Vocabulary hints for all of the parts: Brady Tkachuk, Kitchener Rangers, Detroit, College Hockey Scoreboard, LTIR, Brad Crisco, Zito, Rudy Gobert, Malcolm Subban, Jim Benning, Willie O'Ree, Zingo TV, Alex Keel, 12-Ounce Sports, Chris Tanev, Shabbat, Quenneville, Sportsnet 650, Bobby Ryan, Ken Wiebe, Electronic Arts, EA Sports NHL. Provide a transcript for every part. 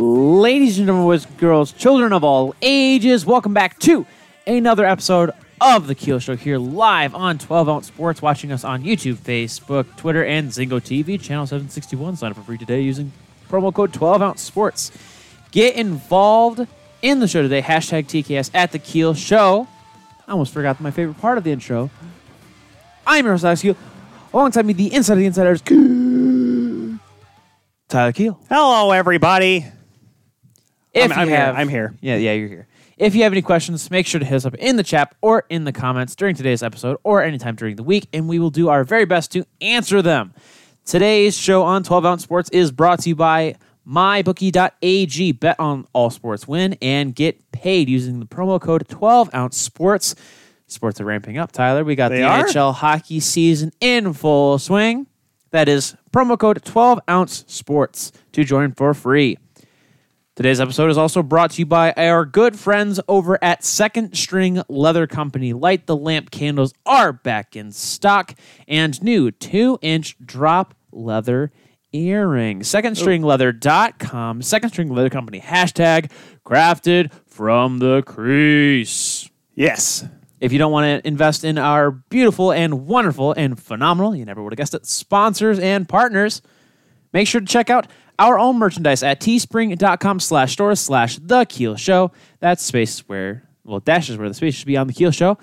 Ladies and gentlemen, girls, children of all ages, welcome back to another episode of The Keel Show here live on 12-Ounce Sports, watching us on YouTube, Facebook, Twitter, and Zingo TV, channel 761. Sign up for free today using promo code 12-Ounce Sports. Get involved in the show today, hashtag TKS at The Keel Show. I almost forgot my favorite part of the intro. I'm your host, Alex Keel. Alongside me, the Inside of the Insiders, Tyler Keel. Hello, everybody. I'm here. Yeah, you're here. If you have any questions, make sure to hit us up in the chat or in the comments during today's episode or anytime during the week, and we will do our very best to answer them. Today's show on 12-Ounce Sports is brought to you by MyBookie.ag. Bet on all sports, win, and get paid using the promo code 12-Ounce Sports. Sports are ramping up, Tyler. We got NHL hockey season in full swing. That is promo code 12-Ounce Sports to join for free. Today's episode is also brought to you by our good friends over at Second String Leather Company. Light the lamp candles are back in stock, and new 2-inch drop leather earrings. SecondStringLeather.com, Second String Leather Company, hashtag crafted from the crease. Yes. If you don't want to invest in our beautiful and wonderful and phenomenal, you never would have guessed it, sponsors and partners, make sure to check out our own merchandise at teespring.com/stores/The Keel Show. That space is where, well, dash is where the space should be on The Keel Show.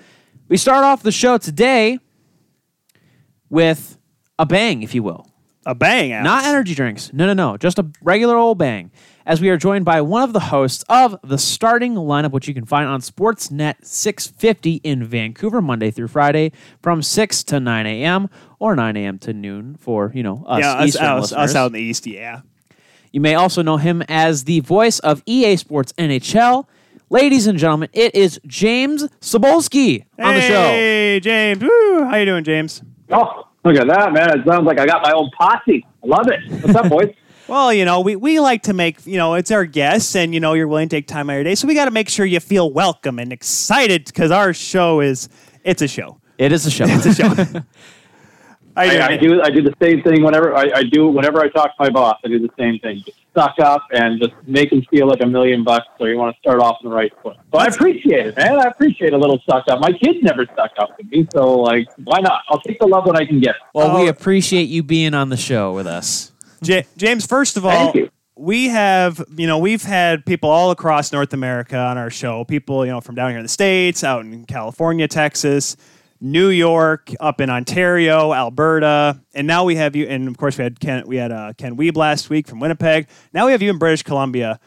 We start off the show today with a bang, if you will. A bang, Alex. Not energy drinks. No. Just a regular old bang. As we are joined by one of the hosts of the Starting Lineup, which you can find on Sportsnet 650 in Vancouver, Monday through Friday, from 6 to 9 a.m. or 9 a.m. to noon for, us Eastern listeners. Yeah, us out in the East, yeah. You may also know him as the voice of EA Sports NHL. Ladies and gentlemen, it is James Cybulski on the show. Hey, James. Woo. How you doing, James? Oh, look at that, man. It sounds like I got my own posse. I love it. What's up, boys? Well, we like to make, it's our guests, and, you're willing to take time out of your day, so we got to make sure you feel welcome and excited, because our show is, it's a show. It is a show. It's a show. I do the same thing whenever I talk to my boss. I do the same thing. Just suck up and just make him feel like $1 million. So you want to start off on the right foot. So I appreciate it, man. I appreciate a little suck up. My kids never suck up to me, so why not? I'll take the love when I can get it. Well, we appreciate you being on the show with us, James. First of all, we have we've had people all across North America on our show. People from down here in the States, out in California, Texas, New York, up in Ontario, Alberta, and now we have you. And of course, we had Ken Wiebe last week from Winnipeg. Now we have you in British Columbia.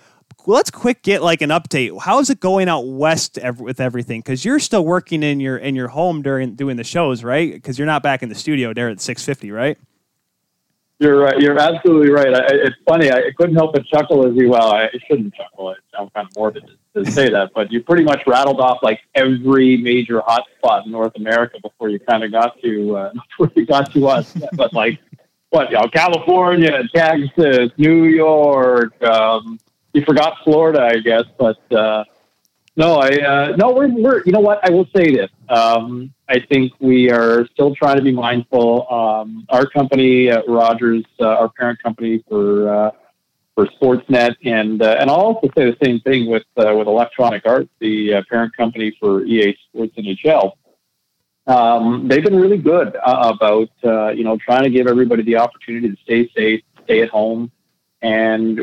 Let's quick get an update. How's it going out west with everything? Because you're still working in your home during doing the shows, right? Because you're not back in the studio there at 650, right? You're right. You're absolutely right. It's funny. I couldn't help but chuckle as you. Well, I shouldn't chuckle. I'm kind of morbid to say that, but you pretty much rattled off every major hot spot in North America before you kind of got to us. But California, Texas, New York. You forgot Florida, I guess. But we're. You know what? I will say this. I think we are still trying to be mindful. Our company, Rogers, our parent company for Sportsnet, and I'll also say the same thing with Electronic Arts, the parent company for EA Sports NHL. They've been really good about trying to give everybody the opportunity to stay safe, stay at home, and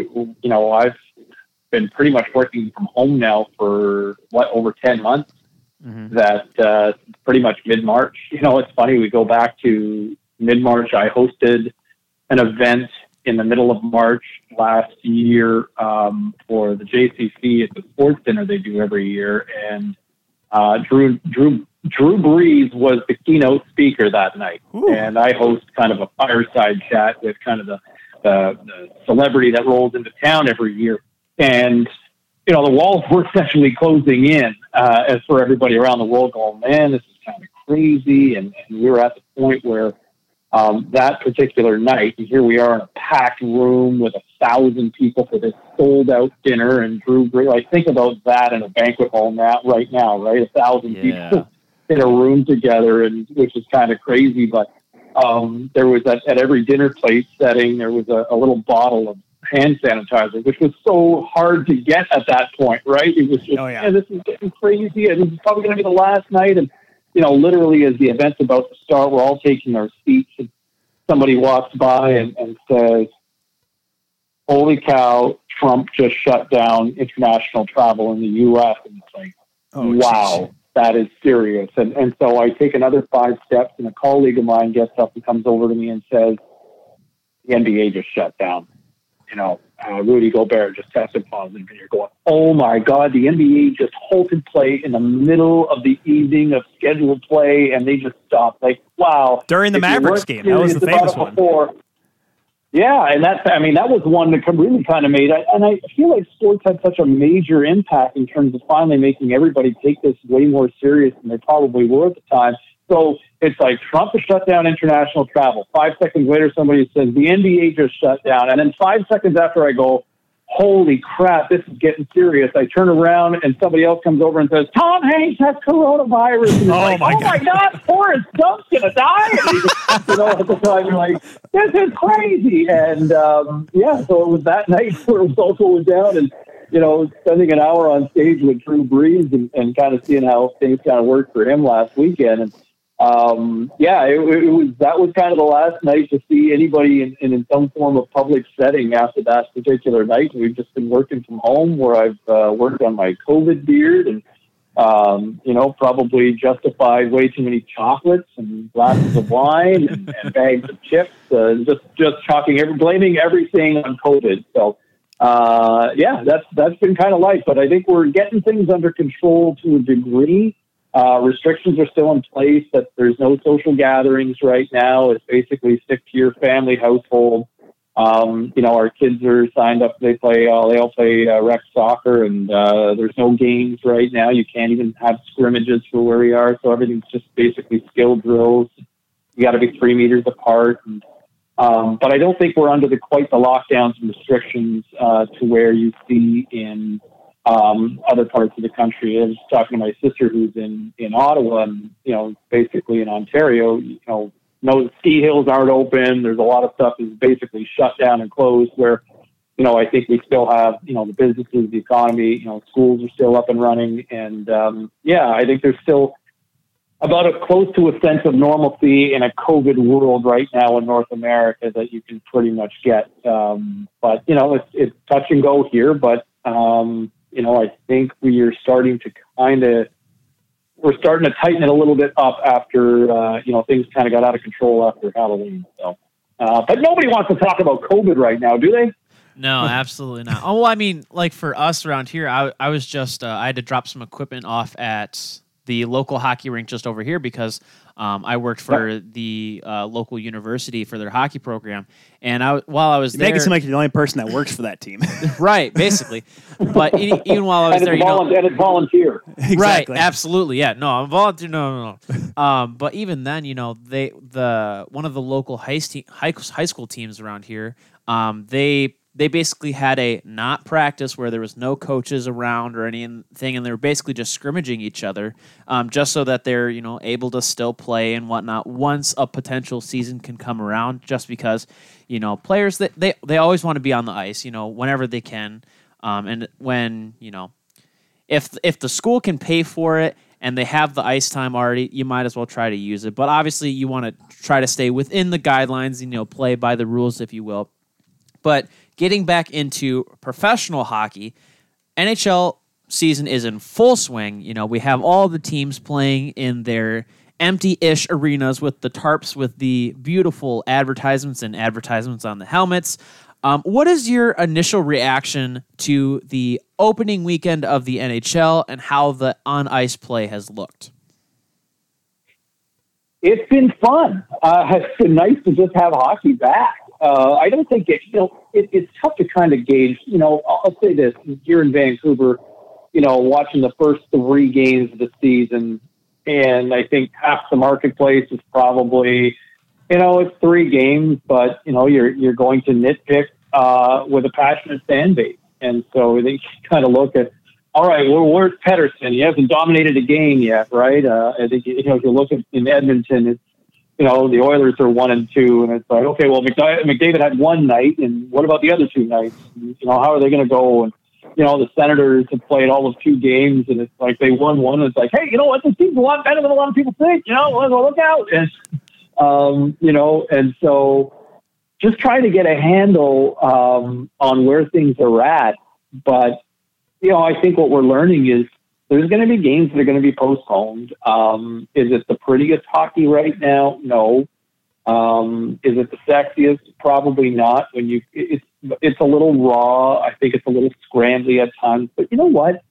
I've been pretty much working from home now for over 10 months. Mm-hmm. That pretty much mid-March. It's funny. We go back to mid-March. I hosted an event in the middle of March last year for the JCC at the sports dinner they do every year, and Drew Brees was the keynote speaker that night. Ooh. And I host kind of a fireside chat with kind of the celebrity that rolls into town every year, and. The walls were essentially closing in as for everybody around the world going, man, this is kind of crazy. And we were at the point where that particular night, and here we are in a packed room with 1,000 people for this sold-out dinner. And Drew Brees, think about that in a banquet hall right now, right? 1,000 people in a room together, and which is kind of crazy. But there was, at every dinner plate setting, there was a little bottle of hand sanitizer, which was so hard to get at that point, right? It was just, this is getting crazy, and this is probably going to be the last night. And, you know, literally as the event's about to start, we're all taking our seats, and somebody walks by and says, holy cow, Trump just shut down international travel in the U.S. And it's like, wow, that is serious. And so I take another 5 steps, and a colleague of mine gets up and comes over to me and says, the NBA just shut down. You know, Rudy Gobert just tested positive, and you're going, oh my God, the NBA just halted play in the middle of the evening of scheduled play, and they just stopped. Like, wow. During the Mavericks game, that was the famous one. Yeah, and that was one that really kind of made it. And I feel like sports had such a major impact in terms of finally making everybody take this way more serious than they probably were at the time. So it's like Trump has shut down international travel. 5 seconds later, somebody says, the NBA just shut down. And then 5 seconds after I go, holy crap, this is getting serious. I turn around and somebody else comes over and says, Tom Hanks has coronavirus. And oh my God, Forrest Gump's going to die. And you know, at the time, you're like, this is crazy. And so it was that night where it was also down, and, you know, spending an hour on stage with Drew Brees and kind of seeing how things kind of worked for him last weekend. And it was kind of the last night to see anybody in some form of public setting after that particular night. We've just been working from home, where I've worked on my COVID beard and, probably justified way too many chocolates and glasses of wine and bags of chips, blaming everything on COVID. So, that's been kind of life, but I think we're getting things under control to a degree. Restrictions are still in place, that there's no social gatherings right now. It's basically stick to your family household. Our kids are signed up. They all play rec soccer, and there's no games right now. You can't even have scrimmages for where we are. So everything's just basically skill drills. You got to be 3 meters apart. And, but I don't think we're under quite the lockdowns and restrictions to where you see in other parts of the country. I was talking to my sister who's in Ottawa, and, you know, basically in Ontario, you know, no ski hills aren't open. There's a lot of stuff is basically shut down and closed, where, you know, I think we still have, you know, the businesses, the economy, you know, schools are still up and running. And, I think there's still about as close to a sense of normalcy in a COVID world right now in North America that you can pretty much get. But, you know, it's touch and go here, but, you know, I think we're starting to tighten it a little bit up after, things kind of got out of control after Halloween. So, but nobody wants to talk about COVID right now, do they? No, absolutely not. Oh, I mean, like for us around here, I was just, I had to drop some equipment off at the local hockey rink just over here because I worked for the local university for their hockey program. And while I was there... Make it seem like you're the only person that works for that team. Right, basically. But even while I was there, and it's volunteer. Exactly. Right, absolutely, yeah. No, I'm volunteer, no. But even then, you know, one of the local high school teams around here, they basically had a not practice where there was no coaches around or anything, and they were basically just scrimmaging each other, just so that they're, you know, able to still play and whatnot once a potential season can come around. Just because, you know, players that they always want to be on the ice, you know, whenever they can, and when, you know, if the school can pay for it and they have the ice time already, you might as well try to use it. But obviously, you want to try to stay within the guidelines, you know, play by the rules, if you will. But getting back into professional hockey, NHL season is in full swing. You know, we have all the teams playing in their empty-ish arenas with the tarps with the beautiful advertisements on the helmets. What is your initial reaction to the opening weekend of the NHL and how the on-ice play has looked? It's been fun. It's been nice to just have hockey back. I don't think it's tough to kind of gauge. You know, I'll say this here in Vancouver, you know, watching the first 3 games of the season, and I think half the marketplace is probably, you know, it's 3 games, but, you know, you're going to nitpick with a passionate fan base. And so they kind of look at, all right, well, where's Pettersson? He hasn't dominated a game yet, right? I think, you know, if you look at in Edmonton, it's, you know, the Oilers are 1-2, and it's like, okay, well, McDavid had one night, and what about the other two nights? You know, how are they going to go? And, you know, the Senators have played all of two games, and it's like they won one, and it's like, hey, you know what, this team's a lot better than a lot of people think, you know, well, look out. And, you know, and so just trying to get a handle on where things are at. But, you know, I think what we're learning is there's going to be games that are going to be postponed. Is it the prettiest hockey right now? No. Is it the sexiest? Probably not. When you, it's a little raw. I think it's a little scrambly at times. But you know what?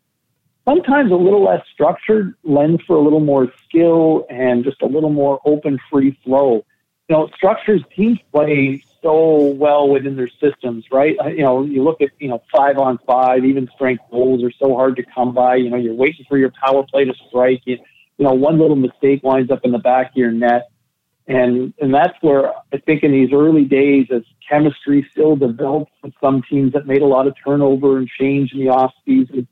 Sometimes a little less structured lends for a little more skill and just a little more open, free flow. You know, structures, teams play so well within their systems, right? You know, you look at, you know, 5-on-5, even strength goals are so hard to come by. You know, you're waiting for your power play to strike. You know, one little mistake winds up in the back of your net. And that's where I think in these early days, as chemistry still develops with some teams that made a lot of turnover and change in the offseason,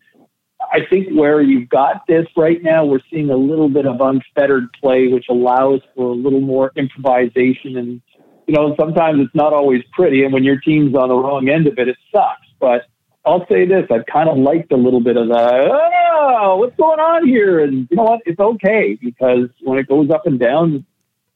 I think where you've got this right now, we're seeing a little bit of unfettered play, which allows for a little more improvisation. And, you know, sometimes it's not always pretty. And when your team's on the wrong end of it, it sucks. But I'll say this, I've kind of liked a little bit of the, oh, what's going on here? And you know what? It's okay, because when it goes up and down,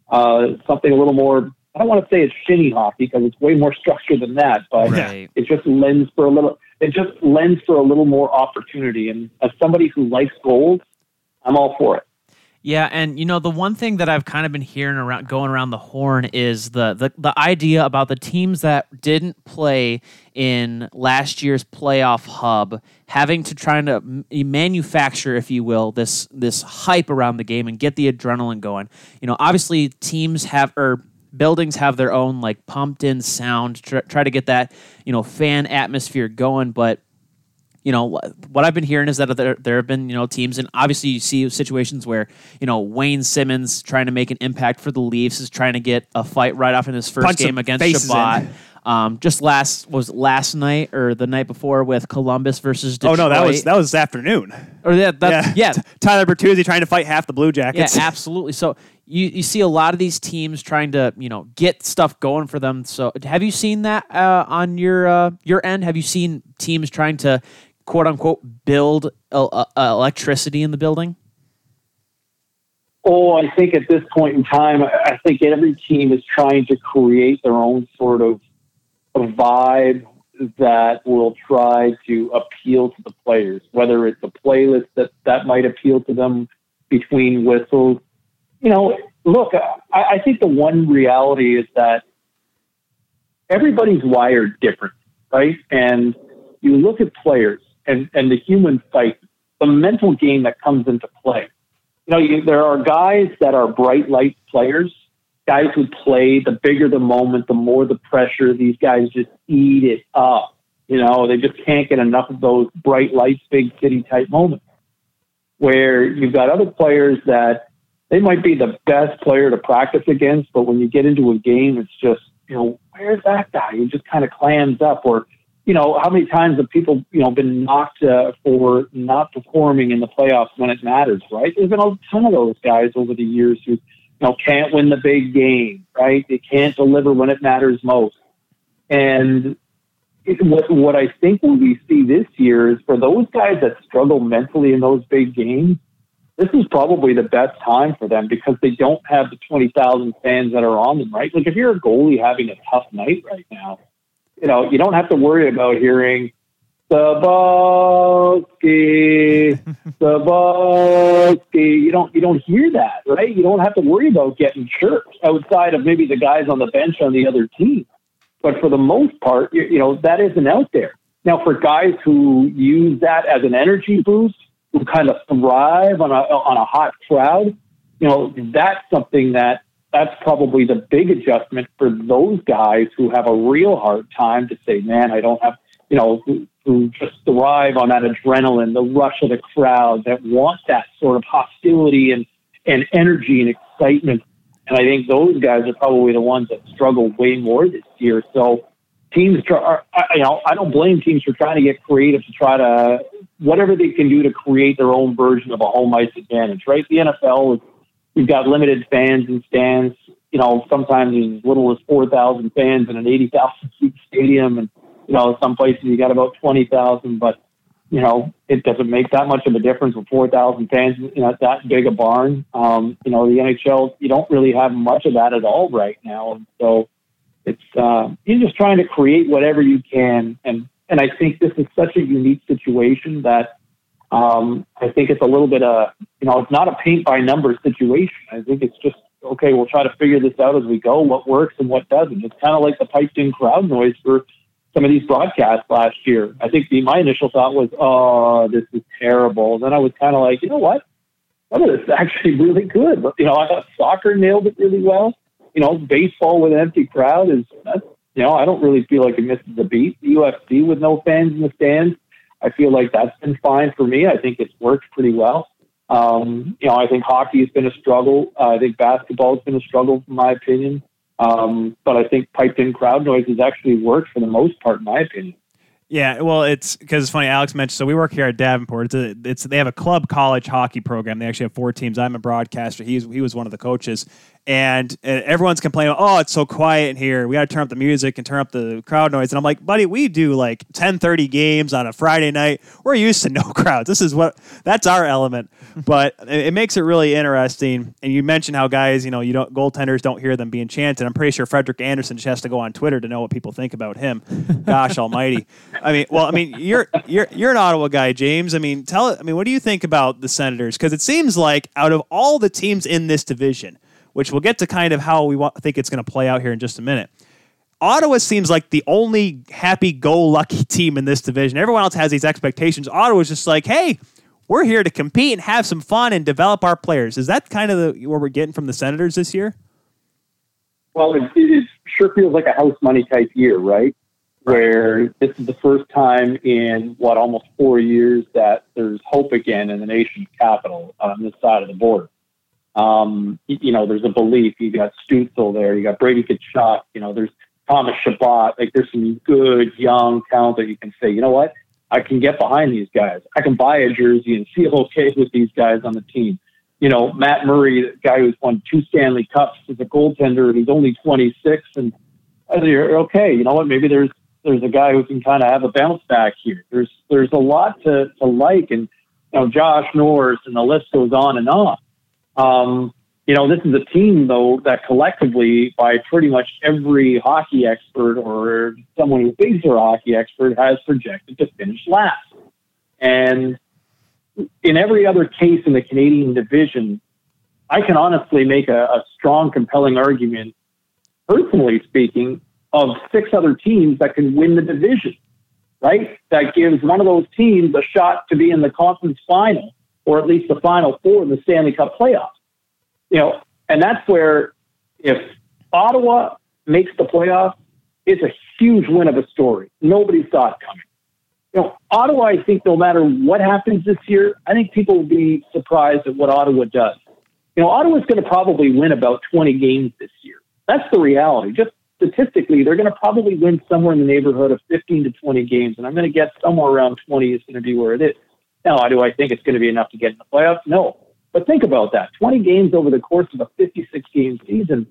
something a little more, I don't want to say it's shinny hockey because it's way more structured than that, but right. It just lends for a little... It just lends for a little more opportunity. And as somebody who likes goals, I'm all for it. Yeah, and, you know, the one thing that I've kind of been hearing around, going around the horn, is the idea about the teams that didn't play in last year's playoff hub having to try to manufacture, if you will, this hype around the game and get the adrenaline going. You know, obviously teams have... Buildings have their own like pumped in sound, try to get that, you know, fan atmosphere going. But, you know, what I've been hearing is that there have been, you know, teams, and obviously you see situations where, you know, Wayne Simmons trying to make an impact for the Leafs is trying to get a fight right off in his first game against Shabbat. Just last night or the night before with Columbus versus Detroit. Oh no, that was this afternoon. Or yeah. Tyler Bertuzzi trying to fight half the Blue Jackets. Yeah, absolutely. So you see a lot of these teams trying to, you know, get stuff going for them. So have you seen that on your end? Have you seen teams trying to quote unquote build electricity in the building? Oh, I think at this point in time, I think every team is trying to create their own sort of a vibe that will try to appeal to the players, whether it's a playlist that might appeal to them between whistles. You know, look, I think the one reality is that everybody's wired different, right? And you look at players and the human fight, the mental game that comes into play. You know, there are guys that are bright light players, guys who play, the bigger the moment, the more the pressure, these guys just eat it up. You know, they just can't get enough of those bright lights, big city type moments, where you've got other players that they might be the best player to practice against, but when you get into a game, it's just, you know, where's that guy? He just kind of clams up. Or, you know, how many times have people, you know, been knocked for not performing in the playoffs when it matters, right? There's been a ton of those guys over the years who, you know, can't win the big game, right? They can't deliver when it matters most. And what I think we see this year is for those guys that struggle mentally in those big games, this is probably the best time for them because they don't have the 20,000 fans that are on them, right? Like if you're a goalie having a tough night right now, you know, you don't have to worry about hearing Cybulski. You don't hear that, right? You don't have to worry about getting chirped outside of maybe the guys on the bench on the other team. But for the most part, you know, that isn't out there. Now, for guys who use that as an energy boost, who kind of thrive on a hot crowd, you know, that's something that's probably the big adjustment for those guys who have a real hard time to say, man, I don't have, you know, who just thrive on that adrenaline, the rush of the crowd, that want that sort of hostility and energy and excitement. And I think those guys are probably the ones that struggle way more this year. So teams, I don't blame teams for trying to get creative to try to, whatever they can do to create their own version of a home ice advantage, right? The NFL, we've got limited fans and stands. you know, sometimes there's as little as 4,000 fans in an 80,000 seat stadium, and you know, some places you got about 20,000, but you know, it doesn't make that much of a difference with 4,000 fans, you know, that big a barn. You know, the NHL, you don't really have much of that at all right now. And so it's, you're just trying to create whatever you can. And I think this is such a unique situation that, I think it's a little bit of, you know, it's not a paint by numbers situation. I think it's just, okay, we'll try to figure this out as we go, what works and what doesn't. It's kind of like the piped in crowd noise for some of these broadcasts last year. I think my initial thought was, oh, this is terrible. And then I was kind of like, you know what? Some of this is actually really good. But, you know, I thought soccer nailed it really well. You know, baseball with an empty crowd is, you know, I don't really feel like it misses a beat. The UFC with no fans in the stands, I feel like that's been fine for me. I think it's worked pretty well. You know, I think hockey has been a struggle. I think basketball has been a struggle, in my opinion. But I think piped-in crowd noise has actually worked for the most part, in my opinion. Yeah, well, it's because it's funny. Alex mentioned, so we work here at Davenport. They have a club college hockey program. They actually have four teams. I'm a broadcaster. He was one of the coaches, and everyone's complaining. Oh, it's so quiet in here. We got to turn up the music and turn up the crowd noise. And I'm like, buddy, we do like 10:30 games on a Friday night. We're used to no crowds. This is that's our element. But it makes it really interesting. And you mentioned how guys, you know, goaltenders don't hear them being chanted. I'm pretty sure Frederick Anderson just has to go on Twitter to know what people think about him. Gosh almighty. I mean, you're an Ottawa guy, James. What do you think about the Senators? Because it seems like out of all the teams in this division, which we'll get to kind of how we think it's going to play out here in just a minute, Ottawa seems like the only happy-go-lucky team in this division. Everyone else has these expectations. Ottawa's just like, hey, we're here to compete and have some fun and develop our players. Is that kind of what we're getting from the Senators this year? Well, it sure feels like a house money type year, right? Where this is the first time in, almost 4 years that there's hope again in the nation's capital on this side of the border. You know, there's a belief. You got Stützle there. You got Brady Tkachuk. You know, there's Thomas Chabot. Like, there's some good, young talent that you can say, you know what? I can get behind these guys. I can buy a jersey and feel okay with these guys on the team. You know, Matt Murray, the guy who's won 2 Stanley Cups, is a goaltender, and he's only 26. And you're okay. You know what? Maybe there's a guy who can kind of have a bounce back here. There's a lot to like, and you know, Josh Norris, and the list goes on and on. You know, this is a team though that collectively, by pretty much every hockey expert or someone who thinks they're a hockey expert, has projected to finish last. And in every other case in the Canadian division, I can honestly make a strong, compelling argument, personally speaking, of 6 other teams that can win the division, right? That gives one of those teams a shot to be in the conference final, or at least the final 4 in the Stanley Cup playoffs. You know, and that's where if Ottawa makes the playoffs, it's a huge win of a story. Nobody saw it coming. You know, Ottawa, I think no matter what happens this year, I think people will be surprised at what Ottawa does. You know, Ottawa's going to probably win about 20 games this year. That's the reality. Just statistically, they're going to probably win somewhere in the neighborhood of 15 to 20 games, and I'm going to guess somewhere around 20 is going to be where it is. Now, do I think it's going to be enough to get in the playoffs? No. But think about that. 20 games over the course of a 56-game season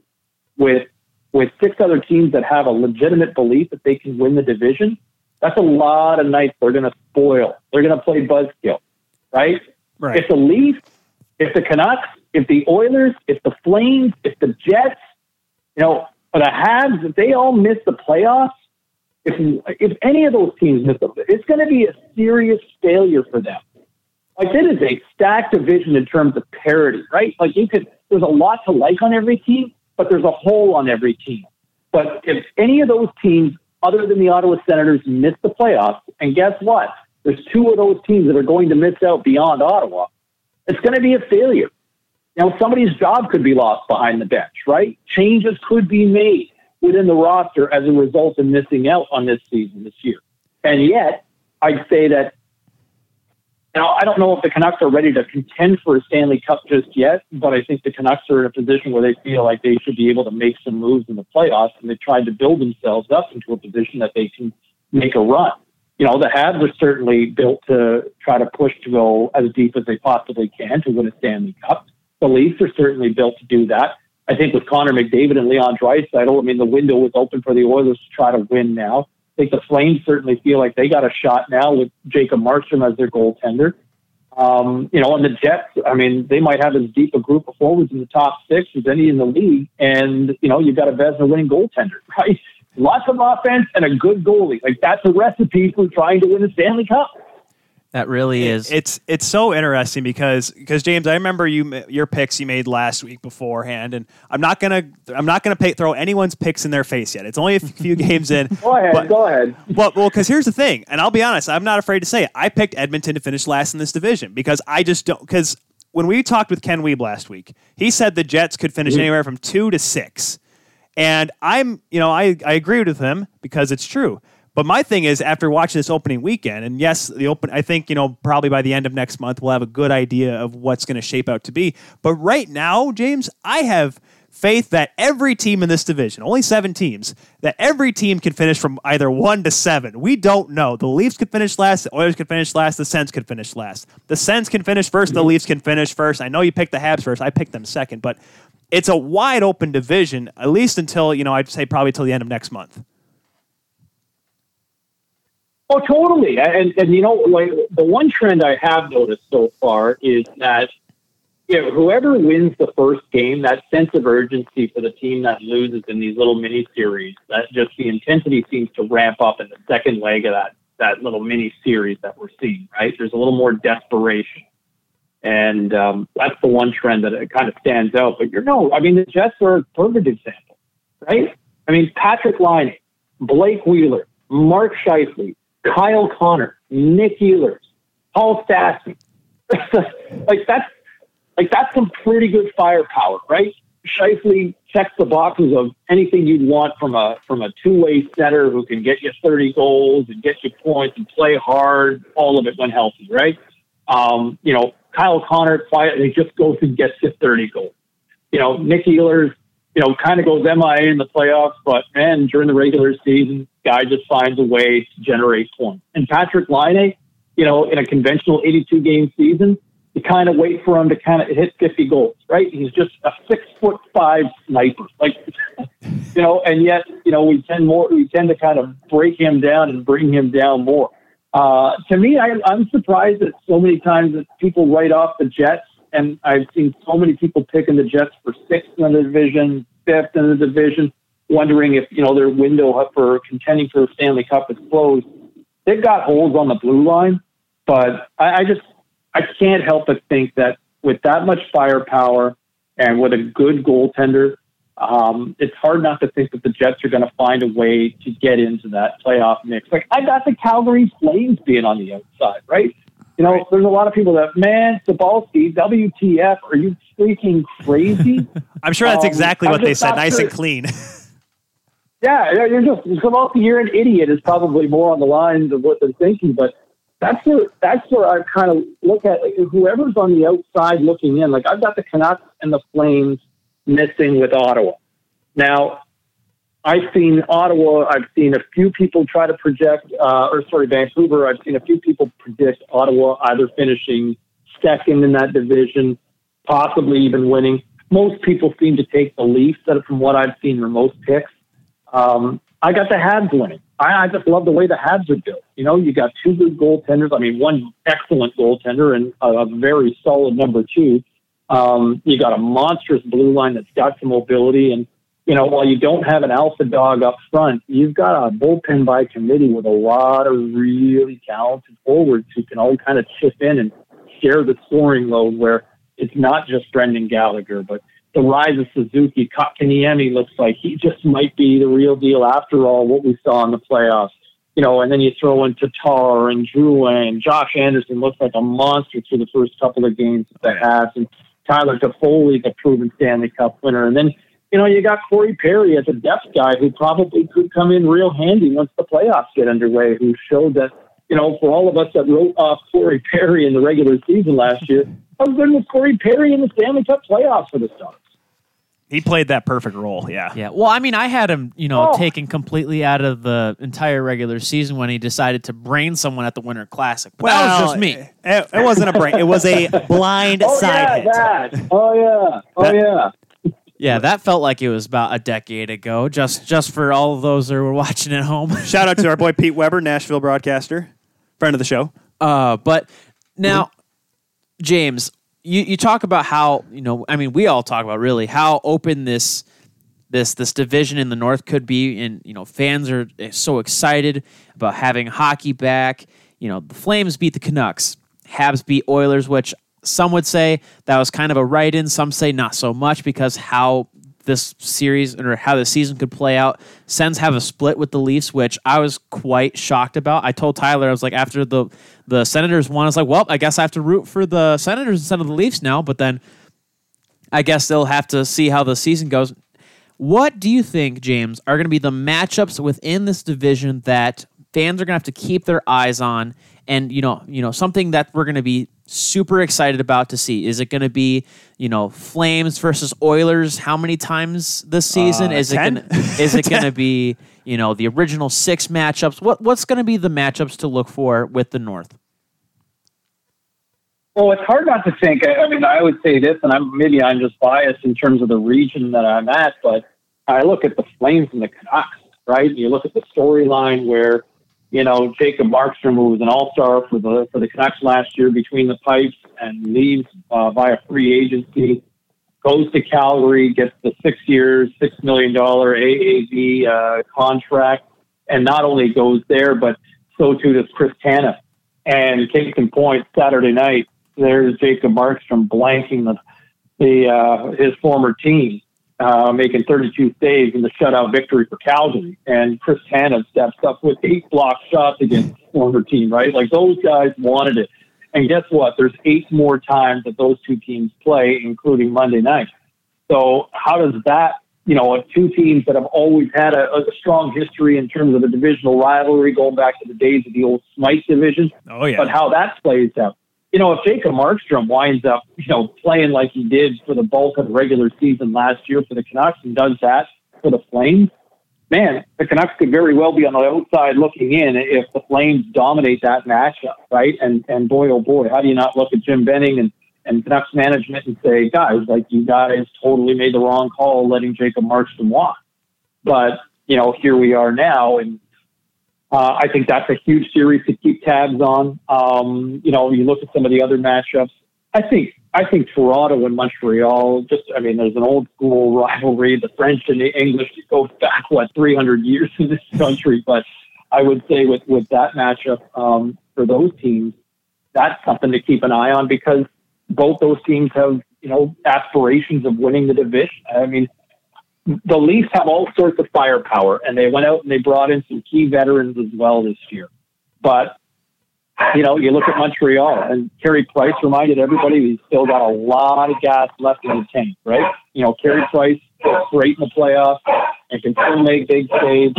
with 6 other teams that have a legitimate belief that they can win the division, that's a lot of nights they're going to spoil. They're going to play buzzkill, right? Right. If the Leafs, if the Canucks, if the Oilers, if the Flames, if the Jets, you know, but the Habs, if they all miss the playoffs, if any of those teams miss them, it's going to be a serious failure for them. Like, it is a stacked division in terms of parity, right? Like, there's a lot to like on every team, but there's a hole on every team. But if any of those teams, other than the Ottawa Senators, miss the playoffs, and guess what? There's 2 of those teams that are going to miss out beyond Ottawa. It's going to be a failure. Now, somebody's job could be lost behind the bench, right? Changes could be made within the roster as a result of missing out on this season this year. And yet, I'd say that, you know, I don't know if the Canucks are ready to contend for a Stanley Cup just yet, but I think the Canucks are in a position where they feel like they should be able to make some moves in the playoffs, and they tried to build themselves up into a position that they can make a run. You know, the Habs are certainly built to try to push to go as deep as they possibly can to win a Stanley Cup. The Leafs are certainly built to do that. I think with Connor McDavid and Leon Draisaitl, I mean, the window was open for the Oilers to try to win now. I think the Flames certainly feel like they got a shot now with Jacob Markstrom as their goaltender. And the Jets, I mean, they might have as deep a group of forwards in the top six as any in the league. And, you know, you've got a Vezina winning goaltender, right? Lots of offense and a good goalie. Like, that's a recipe for trying to win a Stanley Cup. That really is. It's so interesting because James, I remember your picks you made last week beforehand, and I'm not gonna throw anyone's picks in their face yet. It's only a few games in. Go ahead. Well, because here's the thing, and I'll be honest, I'm not afraid to say it. I picked Edmonton to finish last in this division because I just don't. Because when we talked with Ken Wiebe last week, he said the Jets could finish anywhere from 2 to 6, and I agree with him because it's true. But my thing is, after watching this opening weekend, and yes, I think, probably by the end of next month, we'll have a good idea of what's going to shape out to be. But right now, James, I have faith that every team in this division, only 7 teams, that every team can finish from either 1 to 7. We don't know. The Leafs could finish last. The Oilers could finish last. The Sens could finish last. The Sens can finish first. The Leafs can finish first. I know you picked the Habs first. I picked them second. But it's a wide open division, at least until, I'd say probably till the end of next month. Oh, totally. And the one trend I have noticed so far is that whoever wins the first game, that sense of urgency for the team that loses in these little mini series, that just the intensity seems to ramp up in the second leg of that little mini series that we're seeing, right? There's a little more desperation. And that's the one trend that it kind of stands out. But the Jets are a perfect example, right? I mean, Patrick Laine, Blake Wheeler, Mark Scheifele, Kyle Connor, Nick Ehlers, Paul Stastny. That's some pretty good firepower, right? Scheifele checks the boxes of anything you'd want from a two-way center who can get you 30 goals and get you points and play hard, all of it when healthy, right? Kyle Connor quietly just goes and gets you 30 goals. Nick Ehlers, kind of goes MIA in the playoffs, but man, during the regular season, guy just finds a way to generate points. And Patrick Laine, in a conventional 82-game season, you kind of wait for him to kind of hit 50 goals, right? He's just a 6'5" sniper, and yet, we tend to kind of break him down and bring him down more. To me, I'm surprised that so many times that people write off the Jets, and I've seen so many people picking the Jets for 6th in the division, 5th in the division, wondering if, their window for contending for a Stanley Cup is closed. They've got holes on the blue line, but I can't help but think that with that much firepower and with a good goaltender, it's hard not to think that the Jets are going to find a way to get into that playoff mix. Like, I got the Calgary Flames being on the outside, right? There's a lot of people that, man, Cybulski, WTF, are you freaking crazy? I'm sure that's exactly what they said, nice and clean. Yeah, you're an idiot is probably more on the lines of what they're thinking, but that's where I kind of look at whoever's on the outside looking in. Like, I've got the Canucks and the Flames missing with Ottawa. Now, I've seen a few people try to project, Vancouver. I've seen a few people predict Ottawa either finishing second in that division, possibly even winning. Most people seem to take the Leafs from what I've seen in most picks. I got the Habs winning. I just love the way the Habs are built. You got two good goaltenders. I mean, one excellent goaltender and a very solid number two. You got a monstrous blue line that's got some mobility, and while you don't have an alpha dog up front, you've got a bullpen by committee with a lot of really talented forwards who can all kind of chip in and share the scoring load where it's not just Brendan Gallagher, but the rise of Suzuki. Kotkaniemi looks like he just might be the real deal after all what we saw in the playoffs. And then you throw in Tatar and Drouin, and Josh Anderson looks like a monster through the first couple of games that they have, and Tyler Toffoli's a proven Stanley Cup winner. And then you got Corey Perry as a depth guy who probably could come in real handy once the playoffs get underway, who showed that, for all of us that wrote off Corey Perry in the regular season last year, how good was Corey Perry in the Stanley Cup playoffs for the Stars? He played that perfect role, yeah. Yeah, well, I mean, I had him, taken completely out of the entire regular season when he decided to brain someone at the Winter Classic. But that was just me. It wasn't a brain. It was a blind side hit. Oh, yeah. Yeah, that felt like it was about a decade ago, just for all of those that were watching at home. Shout out to our boy Pete Weber, Nashville broadcaster, friend of the show. But now, James, you talk about how, you know, I mean, we all talk about really how open this division in the North could be, and, you know, fans are so excited about having hockey back. You know, the Flames beat the Canucks, Habs beat Oilers, which some would say that was kind of a write-in. Some say not so much because how this series or how the season could play out. Sens have a split with the Leafs, which I was quite shocked about. I told Tyler, I was like, after the Senators won, I was like, well, I guess I have to root for the Senators instead of the Leafs now. But then I guess they'll have to see how the season goes. What do you think, James, are going to be the matchups within this division that fans are going to have to keep their eyes on? And, you know, something that we're going to be super excited about to see. Is it going to be, you know, Flames versus Oilers how many times this season? Is it going to be, you know, the original six matchups? What's going to be the matchups to look for with the North? Well, it's hard not to think. I mean, I would say this, and maybe I'm just biased in terms of the region that I'm at, but I look at the Flames and the Canucks, right? You look at the storyline where, you know, Jacob Markstrom, who was an all-star for the Canucks last year, between the pipes and leaves via free agency, goes to Calgary, gets the 6 years, $6 million AAV contract, and not only goes there, but so too does Chris Tanev. And case in point, Saturday night, there's Jacob Markstrom blanking his former team, making 32 saves in the shutout victory for Calgary. And Chris Tanev steps up with 8 block shots against his former team, right? Like, those guys wanted it. And guess what? There's 8 more times that those two teams play, including Monday night. So how does that, you know, two teams that have always had a strong history in terms of the divisional rivalry, going back to the days of the old Smythe division, but how that plays out. You know, if Jacob Markstrom winds up, you know, playing like he did for the bulk of the regular season last year for the Canucks and does that for the Flames, man, the Canucks could very well be on the outside looking in if the Flames dominate that matchup, right? And boy, oh boy, how do you not look at Jim Benning and Canucks management and say, guys, like, you guys totally made the wrong call letting Jacob Markstrom walk. But, you know, here we are now, and I think that's a huge series to keep tabs on. You know, you look at some of the other matchups. I think Toronto and Montreal, there's an old school rivalry. The French and the English go back, 300 years in this country. But I would say with that matchup for those teams, that's something to keep an eye on, because both those teams have, you know, aspirations of winning the division. I mean, the Leafs have all sorts of firepower, and they went out and they brought in some key veterans as well this year. But, you know, you look at Montreal, and Carey Price reminded everybody he's still got a lot of gas left in the tank, right? You know, Carey Price is great in the playoffs and can still make big saves.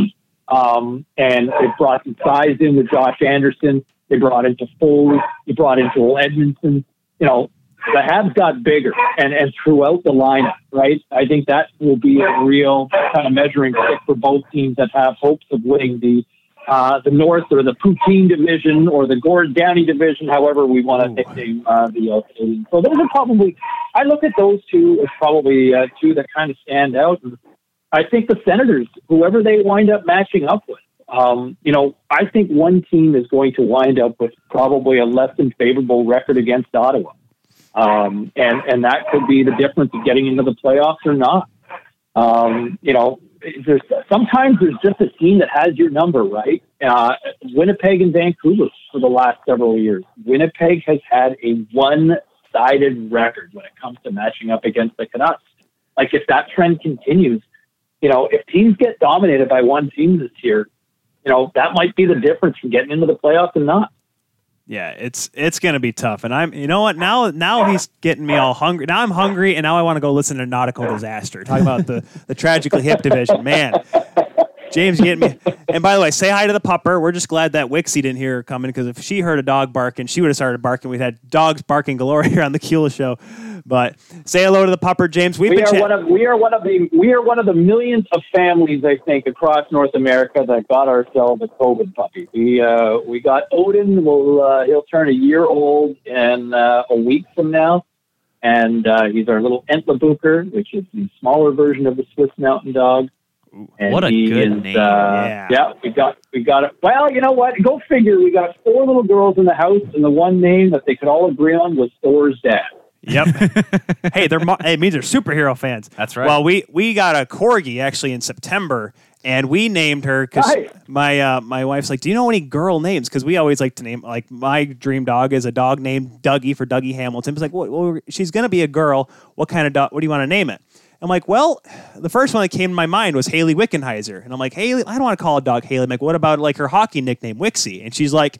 And they brought some size in with Josh Anderson. They brought in Foley. They brought in Joel Edmondson. You know, the Habs got bigger and throughout the lineup, right? I think that will be a real kind of measuring stick for both teams that have hopes of winning the North or the Poutine division or the Gord Downie division, however we want to nickname the Canadians. So those are probably, I look at those two as probably two that kind of stand out. And I think the Senators, whoever they wind up matching up with, you know, I think one team is going to wind up with probably a less than favorable record against Ottawa. And that could be the difference of getting into the playoffs or not. You know, sometimes there's just a team that has your number, right? Winnipeg and Vancouver for the last several years. Winnipeg has had a one-sided record when it comes to matching up against the Canucks. Like, if that trend continues, you know, if teams get dominated by one team this year, you know, that might be the difference from getting into the playoffs and not. Yeah, it's going to be tough. And I'm, you know what, now he's getting me all hungry. Now I'm hungry, and now I want to go listen to Nautical Disaster. Talking about the tragically hip division. Man, James getting me. And by the way, say hi to the pupper. We're just glad that Wixie didn't hear her coming, because if she heard a dog barking, she would have started barking. We'd had dogs barking galore here on the Kula Show. But say hello to the pupper, James. We are one of the millions of families, I think, across North America that got ourselves a COVID puppy. We got Odin. He'll turn a year old in a week from now. And he's our little Entlabooker, which is the smaller version of the Swiss Mountain Dog. And what a good name! Yeah, we got it. Well, you know what? Go figure. We got four little girls in the house, and the one name that they could all agree on was Thor's dad. Yep. Hey, it means they're superhero fans. That's right. Well, we got a corgi actually in September, and we named her because my wife's like, "Do you know any girl names?" Because we always like to name, like, my dream dog is a dog named Dougie for Dougie Hamilton. It's like, well, she's gonna be a girl. What kind of dog? What do you want to name it? I'm like, well, the first one that came to my mind was Haley Wickenheiser. And I'm like, Haley, I don't want to call a dog Haley. I'm like, what about like her hockey nickname, Wixie? And she's like,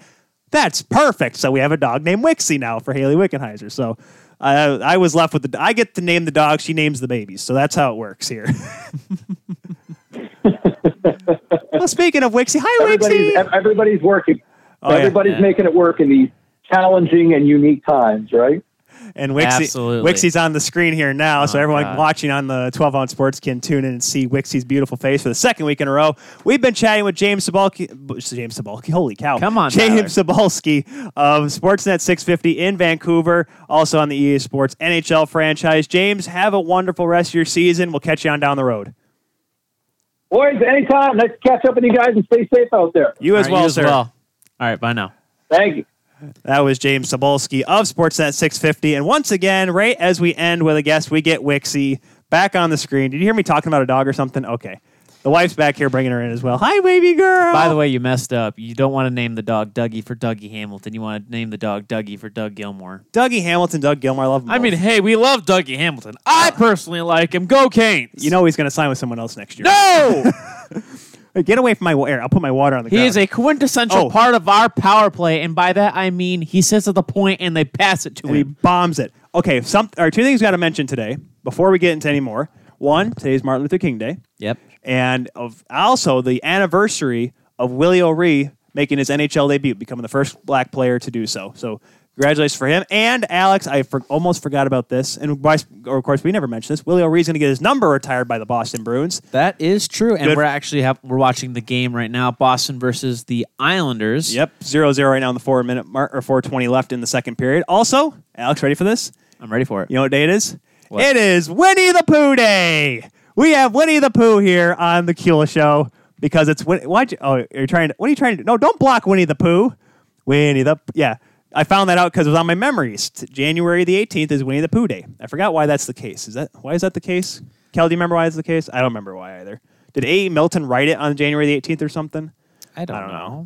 that's perfect. So we have a dog named Wixie now for Haley Wickenheiser. So I was left with I get to name the dog. She names the babies. So that's how it works here. Well, speaking of Wixie, hi, Wixie. Everybody's working. Oh, everybody's making it work in these challenging and unique times, right? And Wixie's on the screen here now, so everyone watching on the 12-ounce sports can tune in and see Wixie's beautiful face for the second week in a row. We've been chatting with James Cybulski, holy cow. Come on, James Cybulski of Sportsnet 650 in Vancouver, also on the EA Sports NHL franchise. James, have a wonderful rest of your season. We'll catch you on down the road. Boys, anytime. Nice to catch up with you guys and stay safe out there. You as well, sir. All right, bye now. Thank you. That was James Cybulski of Sportsnet 650. And once again, right as we end with a guest, we get Wixie back on the screen. Did you hear me talking about a dog or something? Okay. The wife's back here bringing her in as well. Hi, baby girl. By the way, you messed up. You don't want to name the dog Dougie for Dougie Hamilton. You want to name the dog Dougie for Doug Gilmore. Dougie Hamilton, Doug Gilmore. I love him. I mean, hey, we love Dougie Hamilton. I personally like him. Go Canes. You know he's going to sign with someone else next year. No! Get away from my air. I'll put my water on the ground. He is a quintessential part of our power play, and by that I mean he sits at the point and they pass it to him. He bombs it. Okay, two things we got to mention today before we get into any more. One, today's Martin Luther King Day. Yep. And also the anniversary of Willie O'Ree making his NHL debut, becoming the first black player to do so. So congratulations for him. And Alex, I almost forgot about this. And of course, we never mentioned this. Willie O'Ree's going to get his number retired by the Boston Bruins. That is true. And Good. We're actually we're watching the game right now, Boston versus the Islanders. Yep, 0-0 right now on the 4-minute mark, or 4:20 left in the second period. Also, Alex, ready for this? I'm ready for it. You know what day it is? What? It is Winnie the Pooh Day. We have Winnie the Pooh here on the Kula Show because it's what are you trying to do? No, don't block Winnie the Pooh. I found that out because it was on my memories. January the 18th is Winnie the Pooh Day. I forgot why that's the case. Why is that the case? Kel, do you remember why it's the case? I don't remember why either. Did A.E. Milton write it on January the 18th or something? I don't know.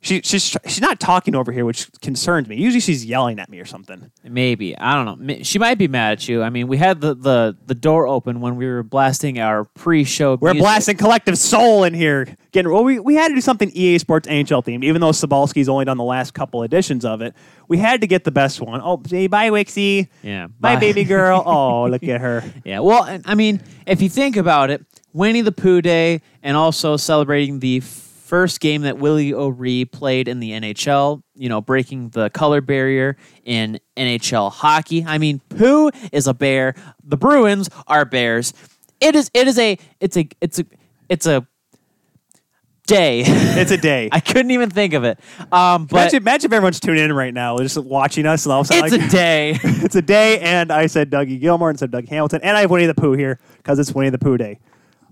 She's not talking over here, which concerns me. Usually she's yelling at me or something. Maybe. I don't know. She might be mad at you. I mean, we had the door open when we were blasting our pre-show music. We're blasting Collective Soul in here. We had to do something EA Sports NHL themed, even though Cybulski's only done the last couple editions of it. We had to get the best one. Oh, bye, Wixie. Yeah. Bye, baby girl. Oh, look at her. Yeah. Well, I mean, if you think about it, Winnie the Pooh Day and also celebrating the first game that Willie O'Ree played in the NHL, breaking the color barrier in NHL hockey. I mean, Pooh is a bear. The Bruins are bears. It's a day. It's a day. I couldn't even think of it. But imagine if everyone's tuning in right now, just watching us. And all of a sudden, it's a day. It's a day, and I said Dougie Gilmore instead of Doug Hamilton, and I have Winnie the Pooh here because it's Winnie the Pooh Day.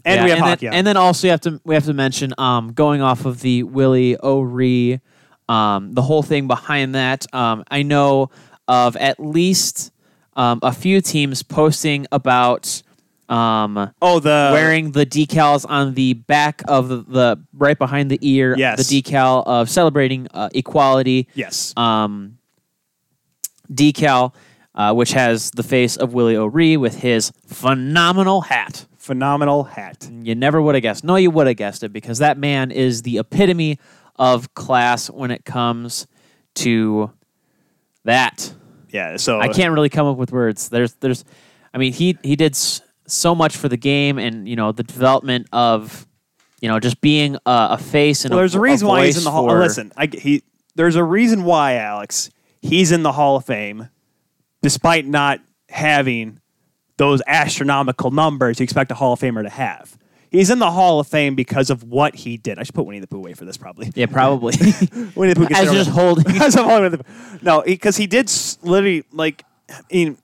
And we have hockey. And then also we have to mention going off of the Willie O'Ree, the whole thing behind that. I know of at least a few teams posting about wearing the decals on the back of the right behind the ear, yes. The decal of celebrating equality. Yes. Decal, which has the face of Willie O'Ree with his phenomenal hat. You never would have guessed. No, you would have guessed it because that man is the epitome of class when it comes to that. Yeah, so I can't really come up with words. There's, I mean, he did so much for the game and the development of just being a face and. Well, there's a reason why he's in the Hall. There's a reason why, Alex, he's in the Hall of Fame, despite not having those astronomical numbers you expect a Hall of Famer to have. He's in the Hall of Fame because of what he did. I should put Winnie the Pooh away for this, probably. Yeah, probably. Winnie the Pooh gets just holding. No, because he did literally, like, I mean,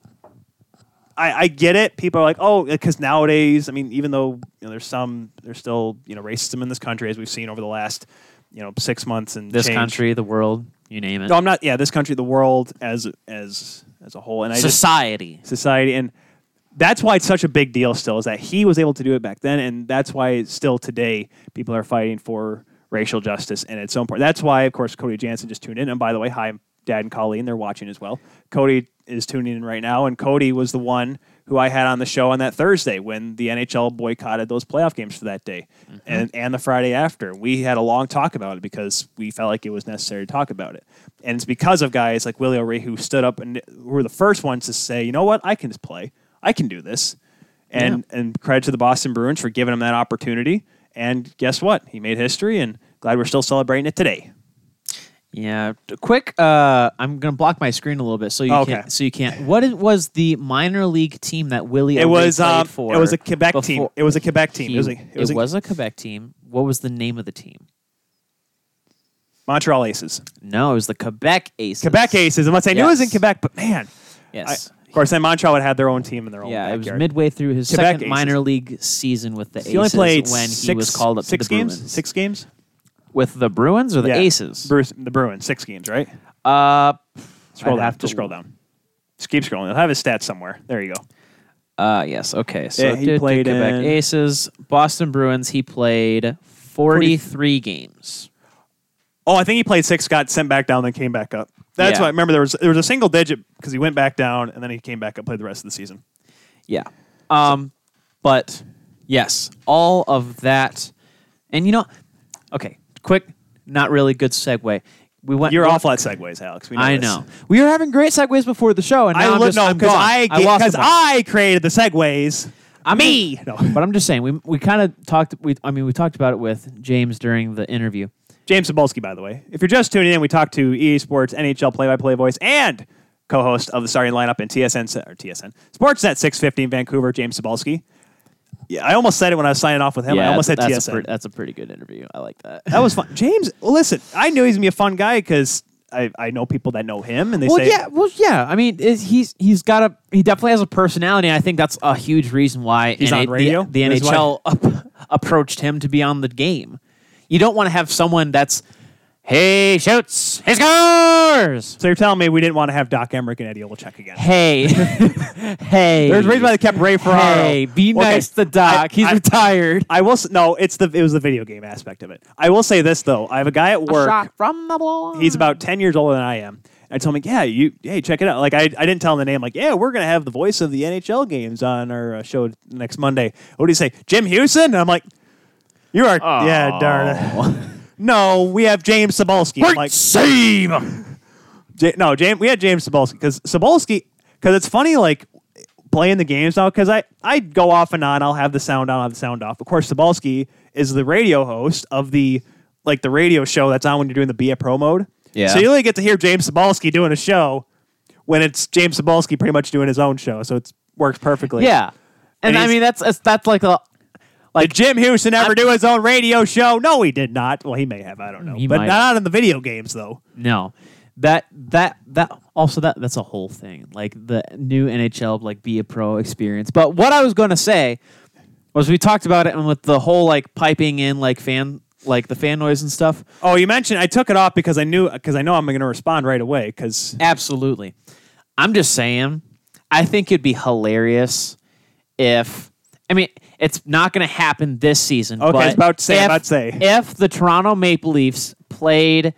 I get it. People are like, oh, because nowadays, I mean, even though there's still racism in this country, as we've seen over the last 6 months and this country, the world, you name it. No, I'm not. Yeah, this country, the world as a whole, and society, and that's why it's such a big deal. Still, is that he was able to do it back then, and that's why still today people are fighting for racial justice, and it's so important. That's why, of course, Cody Jansen just tuned in, and by the way, hi, Dad and Colleen, they're watching as well. Cody is tuning in right now, and Cody was the one who I had on the show on that Thursday when the NHL boycotted those playoff games for that day, mm-hmm. and the Friday after. We had a long talk about it because we felt like it was necessary to talk about it. And it's because of guys like Willie O'Ree who stood up and were the first ones to say, you know what, I can just play. I can do this. And credit to the Boston Bruins for giving him that opportunity. And guess what? He made history, and glad we're still celebrating it today. Yeah, quick. I'm gonna block my screen a little bit so you can't. So you can't. What was the minor league team that Willie O'Ree played for? It was a Quebec team. It was a Quebec team. It was a Quebec team. What was the name of the team? Montreal Aces. No, it was the Quebec Aces. Unless I knew it was in Quebec, but man, yes. Of course, then Montreal would have their own team in their own backyard. It was midway through his Quebec second Aces. Minor league season with the Aces only played when he was called up to the Bruins. 6 games? With the Bruins or the Aces? The Bruins, 6 games, right? Scroll down. Just keep scrolling. He'll have his stats somewhere. There you go. Yes, okay. So yeah, he played Quebec Aces, Boston Bruins. He played 43 games. Oh, I think he played 6, got sent back down, then came back up. That's why I remember there was a single digit because he went back down and then he came back up, played the rest of the season. Yeah. But yes, all of that. And okay, quick, not really good segue. You're awful at segues, Alex. I know. We were having great segues before the show. And now I created the segues. But I'm just saying, we kind of talked. We talked about it with James during the interview. James Cybulski, by the way. If you're just tuning in, we talked to EA Sports NHL play-by-play voice and co-host of the Starting Lineup in TSN Sportsnet 650 in Vancouver, James Cybulski. Yeah, I almost said it when I was signing off with him. Yeah, I almost said TSN. That's a pretty good interview. I like that. That was fun. James, listen, I knew he's going to be a fun guy because I know people that know him, and they say... Well, yeah. I mean, he definitely has a personality, and I think that's a huge reason why he's on radio. The NHL approached him to be on the game. You don't want to have someone that's, hey, shoots, he scores. So you're telling me we didn't want to have Doc Emrick and Eddie Olczyk again? Hey. Hey. There's a reason why they kept Ray Ferraro. Hey, nice to Doc. He's retired. It was the video game aspect of it. I will say this, though. I have a guy at work. A shot from the ball. He's about 10 years older than I am. I told him, check it out. Like, I didn't tell him the name. Like, yeah, we're going to have the voice of the NHL games on our show next Monday. What do you say? Jim Hewson? And I'm like... You are, yeah, darn it. No, we have James Cybulski. We had James Cybulski because it's funny, like playing the games now. Because I go off and on. I'll have the sound on, I'll have the sound off. Of course, Cybulski is the radio host of the radio show that's on when you're doing the Be a Pro mode. Yeah. So you only get to hear James Cybulski doing a show when it's James Cybulski pretty much doing his own show. So it works perfectly. Yeah, and I mean that's like a. Like, did Jim Hewson ever do his own radio show? No, he did not. Well, he may have. I don't know. But not in the video games, though. No. That's a whole thing. Like, the new NHL, Be a Pro experience. But what I was going to say was we talked about it and with the whole, piping in, the fan noise and stuff. Oh, you mentioned I took it off because I know I'm going to respond right away. Absolutely. I'm just saying, I think it'd be hilarious if... I mean... It's not going to happen this season. Okay, but if the Toronto Maple Leafs played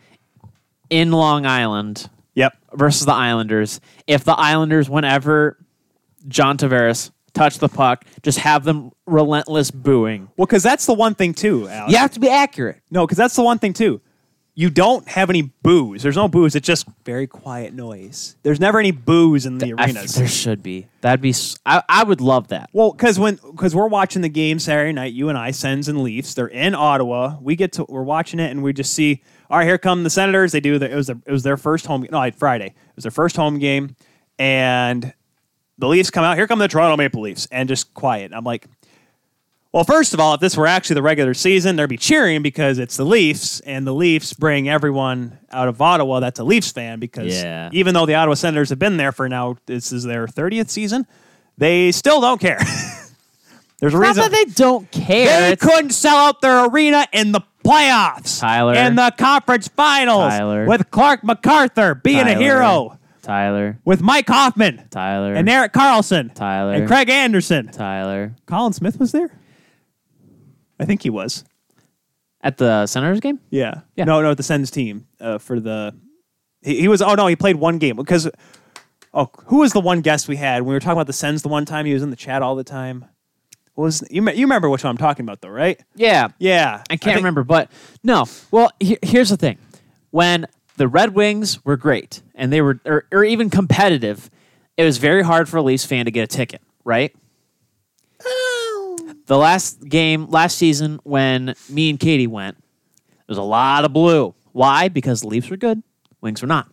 in Long Island versus the Islanders, if the Islanders, whenever John Tavares touched the puck, just have them relentless booing. Well, because that's the one thing, too, Alex. You have to be accurate. No, because that's the one thing, too. You don't have any boos. There's no boos. It's just very quiet noise. There's never any boos in the arenas. There should be. That'd be. I would love that. Well, because we're watching the game Saturday night. You and I, Sens and Leafs. They're in Ottawa. We're watching it and we just see. All right, here come the Senators. It was their first home game. No, Friday. It was their first home game, and the Leafs come out. Here come the Toronto Maple Leafs, and just quiet. I'm like. Well, first of all, if this were actually the regular season, there'd be cheering because it's the Leafs, and the Leafs bring everyone out of Ottawa that's a Leafs fan because even though the Ottawa Senators have been there for now, this is their 30th season, They still don't care. There's a reason. Not that they don't care. They couldn't sell out their arena in the playoffs. Tyler. In the conference finals. Tyler. With Clark MacArthur being a hero. Tyler. With Mike Hoffman. Tyler. And Erik Karlsson. Tyler. And Craig Anderson. Tyler. Colin Smith was there? I think he was. At the Senators game? Yeah. No, at the Sens team. For the... He was... Oh, no, he played one game. Because... Oh, who was the one guest we had? When we were talking about the Sens the one time, he was in the chat all the time. You remember which one I'm talking about, though, right? Yeah. Yeah. I think remember, but... No. Well, here's the thing. When the Red Wings were great, and they were... Or even competitive, it was very hard for a Leafs fan to get a ticket, right? The last season, when me and Katie went, there was a lot of blue. Why? Because the Leafs were good, Wings were not.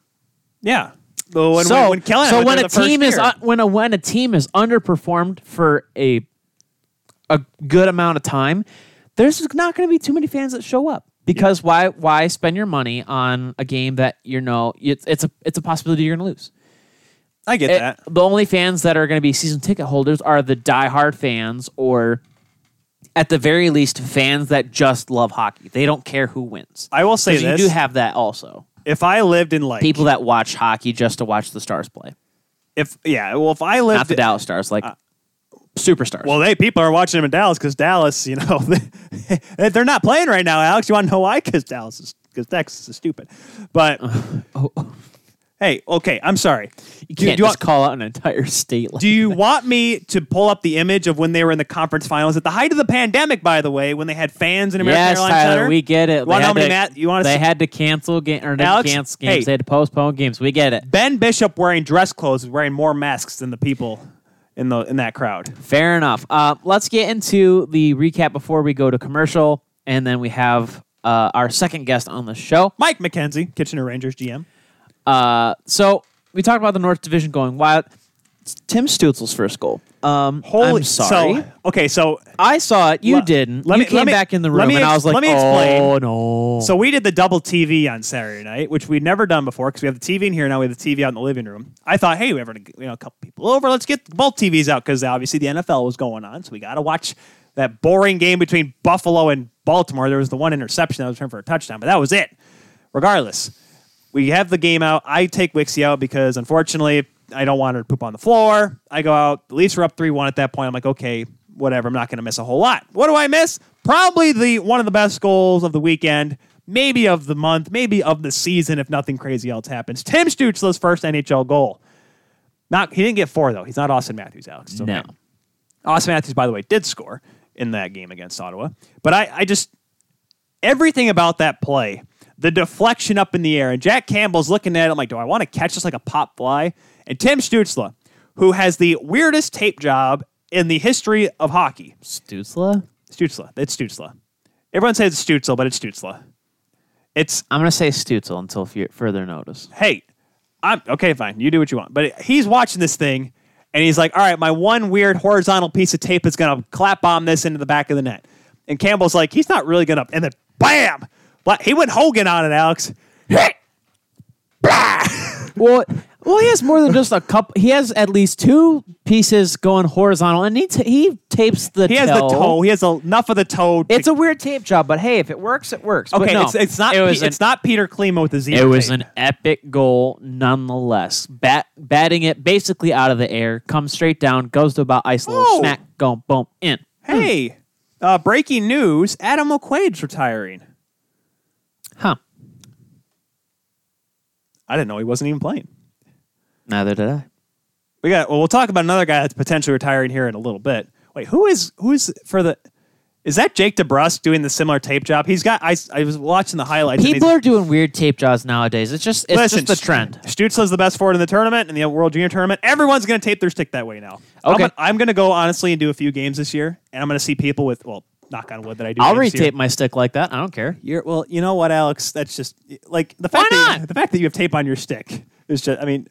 Yeah. When a team is underperformed for a good amount of time, there's not going to be too many fans that show up. Because why spend your money on a game that it's a possibility you're going to lose. I get that. The only fans that are going to be season ticket holders are the diehard fans, or at the very least, fans that just love hockey. They don't care who wins. I will say this. You do have that also. If I lived in like... People that watch hockey just to watch the Stars play. If I lived... Not the Dallas Stars, like superstars. Well, people are watching them in Dallas because Dallas, they're not playing right now, Alex. You want to know why? Because Texas is stupid. But... Hey, okay, I'm sorry. You can't call out an entire state. Do you want me to pull up the image of when they were in the conference finals at the height of the pandemic, by the way, when they had fans in American Airlines Center? Yes, Tyler, we get it. They had to cancel games. They had to postpone games. We get it. Ben Bishop wearing dress clothes is wearing more masks than the people in that crowd. Fair enough. Let's get into the recap before we go to commercial, and then we have our second guest on the show. Mike McKenzie, Kitchener Rangers GM. So we talked about the North Division going wild. It's Tim Stützle's first goal. I'm sorry. So I saw it. You didn't. You came back in the room, and I was like, "Oh no!" So we did the double TV on Saturday night, which we'd never done before because we have the TV in here now. We have the TV out in the living room. I thought, hey, we have a couple people over. Let's get both TVs out because obviously the NFL was going on, so we got to watch that boring game between Buffalo and Baltimore. There was the one interception that was turned for a touchdown, but that was it. Regardless. We have the game out. I take Wixie out because, unfortunately, I don't want her to poop on the floor. I go out. The Leafs are up 3-1 at that point. I'm like, okay, whatever. I'm not going to miss a whole lot. What do I miss? Probably one of the best goals of the weekend, maybe of the month, maybe of the season, if nothing crazy else happens. Tim Stützle's first NHL goal. He didn't get 4, though. He's not Austin Matthews, Alex. Okay. No. Austin Matthews, by the way, did score in that game against Ottawa. But I just... Everything about that play... The deflection up in the air. And Jack Campbell's looking at it. I'm like, do I want to catch this like a pop fly? And Tim Stützle, who has the weirdest tape job in the history of hockey. Stützle. It's Stützle. Everyone says it's Stützle, but it's Stützle. I'm going to say Stützle until further notice. Hey, okay, fine. You do what you want. But he's watching this thing, and he's like, all right, my one weird horizontal piece of tape is going to clap bomb this into the back of the net. And Campbell's like, he's not really going to. And then, bam! But he went Hogan on it, Alex. Well, he has more than just a couple. He has at least two pieces going horizontal, and he tapes the toe. He has the toe. He has enough of the toe. It's a weird tape job, but hey, if it works, it works. Okay, but no, it's not Peter Klimo with the Z. It was an epic goal nonetheless. Batting it basically out of the air, comes straight down, goes to about ice, little smack, go, boom, in. Hey, breaking news, Adam McQuaid's retiring. Huh. I didn't know he wasn't even playing. Neither did I. We'll talk about another guy that's potentially retiring here in a little bit. Wait, is that Jake DeBrusk doing the similar tape job? He's got, I was watching the highlights. People are doing weird tape jobs nowadays. It's just the trend. Stützle's the best forward in the tournament, in the World Junior Tournament. Everyone's going to tape their stick that way now. Okay. I'm going to go, honestly, and do a few games this year, and I'm going to see people with, well, knock on wood that I do. I'll retape my stick like that. I don't care. Well, you know what, Alex? That's just like the fact that you have tape on your stick is just. I mean,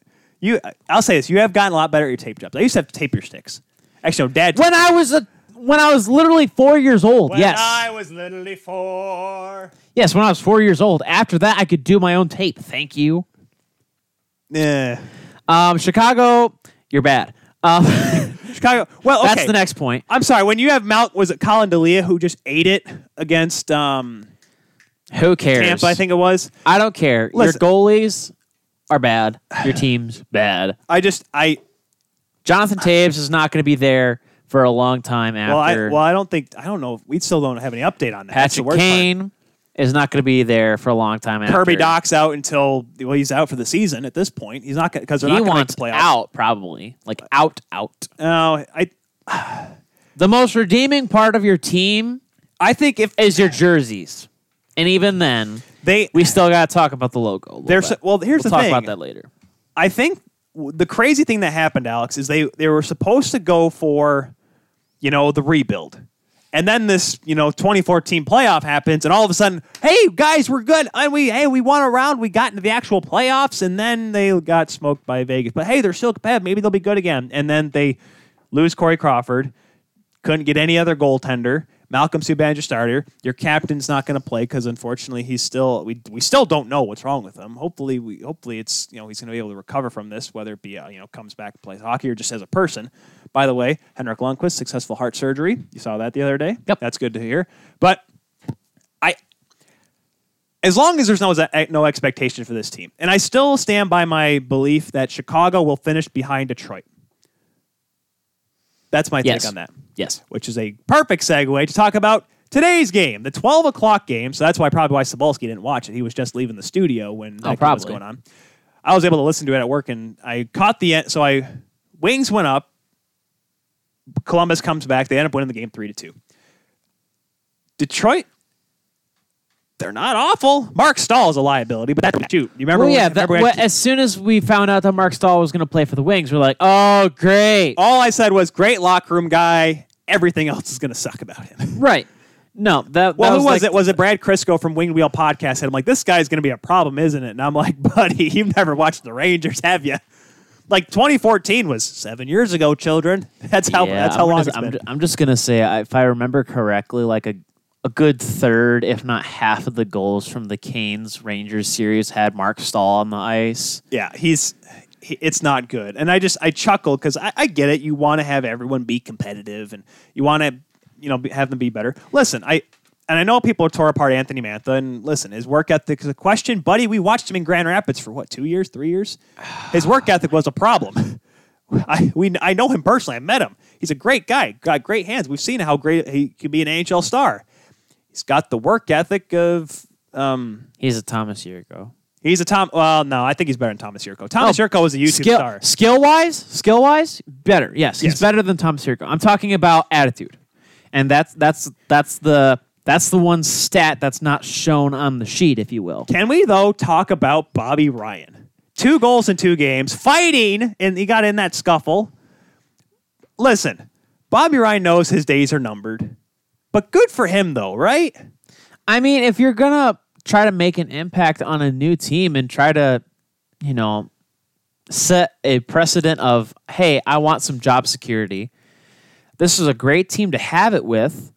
I'll say this: you have gotten a lot better at your tape jobs. I used to have to tape your sticks. Actually, no, Dad. When I was literally 4 years old. Yes. I was literally 4. Yes, when I was 4 years old. After that, I could do my own tape. Thank you. Yeah. Chicago, you're bad. Chicago. Well, okay. That's the next point. I'm sorry. When you have was it Colin Delia who just ate it against who cares? Tampa, I think it was. I don't care. Listen, your goalies are bad. Your team's bad. Jonathan Taves is not going to be there for a long time after. I don't know. We still don't have any update on that. Patrick Kane is not going to be there for a long time after. Kirby Doc's out until he's out for the season at this point. He's not because they're not going to play out probably like out. Oh, the most redeeming part of your team, I think, is your jerseys, and even then, we still got to talk about the logo. Here's the thing. We'll talk about that later. I think the crazy thing that happened, Alex, is they were supposed to go for, the rebuild. And then this, 2014 playoff happens, and all of a sudden, hey guys, we're good, and we won a round, we got into the actual playoffs, and then they got smoked by Vegas. But hey, they're still competitive, maybe they'll be good again. And then they lose Corey Crawford, couldn't get any other goaltender. Malcolm Subban, your starter. Your captain's not going to play because unfortunately he's still. We still don't know what's wrong with him. Hopefully it's he's going to be able to recover from this, whether it be comes back and plays hockey or just as a person. By the way, Henrik Lundqvist, successful heart surgery. You saw that the other day. Yep, that's good to hear. But as long as there's no expectation for this team, and I still stand by my belief that Chicago will finish behind Detroit. That's my take on that. Yes. Which is a perfect segue to talk about today's game, the 12 o'clock game. So that's probably why Cybulski didn't watch it. He was just leaving the studio when that was going on. I was able to listen to it at work, and I caught the end. So Wings went up. Columbus comes back. They end up winning the game 3-2. Detroit, they're not awful. Mark Stahl is a liability, but that's too. You remember? Well, yeah. As soon as we found out that Mark Stahl was going to play for the Wings, we're like, "Oh, great!" All I said was, "Great locker room guy." Everything else is going to suck about him. Right? No. Who was it? Was it Brad Crisco from Winged Wheel Podcast? And I'm like, "This guy's going to be a problem, isn't it?" And I'm like, "Buddy, you've never watched the Rangers, have you?" Like 2014 was 7 years ago, children. That's how long it's been. I'm just going to say, if I remember correctly, like a good third, if not half, of the goals from the Canes-Rangers series had Mark Stahl on the ice. Yeah, it's not good. And I chuckled because I get it. You want to have everyone be competitive and you want to, have them be better. Listen, I know people tore apart Anthony Mantha, and listen, his work ethic is a question. Buddy, we watched him in Grand Rapids for 3 years? His work ethic was a problem. I know him personally. I met him. He's a great guy. Got great hands. We've seen how great he could be an NHL star. He's got the work ethic of... he's a Thomas Yurko. Well, no, I think he's better than Thomas Yurko. Thomas Yurko was a YouTube star. Skill-wise, better. Yes, he's better than Thomas Yurko. I'm talking about attitude. And that's the one stat that's not shown on the sheet, if you will. Can we, though, talk about Bobby Ryan? 2 goals in 2 games, fighting, and he got in that scuffle. Listen, Bobby Ryan knows his days are numbered. But good for him, though, right? I mean, if you're going to try to make an impact on a new team and try to, set a precedent of, hey, I want some job security, this is a great team to have it with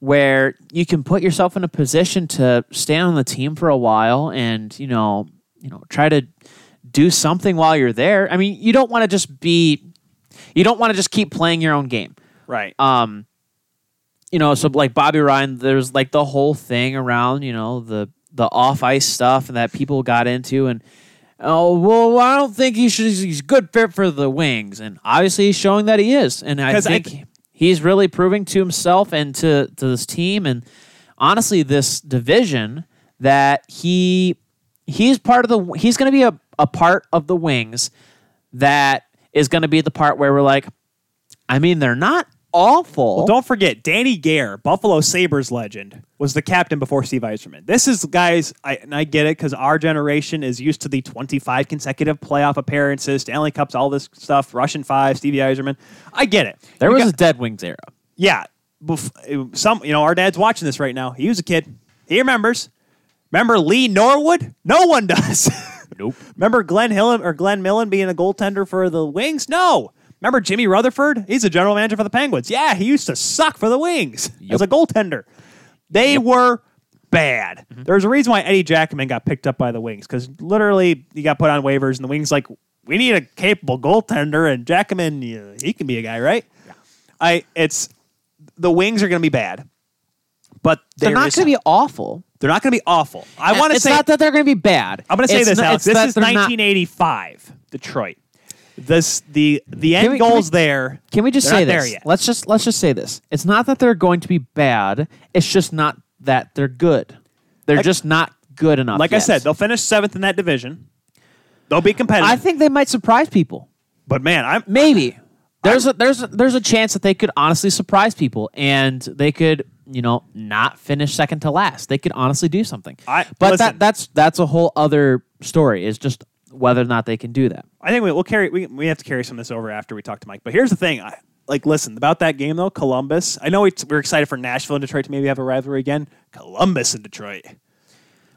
where you can put yourself in a position to stand on the team for a while and, try to do something while you're there. I mean, you don't want to just keep playing your own game. Right. So like Bobby Ryan, there's like the whole thing around, the off-ice stuff and that people got into and, oh, well, I don't think he's a good fit for the Wings. And obviously he's showing that he is. And I think he's really proving to himself and to this team and honestly this division that he's going to be a part of the Wings that is going to be the part where we're like, I mean, they're not awful. Well, don't forget, Danny Gare, Buffalo Sabres legend, was the captain before Steve Yzerman. This is, guys, I get it because our generation is used to the 25 consecutive playoff appearances, Stanley Cups, all this stuff, Russian Five, Stevie Yzerman. I get it. There was a Dead Wings era. Yeah. Our dad's watching this right now. He was a kid. He remembers. Remember Lee Norwood? No one does. Nope. Remember Glenn Millen being a goaltender for the Wings? No. Remember Jimmy Rutherford? He's a general manager for the Penguins. Yeah, he used to suck for the Wings as a goaltender. They were bad. Mm-hmm. There's a reason why Eddie Jackman got picked up by the Wings because literally he got put on waivers and the Wings like, we need a capable goaltender and Jackman, he can be a guy, right? Yeah. It's the Wings are going to be bad, but they're not going to be awful. They're not going to be awful. I want to say it's not that they're going to be bad. I'm going to say this, Alex. This is 1985 Detroit. The end goal's there. Can we just say this? Let's just say this. It's not that they're going to be bad. It's just not that they're good. They're just not good enough. Like I said, they'll finish 7th in that division. They'll be competitive. I think they might surprise people. But man, there's a chance that they could honestly surprise people, and they could, not finish second to last. They could honestly do something. But that's a whole other story. Is just whether or not they can do that. I think we have to carry some of this over after we talk to Mike. But here's the thing. Listen, about that game, though, Columbus. I know we're excited for Nashville and Detroit to maybe have a rivalry again. Columbus and Detroit.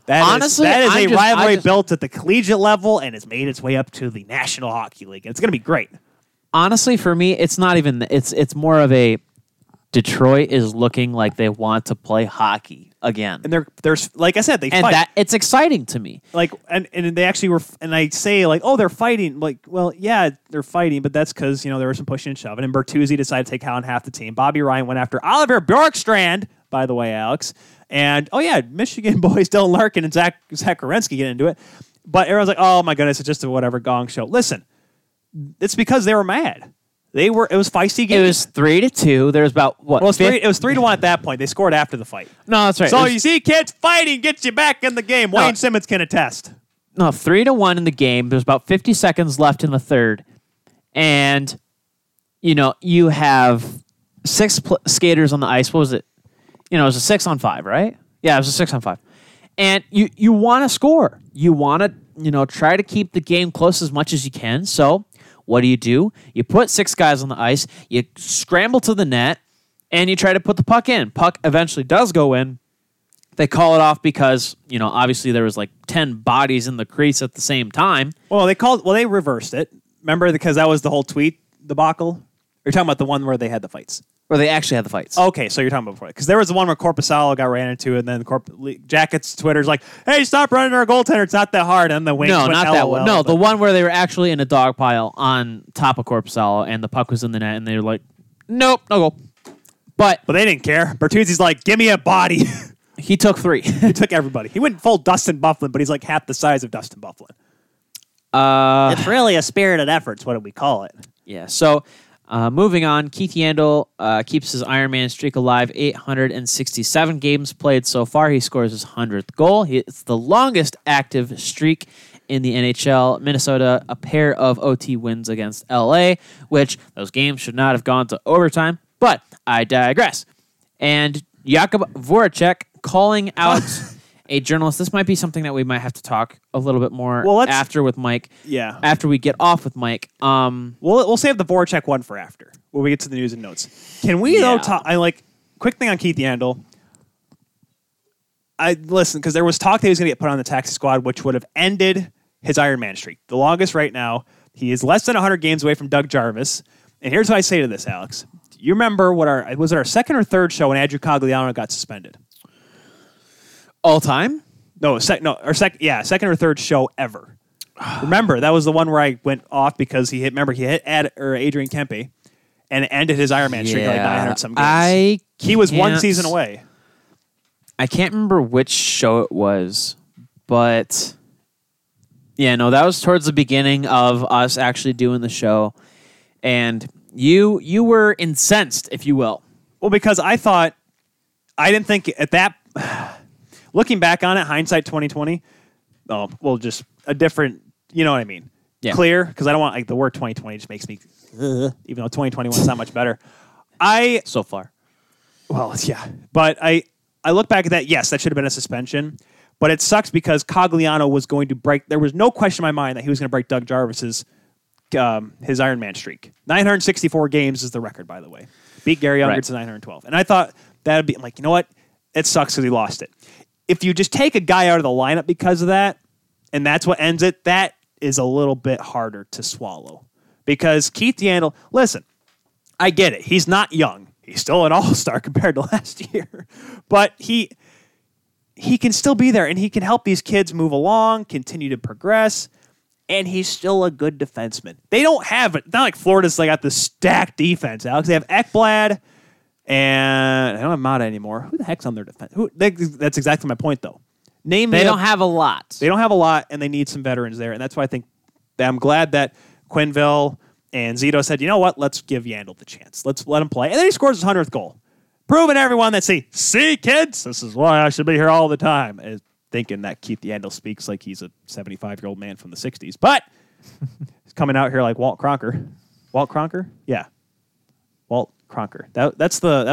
Honestly, that is a rivalry built at the collegiate level and has made its way up to the National Hockey League. It's going to be great. Honestly, for me, it's not even... It's more of a... Detroit is looking like they want to play hockey again. And like I said, they fight. It's exciting to me. And they actually were... And I say, they're fighting. They're fighting, but that's because, there was some pushing and shoving. And Bertuzzi decided to take on half the team. Bobby Ryan went after Oliver Bjorkstrand, by the way, Alex. And, Michigan boys, Dylan Larkin and Zach Kerensky get into it. But everyone's like, oh, my goodness, it's just a whatever gong show. Listen, it's because they were mad. It was feisty game. It was 3-2. There was about what? Well, it was 3-1 at that point. They scored after the fight. No, that's right. So you see, kids, fighting gets you back in the game. Wayne Simmons can attest. No, 3-1 in the game. There's about 50 seconds left in the third, and you have six skaters on the ice. What was it? It was a 6-on-5, right? Yeah, it was a 6-on-5, and you want to score. You want to try to keep the game close as much as you can. So. What do? You put six guys on the ice, you scramble to the net, and you try to put the puck in. Puck eventually does go in. They call it off because, obviously there was 10 bodies in the crease at the same time. Well, they reversed it. Remember, because that was the whole tweet debacle? You're talking about the one where they had the fights. Where they actually had the fights. Okay, so you're talking about before. Because there was the one where Korpisalo got ran into, and then Jackets Twitter's like, hey, stop running our goaltender. It's not that hard. And the Wings went not LOL, that one. No, the one where they were actually in a dog pile on top of Korpisalo, and the puck was in the net, and they were like, nope, no goal. But they didn't care. Bertuzzi's like, give me a body. He took three. He took everybody. He went full Dustin Byfuglien, but he's like half the size of Dustin Byfuglien. It's really a spirited effort. What do we call it? Yeah, so... moving on, Keith Yandel keeps his Ironman streak alive. 867 games played so far. He scores his 100th goal. It's the longest active streak in the NHL. Minnesota, a pair of OT wins against L.A., which those games should not have gone to overtime, but I digress. And Jakub Voracek calling out a journalist. This might be something that we might have to talk a little bit more after with Mike. Yeah. After we get off with Mike. We'll save the Voracek one for after, when we get to the news and notes. Can we, though, talk... Quick thing on Keith Yandel. Listen, because there was talk that he was going to get put on the taxi squad, which would have ended his Ironman streak. The longest right now. He is less than 100 games away from Doug Jarvis. And here's what I say to this, Alex. Do you remember what was it our second or third show when Andrew Cogliano got suspended? All time? Second or third show ever. Remember, that was the one where I went off because he hit Adrian Kempe and ended his Ironman streak like 900 some games. He was one season away. I can't remember which show it was, but that was towards the beginning of us actually doing the show, and you were incensed, if you will. Well, because I didn't think at that. Looking back on it, hindsight 2020, just a different, you know what I mean? Yeah. Clear, because I don't want, the word 2020 just makes me, even though 2021 is not much better. So far. Well, yeah. But I look back at that, yes, that should have been a suspension, but it sucks because Cogliano was going to there was no question in my mind that he was going to break Doug Jarvis's, his Ironman streak. 964 games is the record, by the way. Beat Gary Unger to 912. And I thought that'd be, you know what? It sucks because he lost it. If you just take a guy out of the lineup because of that, and that's what ends it, that is a little bit harder to swallow. Because Keith Yandel, listen, I get it. He's not young. He's still an all-star compared to last year. But he can still be there, and he can help these kids move along, continue to progress. and he's still a good defenseman. They don't have it. Not like Florida's got this stacked defense, Alex. They have Ekblad, and I don't have Mata anymore. Who the heck's on their defense? That's exactly my point, though. They don't have a lot. They don't have a lot, and they need some veterans there, and that's why I think I'm glad that Quenneville and Zito said, you know what, let's give Yandel the chance. Let's let him play. And then he scores his 100th goal. Proving everyone that see, kids, this is why I should be here all the time. Is thinking that Keith Yandel speaks like he's a 75-year-old man from the 60s. But he's coming out here like Walt Cronker. Walt Cronker? Yeah. Walt Cronker. That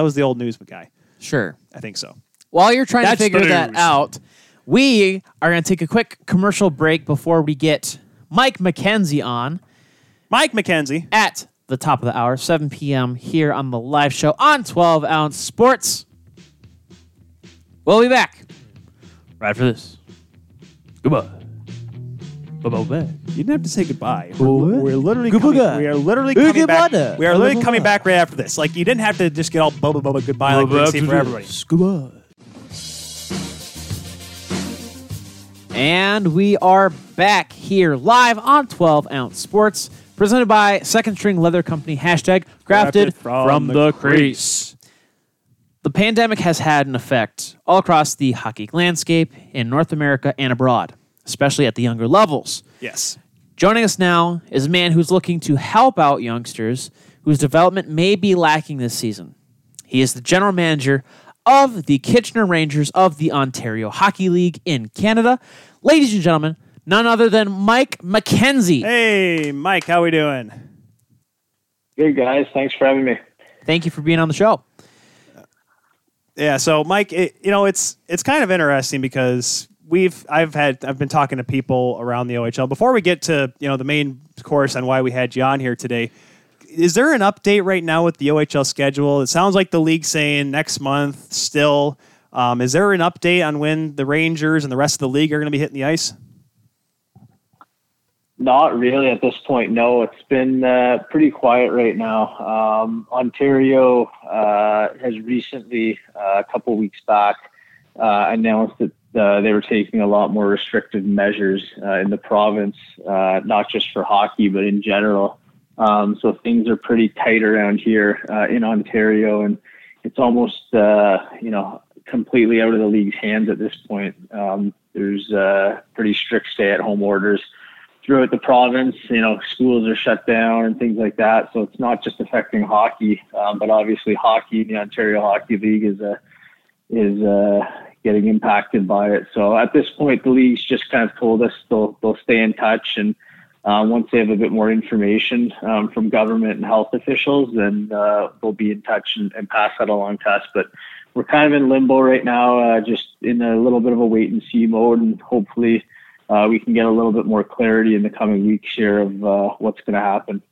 was the old newsman guy. Sure. I think so. While you're trying to figure that out, we are going to take a quick commercial break before we get Mike McKenzie on. Mike McKenzie. At the top of the hour, 7 p.m. here on the live show on 12-Ounce Sports. We'll be back. Right after this. Goodbye. Bye-bye. You didn't have to say goodbye. We are literally coming back. We are literally coming back right after this. Like, you didn't have to just get all goodbye like we see for everybody. Goodbye. And we are back here live on 12-Ounce Sports, presented by Second String Leather Company, # grafted from the crease. The pandemic has had an effect all across the hockey landscape in North America and abroad, especially at the younger levels. Yes. Joining us now is a man who's looking to help out youngsters whose development may be lacking this season. He is the general manager of the Kitchener Rangers of the Ontario Hockey League in Canada. Ladies and gentlemen, none other than Mike McKenzie. Hey, Mike, how we doing? Good, guys. Thanks for having me. Thank you for being on the show. Yeah, so Mike, it's kind of interesting because I've been talking to people around the OHL. Before we get to the main course on why we had you on here today, is there an update right now with the OHL schedule? It sounds like the league's saying next month still. Is there an update on when the Rangers and the rest of the league are going to be hitting the ice? Not really at this point, no. It's been pretty quiet right now. Ontario has recently, a couple weeks back, announced that they were taking a lot more restrictive measures in the province, not just for hockey, but in general. So things are pretty tight around here in Ontario, and it's almost, completely out of the league's hands at this point. There's pretty strict stay-at-home orders throughout the province. Schools are shut down and things like that. So it's not just affecting hockey, but obviously hockey, the Ontario Hockey League is getting impacted by it. So at this point, the league's just kind of told us they'll stay in touch, and once they have a bit more information from government and health officials, then they'll be in touch and pass that along to us. But we're kind of in limbo right now, just in a little bit of a wait-and-see mode, and hopefully we can get a little bit more clarity in the coming weeks here of what's going to happen.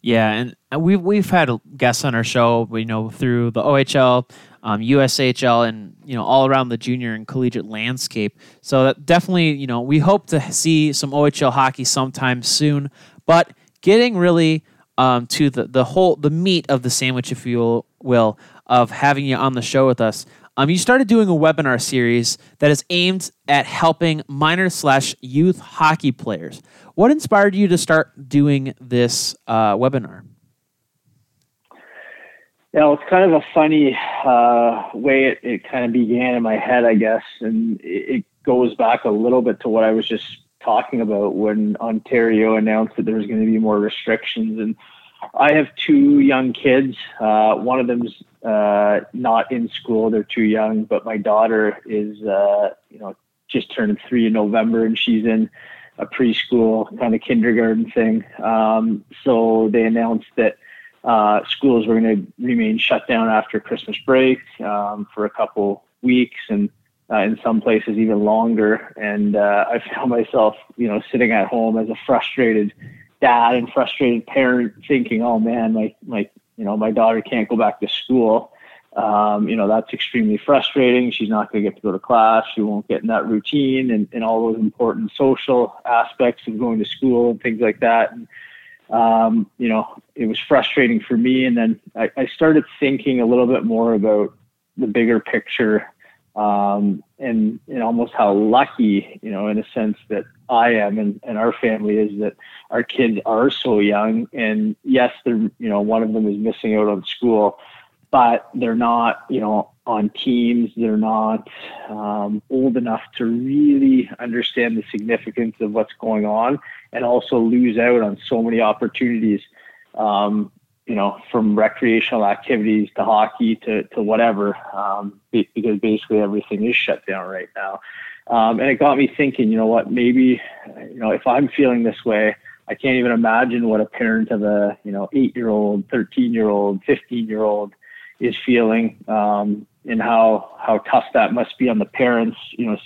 Yeah, and we've had guests on our show, through the OHL, USHL, and all around the junior and collegiate landscape. So that definitely, we hope to see some OHL hockey sometime soon. But getting really to the meat of the sandwich, if you will, of having you on the show with us. You started doing a webinar series that is aimed at helping minor/youth hockey players. What inspired you to start doing this webinar? Yeah, it's kind of a funny way it kind of began in my head, I guess. And it goes back a little bit to what I was just talking about when Ontario announced that there was going to be more restrictions. And I have two young kids. One of them's not in school, they're too young, but my daughter is just turned 3 in November, and she's in a preschool kind of kindergarten thing. So they announced that schools were going to remain shut down after Christmas break for a couple weeks, and in some places even longer. And I found myself sitting at home as a frustrated dad and frustrated parent, thinking, oh man, my daughter can't go back to school. That's extremely frustrating. She's not going to get to go to class. She won't get in that routine and all those important social aspects of going to school and things like that. And, it was frustrating for me. And then I started thinking a little bit more about the bigger picture And almost how lucky, in a sense that I am and our family is that our kids are so young. And yes, they're, one of them is missing out on school, but they're not, on teams. They're not old enough to really understand the significance of what's going on and also lose out on so many opportunities, from recreational activities to hockey to whatever, because basically everything is shut down right now. And it got me thinking, maybe, if I'm feeling this way, I can't even imagine what a parent of a, 8-year-old, 13-year-old, 15-year-old is feeling, and how tough that must be on the parents,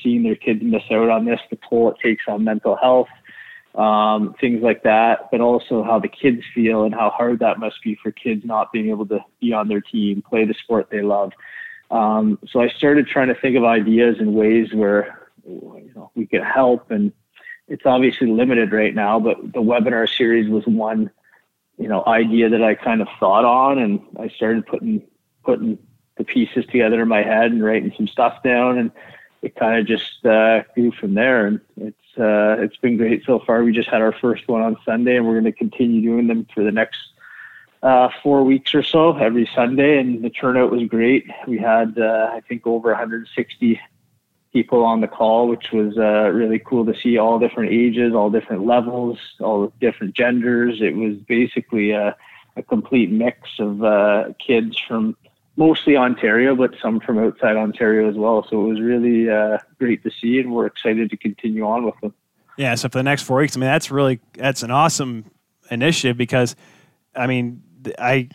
seeing their kids miss out on this, the toll it takes on mental health, things like that, but also how the kids feel and how hard that must be for kids not being able to be on their team, play the sport they love. So I started trying to think of ideas and ways where, we could help. And it's obviously limited right now, but the webinar series was one, idea that I kind of thought on, and I started putting the pieces together in my head and writing some stuff down, and it kind of just grew from there. And it's been great so far. We just had our first one on Sunday, and we're going to continue doing them for the next 4 weeks or so every Sunday. And the turnout was great. We had, I think, over 160 people on the call, which was really cool to see. All different ages, all different levels, all different genders. It was basically a complete mix of kids from mostly Ontario, but some from outside Ontario as well. So it was really great to see, and we're excited to continue on with them. Yeah, so for the next 4 weeks, that's an awesome initiative, because, I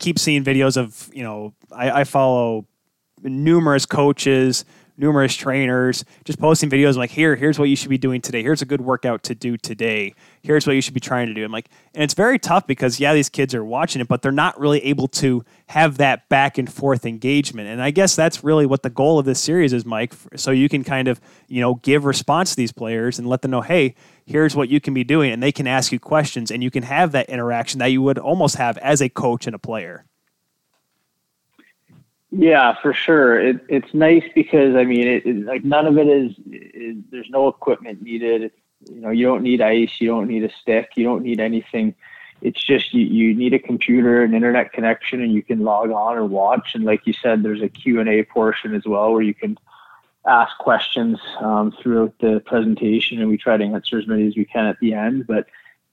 keep seeing videos of, I follow numerous coaches, numerous trainers, just posting videos like, here's what you should be doing today. Here's a good workout to do today. Here's what you should be trying to do. And it's very tough because these kids are watching it, but they're not really able to have that back and forth engagement. And I guess that's really what the goal of this series is, Mike. So you can kind of, give response to these players and let them know, hey, here's what you can be doing. And they can ask you questions, and you can have that interaction that you would almost have as a coach and a player. Yeah, for sure. It's nice because none of it is there's no equipment needed. You don't need ice, you don't need a stick, you don't need anything. It's just you need a computer, an internet connection, and you can log on or watch. And like you said, there's a Q&A portion as well where you can ask questions throughout the presentation, and we try to answer as many as we can at the end. But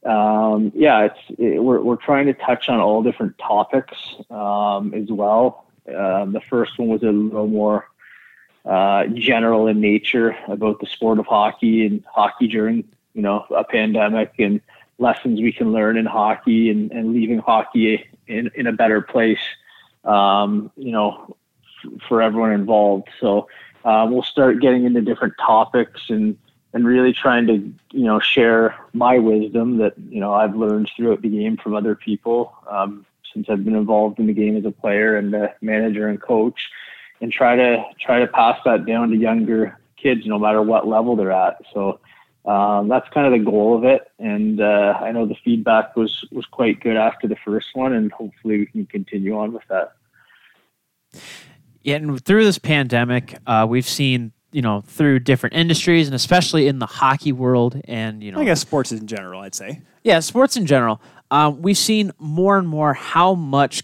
we're trying to touch on all different topics as well. The first one was a little more general in nature about the sport of hockey and hockey during, a pandemic, and lessons we can learn in hockey and leaving hockey in a better place, for everyone involved. So we'll start getting into different topics and really trying to, share my wisdom that, I've learned throughout the game from other people, since I've been involved in the game as a player and a manager and coach, and try to pass that down to younger kids, no matter what level they're at. So that's kind of the goal of it. And I know the feedback was quite good after the first one, and hopefully we can continue on with that. Yeah. And through this pandemic, we've seen, through different industries, and especially in the hockey world, and, I guess sports in general, I'd say. Yeah. Sports in general. We've seen more and more how much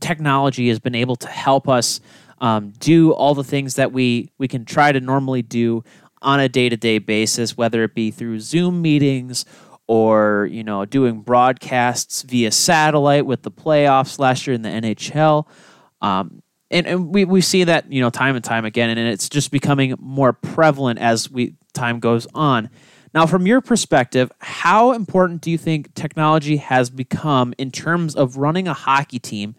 technology has been able to help us do all the things that we can try to normally do on a day-to-day basis, whether it be through Zoom meetings or, doing broadcasts via satellite with the playoffs last year in the NHL. And we see that, time and time again, and it's just becoming more prevalent as time goes on. Now, from your perspective, how important do you think technology has become in terms of running a hockey team,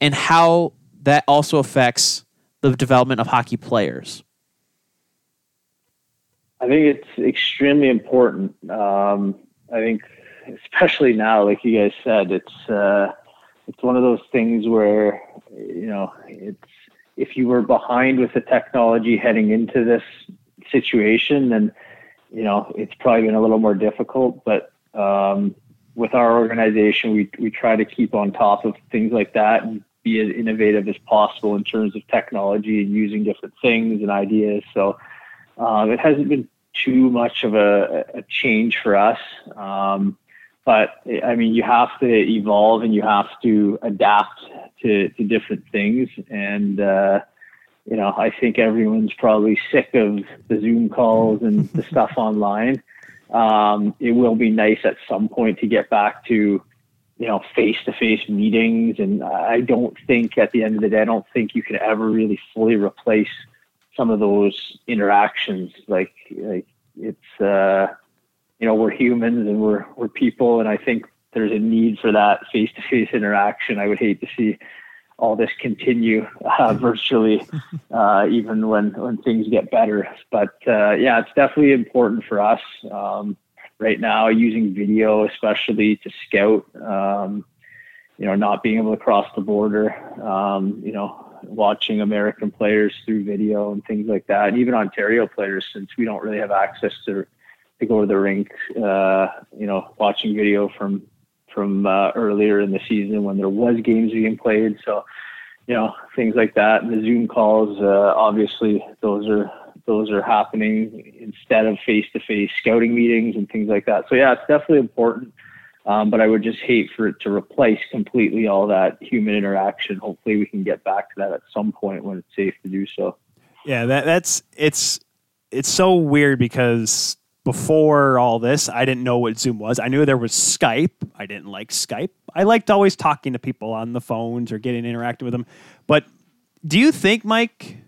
and how that also affects the development of hockey players? I think it's extremely important. I think especially now, like you guys said, it's one of those things where, if you were behind with the technology heading into this situation, then it's probably been a little more difficult, but with our organization, we try to keep on top of things like that and be as innovative as possible in terms of technology and using different things and ideas. So it hasn't been too much of a change for us. But I mean, you have to evolve and you have to adapt to different things. And, you know, I think everyone's probably sick of the Zoom calls and the stuff online. It will be nice at some point to get back to, you know, face-to-face meetings. And I don't think at the end of the day, I don't think you can ever really fully replace some of those interactions. Like it's, you know, we're humans and we're people. And I think there's a need for that face-to-face interaction. I would hate to see all this continue virtually, even when things get better. But yeah, it's definitely important for us right now, using video, especially to scout, you know, not being able to cross the border, you know, watching American players through video and things like that. And even Ontario players, since we don't really have access to go to the rink, you know, watching video from earlier in the season when there was games being played. So, you know, things like that. And the Zoom calls, obviously those are happening instead of face-to-face scouting meetings and things like that. So yeah, it's definitely important. But I would just hate for it to replace completely all that human interaction. Hopefully we can get back to that at some point when it's safe to do so. Yeah. It's so weird because before all this, I didn't know what Zoom was. I knew there was Skype. I didn't like Skype. I liked always talking to people on the phones or getting interactive with them. But do you think, Mike,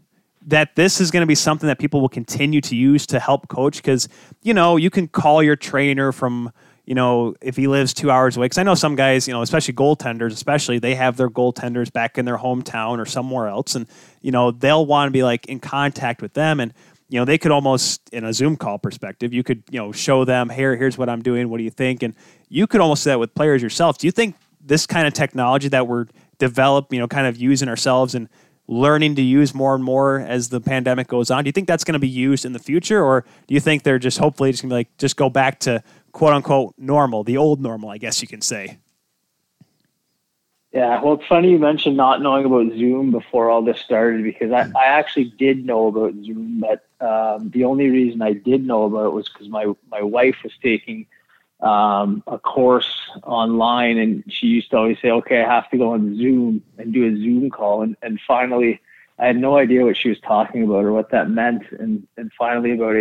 that this is going to be something that people will continue to use to help coach? Because, you know, you can call your trainer from, you know, if he lives 2 hours away. Because I know some guys, you know, especially goaltenders, they have their goaltenders back in their hometown or somewhere else. And, you know, they'll want to be, like, in contact with them. And, you know, they could almost, in a Zoom call perspective, you could, you know, show them, here, here's what I'm doing. What do you think? And you could almost do that with players yourself. Do you think this kind of technology that we're developing, you know, kind of using ourselves and learning to use more and more as the pandemic goes on, do you think that's going to be used in the future? Or do you think they're just hopefully just going to be like, just go back to quote unquote normal, the old normal, I guess you can say? Yeah, well, it's funny you mentioned not knowing about Zoom before all this started, because I actually did know about Zoom, but the only reason I did know about it was because my wife was taking a course online, and she used to always say, okay, I have to go on Zoom and do a Zoom call. And finally, I had no idea what she was talking about or what that meant. And finally, about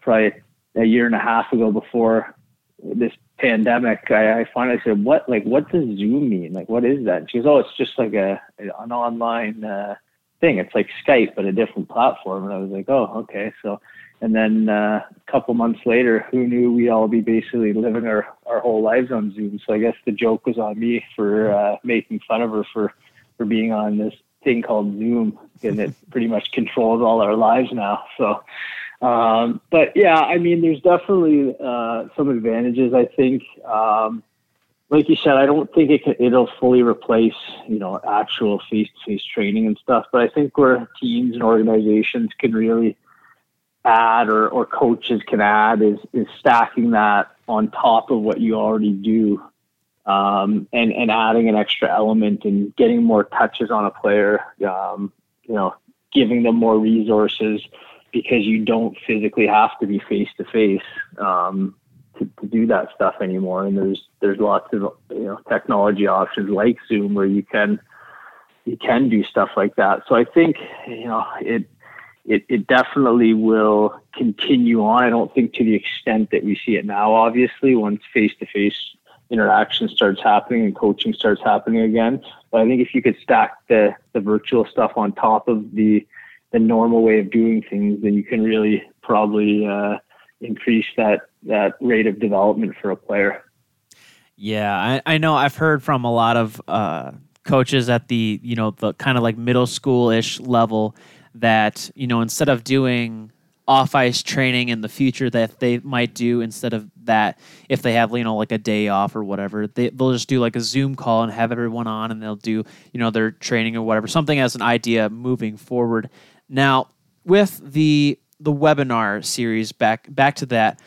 probably a year and a half ago, before this pandemic, I finally said, what does Zoom mean? Like, what is that? And she goes, oh, it's just like an online thing. It's like Skype, but a different platform. And I was like, oh, okay. So, and then a couple months later, who knew we'd all be basically living our whole lives on Zoom. So I guess the joke was on me for making fun of her for being on this thing called Zoom, and it pretty much controls all our lives now. So, but yeah, I mean, there's definitely some advantages, I think. Like you said, I don't think it'll fully replace, you know, actual face-to-face training and stuff. But I think where teams and organizations can really add, or coaches can add, is stacking that on top of what you already do, and adding an extra element and getting more touches on a player, you know, giving them more resources, because you don't physically have to be face-to-face to do that stuff anymore. And there's lots of, you know, technology options like Zoom where you can do stuff like that. So I think, you know, it definitely will continue on. I don't think to the extent that we see it now, obviously, once face-to-face interaction starts happening and coaching starts happening again. But I think if you could stack the virtual stuff on top of the normal way of doing things, then you can really probably increase that rate of development for a player. Yeah, I know I've heard from a lot of coaches at the, you know, the kind of like middle school-ish level that, you know, instead of doing off-ice training in the future, that they might do, instead of that, if they have, you know, like a day off or whatever, they'll just do like a Zoom call and have everyone on, and they'll do, you know, their training or whatever, something as an idea moving forward. Now, with the webinar series, back to that,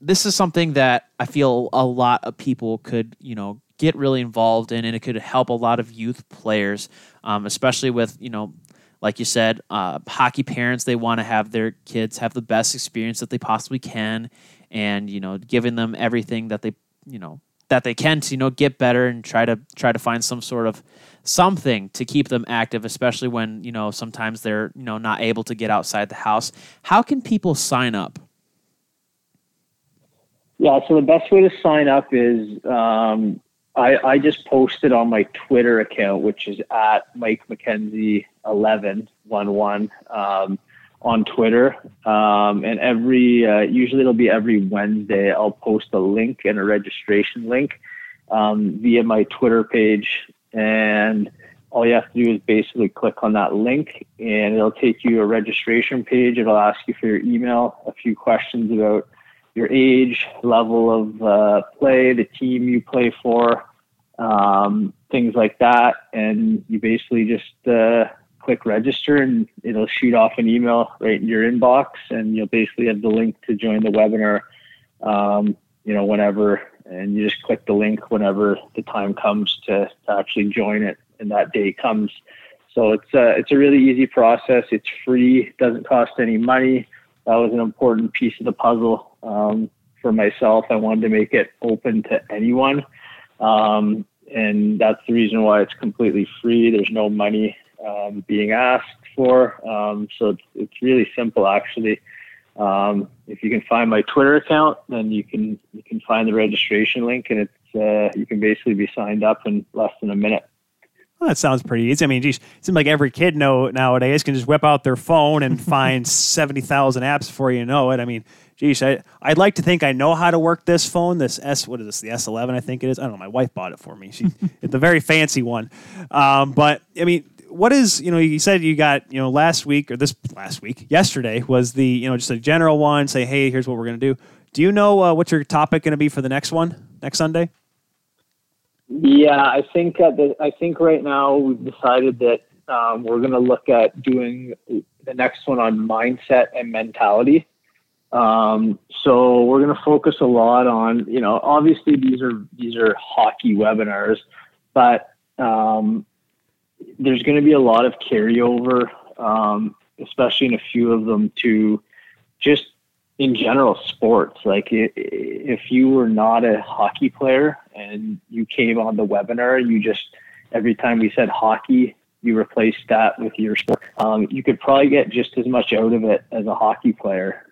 this is something that I feel a lot of people could, you know, get really involved in, and it could help a lot of youth players, especially with, you know, like you said, hockey parents, they want to have their kids have the best experience that they possibly can, and, you know, giving them everything that they, you know, that they can to, you know, get better and try to find some sort of something to keep them active, especially when, you know, sometimes they're, you know, not able to get outside the house. How can people sign up? Yeah, so the best way to sign up is I just posted on my Twitter account, which is at Mike McKenzie 1111 on Twitter. And every usually it'll be every Wednesday, I'll post a link and a registration link via my Twitter page. And all you have to do is basically click on that link, and it'll take you to a registration page. It'll ask you for your email, a few questions about your age, level of play, the team you play for, things like that. And you basically just click register, and it'll shoot off an email right in your inbox, and you'll basically have the link to join the webinar, you know, whenever. And you just click the link whenever the time comes to actually join it, and that day comes. So it's a really easy process. It's free, doesn't cost any money. That was an important piece of the puzzle for myself. I wanted to make it open to anyone, and that's the reason why it's completely free. There's no money being asked for, so it's really simple, actually. If you can find my Twitter account, then you can find the registration link, and it's you can basically be signed up in less than a minute. Well, that sounds pretty easy. I mean, geez, it seems like every kid nowadays can just whip out their phone and find 70,000 apps before you know it. I mean, geez, I'd like to think I know how to work this phone. This the S11, I think it is. I don't know. My wife bought it for me. She the very fancy one. But I mean, what is, you know, you said you got, you know, yesterday was the, you know, just a general one, say, hey, here's what we're going to do. Do you know what's your topic going to be for the next one, next Sunday? Yeah, I think right now we've decided that we're going to look at doing the next one on mindset and mentality. So we're going to focus a lot on, you know, obviously these are hockey webinars, but there's going to be a lot of carryover, especially in a few of them, to just in general sports. Like if you were not a hockey player and you came on the webinar, you just, every time we said hockey, you replaced that with your sport. You could probably get just as much out of it as a hockey player,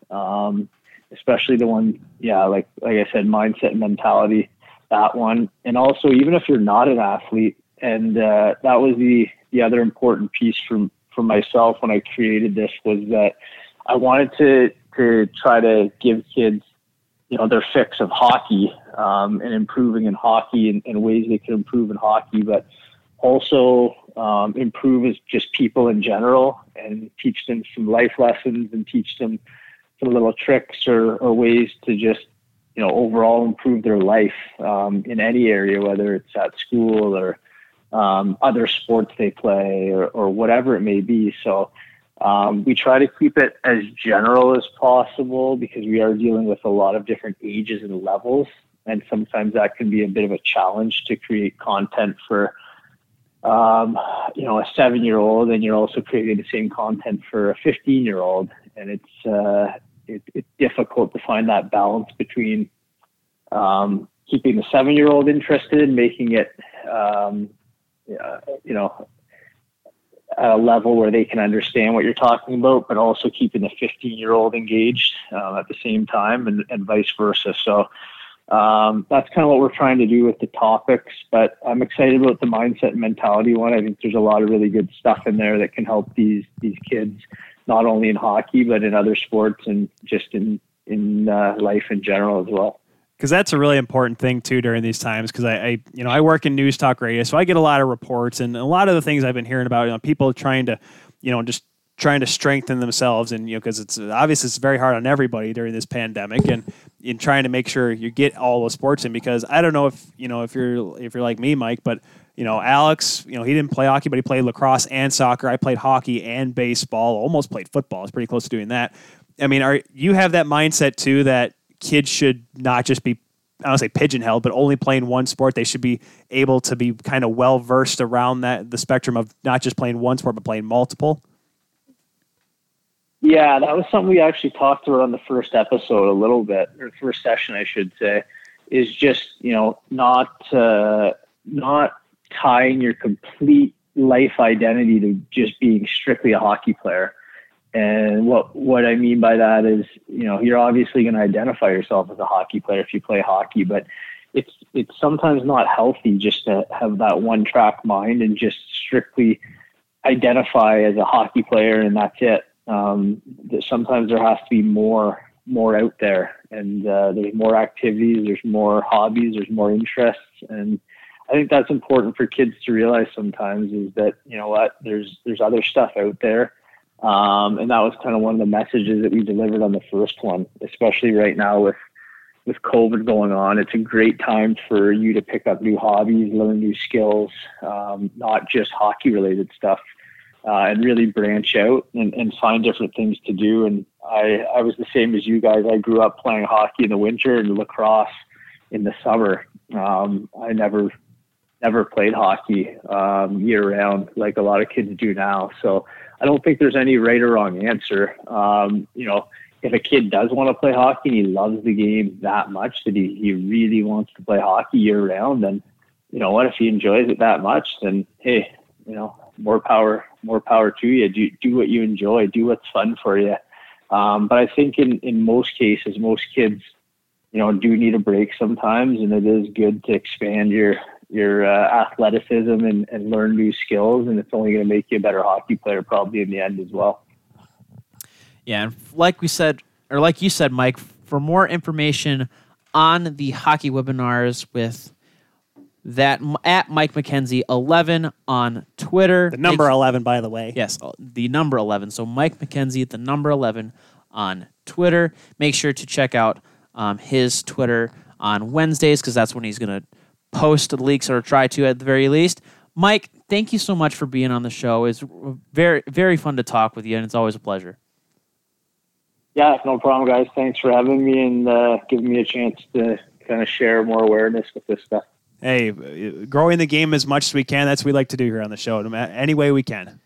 especially the one, like I said, mindset and mentality, that one. And also, even if you're not an athlete, and that was the other important piece for myself when I created this, was that I wanted to try to give kids, you know, their fix of hockey, and improving in hockey, and ways they can improve in hockey, but also improve as just people in general, and teach them some life lessons, and teach them some little tricks or ways to just, you know, overall improve their life in any area, whether it's at school or other sports they play or whatever it may be. So we try to keep it as general as possible, because we are dealing with a lot of different ages and levels, and sometimes that can be a bit of a challenge to create content for, you know, a 7-year-old, and you're also creating the same content for a 15-year-old, and it's difficult to find that balance between keeping the 7-year-old interested, making it, you know, at a level where they can understand what you're talking about, but also keeping the 15-year-old engaged at the same time, and vice versa. So that's kind of what we're trying to do with the topics, but I'm excited about the mindset and mentality one. I think there's a lot of really good stuff in there that can help these kids, not only in hockey, but in other sports, and just in life in general as well. Because that's a really important thing too during these times. Because I work in news talk radio, so I get a lot of reports, and a lot of the things I've been hearing about, you know, people trying to, you know, just trying to strengthen themselves, and, you know, because it's obvious it's very hard on everybody during this pandemic, and in trying to make sure you get all those sports in. Because I don't know if you know if you're like me, Mike, but, you know, Alex, you know, he didn't play hockey, but he played lacrosse and soccer. I played hockey and baseball, almost played football. I was pretty close to doing that. I mean, you have that mindset too that kids should not just be I don't want to say pigeonholed, but only playing one sport, they should be able to be kind of well-versed around that, the spectrum of not just playing one sport, but playing multiple. Yeah, that was something we actually talked about on the first episode a little bit, or first session, I should say, is just, you know, not tying your complete life identity to just being strictly a hockey player. And what I mean by that is, you know, you're obviously going to identify yourself as a hockey player if you play hockey, but it's sometimes not healthy just to have that one track mind and just strictly identify as a hockey player and that's it. Sometimes there has to be more out there, and there's more activities, there's more hobbies, there's more interests, and I think that's important for kids to realize sometimes is that, you know what, there's other stuff out there. And that was kind of one of the messages that we delivered on the first one, especially right now with COVID going on. It's a great time for you to pick up new hobbies, learn new skills, not just hockey related stuff, and really branch out and find different things to do. And I was the same as you guys. I grew up playing hockey in the winter and lacrosse in the summer. I never played hockey year round like a lot of kids do now. So I don't think there's any right or wrong answer. You know, if a kid does want to play hockey and he loves the game that much that he really wants to play hockey year round, then, you know what, if he enjoys it that much, then hey, you know, more power to you. Do what you enjoy, do what's fun for you. But I think in most cases, most kids, you know, do need a break sometimes, and it is good to expand your athleticism and learn new skills, and it's only going to make you a better hockey player probably in the end as well. Yeah, and like we said, or like you said, Mike, for more information on the hockey webinars with that at Mike McKenzie 11 on Twitter. The number 11, by the way. Yes, the number 11. So Mike McKenzie, the number 11 on Twitter. Make sure to check out his Twitter on Wednesdays, because that's when he's going to post leaks, or try to at the very least. Mike, thank you so much for being on the show. It's very, very fun to talk with you, and it's always a pleasure. Yeah, no problem, guys. Thanks for having me and giving me a chance to kind of share more awareness with this stuff. Hey, growing the game as much as we can, that's what we like to do here on the show, any way we can.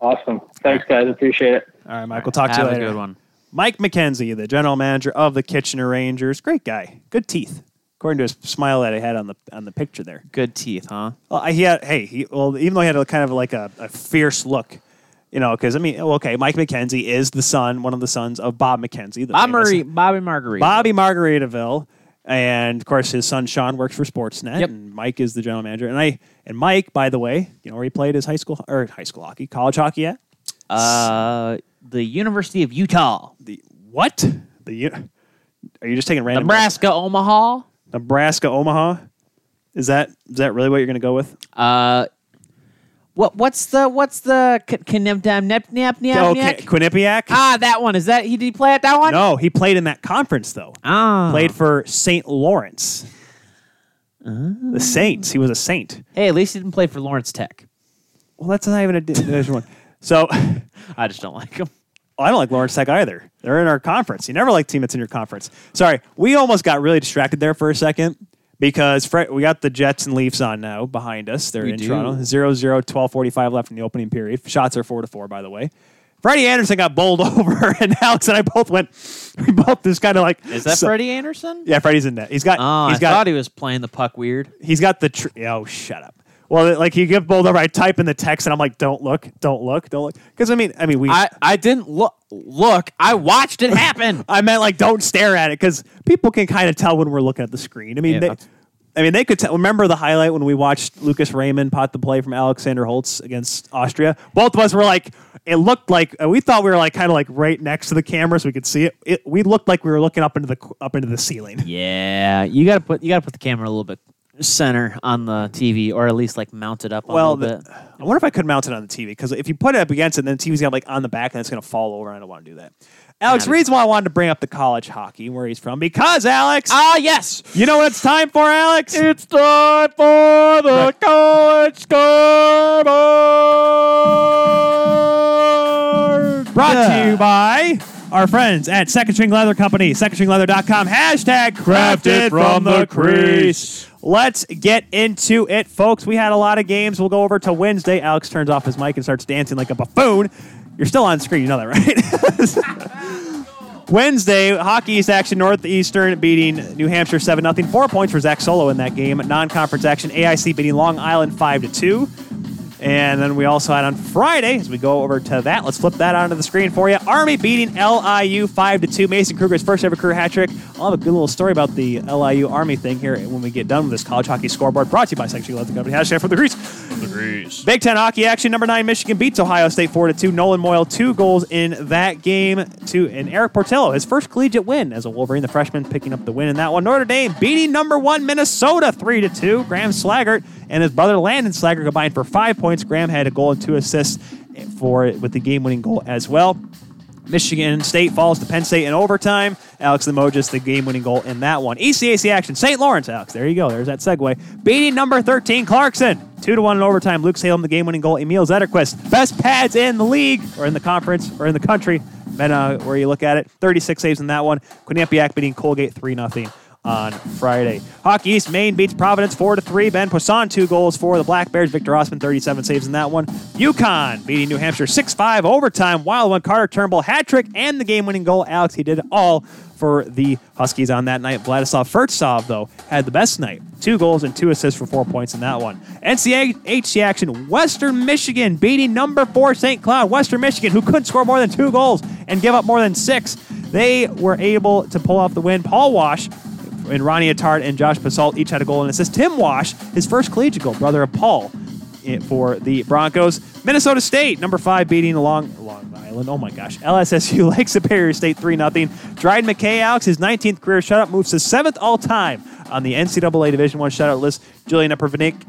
Awesome. Thanks, guys. Appreciate it. All right, Mike, we'll talk to you later. Have a good one. Mike McKenzie, the general manager of the Kitchener Rangers. Great guy. Good teeth. According to his smile that I had on the picture there. Good teeth, huh? Well, even though he had a kind of like a fierce look, you know, because, I mean, okay, Mike McKenzie is the son, one of the sons of Bob McKenzie. Bobby Margaritaville. Bobby Margaritaville. And, of course, his son, Sean, works for Sportsnet. Yep. And Mike is the general manager. And Mike, by the way, you know where he played his high school hockey, college hockey at? The University of Utah. The what? Are you just taking random? Nebraska, Omaha, is that really what you're going to go with? What's the Quinnipiac? Ah, that one. Did he play at that one? No, he played in that conference though. Ah, played for St. Lawrence. The Saints. He was a Saint. Hey, at least he didn't play for Lawrence Tech. Well, that's not even a one. So, I just don't like him. I don't like Lawrence Tech either. They're in our conference. You never like a team that's in your conference. Sorry, we almost got really distracted there for a second because we got the Jets and Leafs on now behind us. They're Toronto. 0-0, 12:45 left in the opening period. Shots are 4-4, by the way. Freddie Anderson got bowled over, and Alex and I both just kind of like... Is that Freddie Anderson? Yeah, Freddie's in net. I thought he was playing the puck weird. He's got the... Oh, shut up. Well, like you get bowled over, I type in the text and I'm like, don't look. Because I mean, I didn't look. I watched it happen. I meant like, don't stare at it because people can kind of tell when we're looking at the screen. I mean, they could tell. Remember the highlight when we watched Lucas Raymond pot the play from Alexander Holtz against Austria? Both of us were like, it looked like we thought we were like kind of like right next to the camera so we could see it. We looked like we were looking up into the ceiling. Yeah, you gotta put the camera a little bit center on the TV, or at least like mount it up a little bit. I wonder if I could mount it on the TV, because if you put it up against it, then the TV's got like on the back and it's going to fall over. I don't want to do that. Alex, reason why I wanted to bring up the college hockey where he's from, because Alex. Ah, yes. You know what it's time for, Alex? It's time for the college scoreboard. Brought to you by our friends at Second String Leather Company, secondstringleather.com, hashtag crafted from the crease. Let's get into it, folks. We had a lot of games. We'll go over to Wednesday. Alex turns off his mic and starts dancing like a buffoon. You're still on screen. You know that, right? Wednesday, Hockey East action, Northeastern beating New Hampshire 7-0. 4 points for Zach Solo in that game. Non-conference action, AIC beating Long Island 5-2. And then we also had on Friday, as we go over to that, let's flip that onto the screen for you. Army beating LIU 5-2. Mason Kruger's first ever career hat trick. I'll have a good little story about the LIU Army thing here when we get done with this college hockey scoreboard. Brought to you by Section Leather Company. Hashtag from the Grease. From the Grease. Big Ten hockey action. Number 9, Michigan beats Ohio State 4-2. Nolan Moyle, 2 goals in that game. And Eric Portillo, his first collegiate win as a Wolverine. The freshman picking up the win in that one. Notre Dame beating number 1, Minnesota 3-2. Graham Slaggart and his brother Landon Slaggart combined for 5 points. Graham had a goal and 2 assists with the game-winning goal as well. Michigan State falls to Penn State in overtime. Alex Limoges, the game-winning goal in that one. ECAC action, St. Lawrence, Alex. There you go. There's that segue. Beating number 13, Clarkson. 2-1 in overtime. Luke Salem, the game-winning goal. Emil Zetterquist. Best pads in the league, or in the conference, or in the country, where you look at it. 36 saves in that one. Quinnipiac beating Colgate 3-0. On Friday. Hockey East, Maine beats Providence 4-3. Ben Poisson, 2 goals for the Black Bears. Victor Osman, 37 saves in that one. UConn beating New Hampshire 6-5 overtime. Wild one, Carter Turnbull, hat trick, and the game-winning goal. Alex, he did it all for the Huskies on that night. Vladislav Furtsov, though, had the best night. 2 goals and 2 assists for 4 points in that one. NCHC action, Western Michigan beating number 4 St. Cloud. Western Michigan, who couldn't score more than 2 goals and give up more than 6. They were able to pull off the win. Paul Wash and Ronnie Attard and Josh Pasalt each had a goal and assist. Tim Wash, his first collegiate goal, brother of Paul, for the Broncos. Minnesota State, number 5, beating Long Island. Oh, my gosh. LSSU, Lake Superior State, 3-0. Dryden McKay, Alex, his 19th career shutout, moves to 7th all-time on the NCAA Division I shutout list. Julian Uppervinick,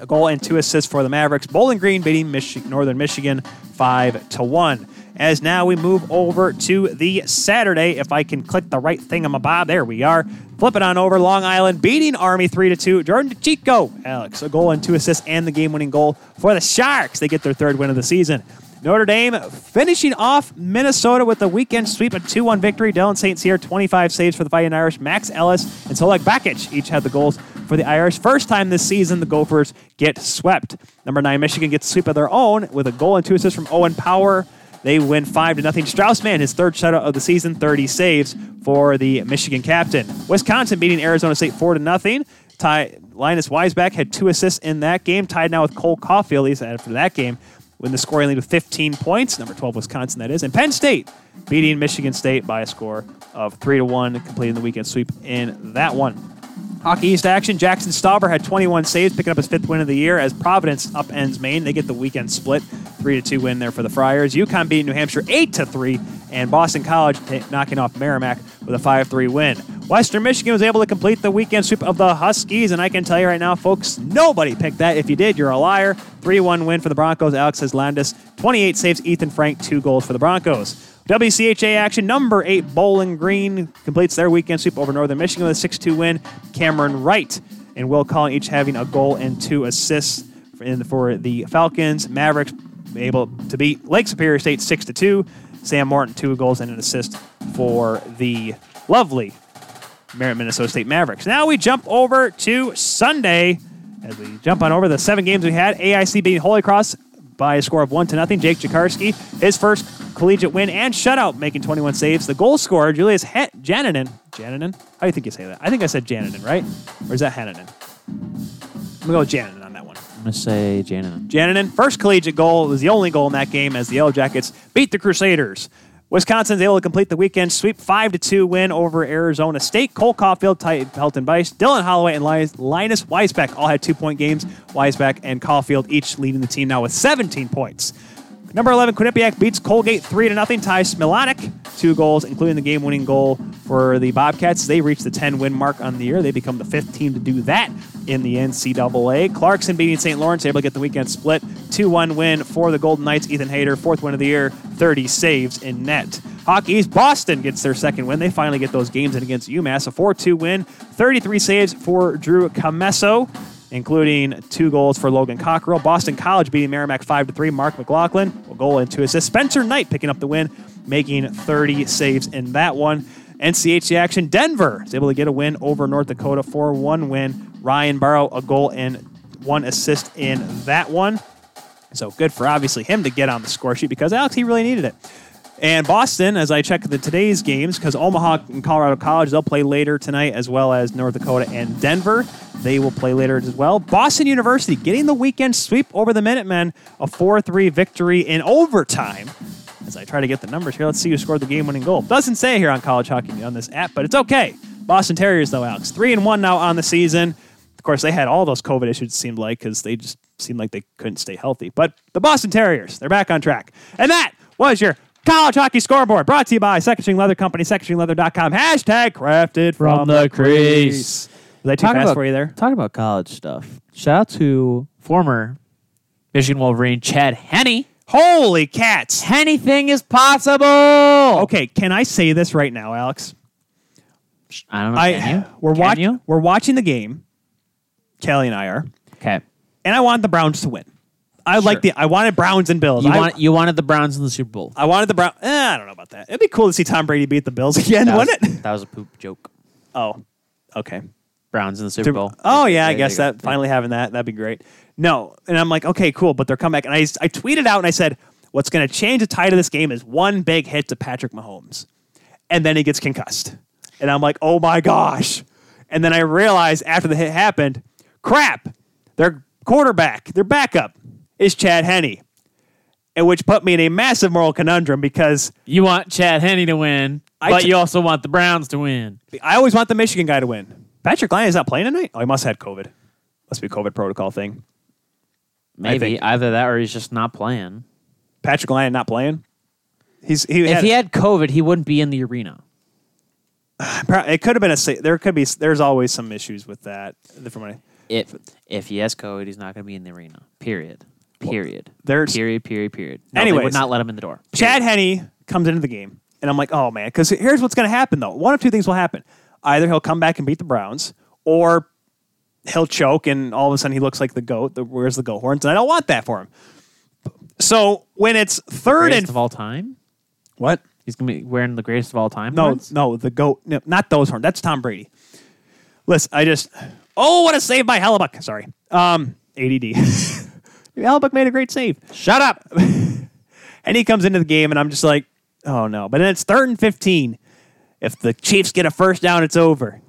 a goal and 2 assists for the Mavericks. Bowling Green beating Northern Michigan 5-1. As now we move over to the Saturday. If I can click the right thingamabob, there we are. Flip it on over. Long Island beating Army 3-2. Jordan DeChico, Alex, a goal and 2 assists and the game-winning goal for the Sharks. They get their 3rd win of the season. Notre Dame finishing off Minnesota with a weekend sweep, a 2-1 victory. Dylan St. Cyr, 25 saves for the Fighting Irish. Max Ellis and Solek Bakic each had the goals for the Irish. First time this season, the Gophers get swept. Number 9, Michigan gets a sweep of their own with a goal and 2 assists from Owen Power. They win 5-0. Straussman, his 3rd shutout of the season, 30 saves for the Michigan captain. Wisconsin beating Arizona State 4-0. Linus Weisbach had 2 assists in that game, tied now with Cole Caulfield, at least after that game, win the scoring lead with 15 points. Number 12, Wisconsin, that is. And Penn State beating Michigan State by a score of 3-1, completing the weekend sweep in that one. Hockey East action, Jackson Stauber had 21 saves, picking up his 5th win of the year as Providence upends Maine. They get the weekend split, 3-2 win there for the Friars. UConn beating New Hampshire 8-3, and Boston College knocking off Merrimack with a 5-3 win. Western Michigan was able to complete the weekend sweep of the Huskies, and I can tell you right now, folks, nobody picked that. If you did, you're a liar. 3-1 win for the Broncos. Alex Islandis, 28 saves. Ethan Frank, 2 goals for the Broncos. WCHA action, number 8, Bowling Green completes their weekend sweep over Northern Michigan with a 6-2 win. Cameron Wright and Will Collin each having a goal and 2 assists for the Falcons. Mavericks able to beat Lake Superior State 6-2. Sam Morton, 2 goals and an assist for the lovely Minnesota State Mavericks. Now we jump over to Sunday as we jump on over the 7 games we had. AIC beating Holy Cross by a score of 1-0. Jake Jakarski, his first collegiate win and shutout, making 21 saves. The goal scorer, Julius Janinen. Janinen? How do you think you say that? I think I said Janinen, right? Or is that Haninen? I'm going to go with Janinen on that one. I'm going to say Janinen. Janinen, first collegiate goal. It was the only goal in that game as the Yellow Jackets beat the Crusaders. Wisconsin's able to complete the weekend sweep, 5-2 win over Arizona State. Cole Caulfield, Pelton Bice, Dylan Holloway, and Linus Weisbach all had 2-point games. Weisbach and Caulfield each leading the team now with 17 points. Number 11, Quinnipiac beats Colgate 3-0. Ty Smilanek, 2 goals, including the game-winning goal for the Bobcats. They reach the 10-win mark on the year. They become the 5th team to do that in the NCAA. Clarkson beating St. Lawrence, able to get the weekend split. 2-1 win for the Golden Knights. Ethan Hader, 4th win of the year, 30 saves in net. Hockey East, Boston gets their 2nd win. They finally get those games in against UMass. A 4-2 win, 33 saves for Drew Camesso, including 2 goals for Logan Cockrell. Boston College beating Merrimack 5-3. Mark McLaughlin, a goal and 2 assists. Spencer Knight picking up the win making 30 saves in that one. NCHC action, Denver is able to get a win over North Dakota, 4-1 win. Ryan Barrow, a goal and one assist in that one. So good for, obviously, him to get on the score sheet because, Alex, he really needed it. And Boston, as I check the today's games, because Omaha and Colorado College, they'll play later tonight, as well as North Dakota and Denver. They will play later as well. Boston University getting the weekend sweep over the Minutemen, a 4-3 victory in overtime. As I try to get the numbers here, let's see who scored the game-winning goal. Doesn't say here on College Hockey on this app, but it's okay. Boston Terriers, though, Alex. 3-1 now on the season. Of course, they had all those COVID issues, it seemed like, because they just seemed like they couldn't stay healthy. But the Boston Terriers, they're back on track. And that was your College Hockey Scoreboard, brought to you by Second String Leather Company, secondstringleather.com. # crafted from the crease. Was I too fast for you there? Talking about college stuff. Shout out to former Michigan Wolverine Chad Henne. Holy cats. Anything is possible. Okay, can I say this right now, Alex? I don't know. We're watching the game. Kelly and I are. Okay. And I want the Browns to win. I wanted Browns and Bills. You wanted the Browns in the Super Bowl. I wanted the Browns. I don't know about that. It'd be cool to see Tom Brady beat the Bills again, wouldn't it? That was a poop joke. Oh, okay. Browns in the Super Bowl. Oh, yeah, I guess that finally having that, that'd be great. No, and I'm like, okay, cool, but they're coming back. And I tweeted out and I said, what's going to change the tide of this game is one big hit to Patrick Mahomes. And then he gets concussed. And I'm like, oh, my gosh. And then I realized after the hit happened, crap, their quarterback, their backup, is Chad Henne, and which put me in a massive moral conundrum because you want Chad Henne to win, but you also want the Browns to win. I always want the Michigan guy to win. Patrick Lyon is not playing tonight? Oh, he must have had COVID. Must be a COVID protocol thing. Maybe. Either that or he's just not playing. Patrick Lyon not playing? If he had COVID, he wouldn't be in the arena. It could have been there's always some issues with that. If he has COVID, he's not going to be in the arena. Period. Period. No, anyways, they would not let him in the door. Chad Henne comes into the game, and I'm like, oh, man. Because here's what's going to happen, though. One of two things will happen. Either he'll come back and beat the Browns, or he'll choke, and all of a sudden he looks like the GOAT, wears the goat horns, and I don't want that for him. So when it's third and... of all time? What? He's going to be wearing the greatest of all time horns? No, the GOAT. No, not those horns. That's Tom Brady. Listen, what a save by Hellebuck. Sorry. ADD. Hellebuck made a great save. Shut up. And he comes into the game, and I'm just like, oh, no. But then it's 3rd and 15. If the Chiefs get a first down, it's over.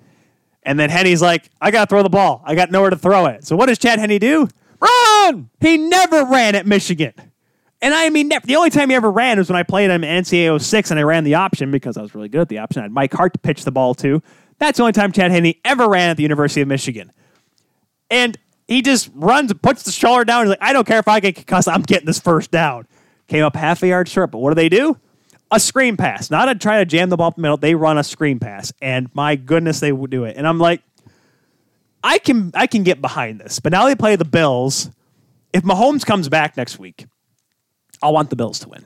And then Henne's like, I got to throw the ball. I got nowhere to throw it. So what does Chad Henne do? Run! He never ran at Michigan. And I mean, the only time he ever ran was when I played him in NCAA 06, and I ran the option because I was really good at the option. I had Mike Hart to pitch the ball to. That's the only time Chad Henne ever ran at the University of Michigan. And he just runs and puts the stroller down. He's like, I don't care if I get concussed. I'm getting this first down. Came up half a yard short, but what do? A screen pass. Not a try to jam the ball up the middle. They run a screen pass, and my goodness, they would do it. And I'm like, I can get behind this. But now they play the Bills. If Mahomes comes back next week, I'll want the Bills to win.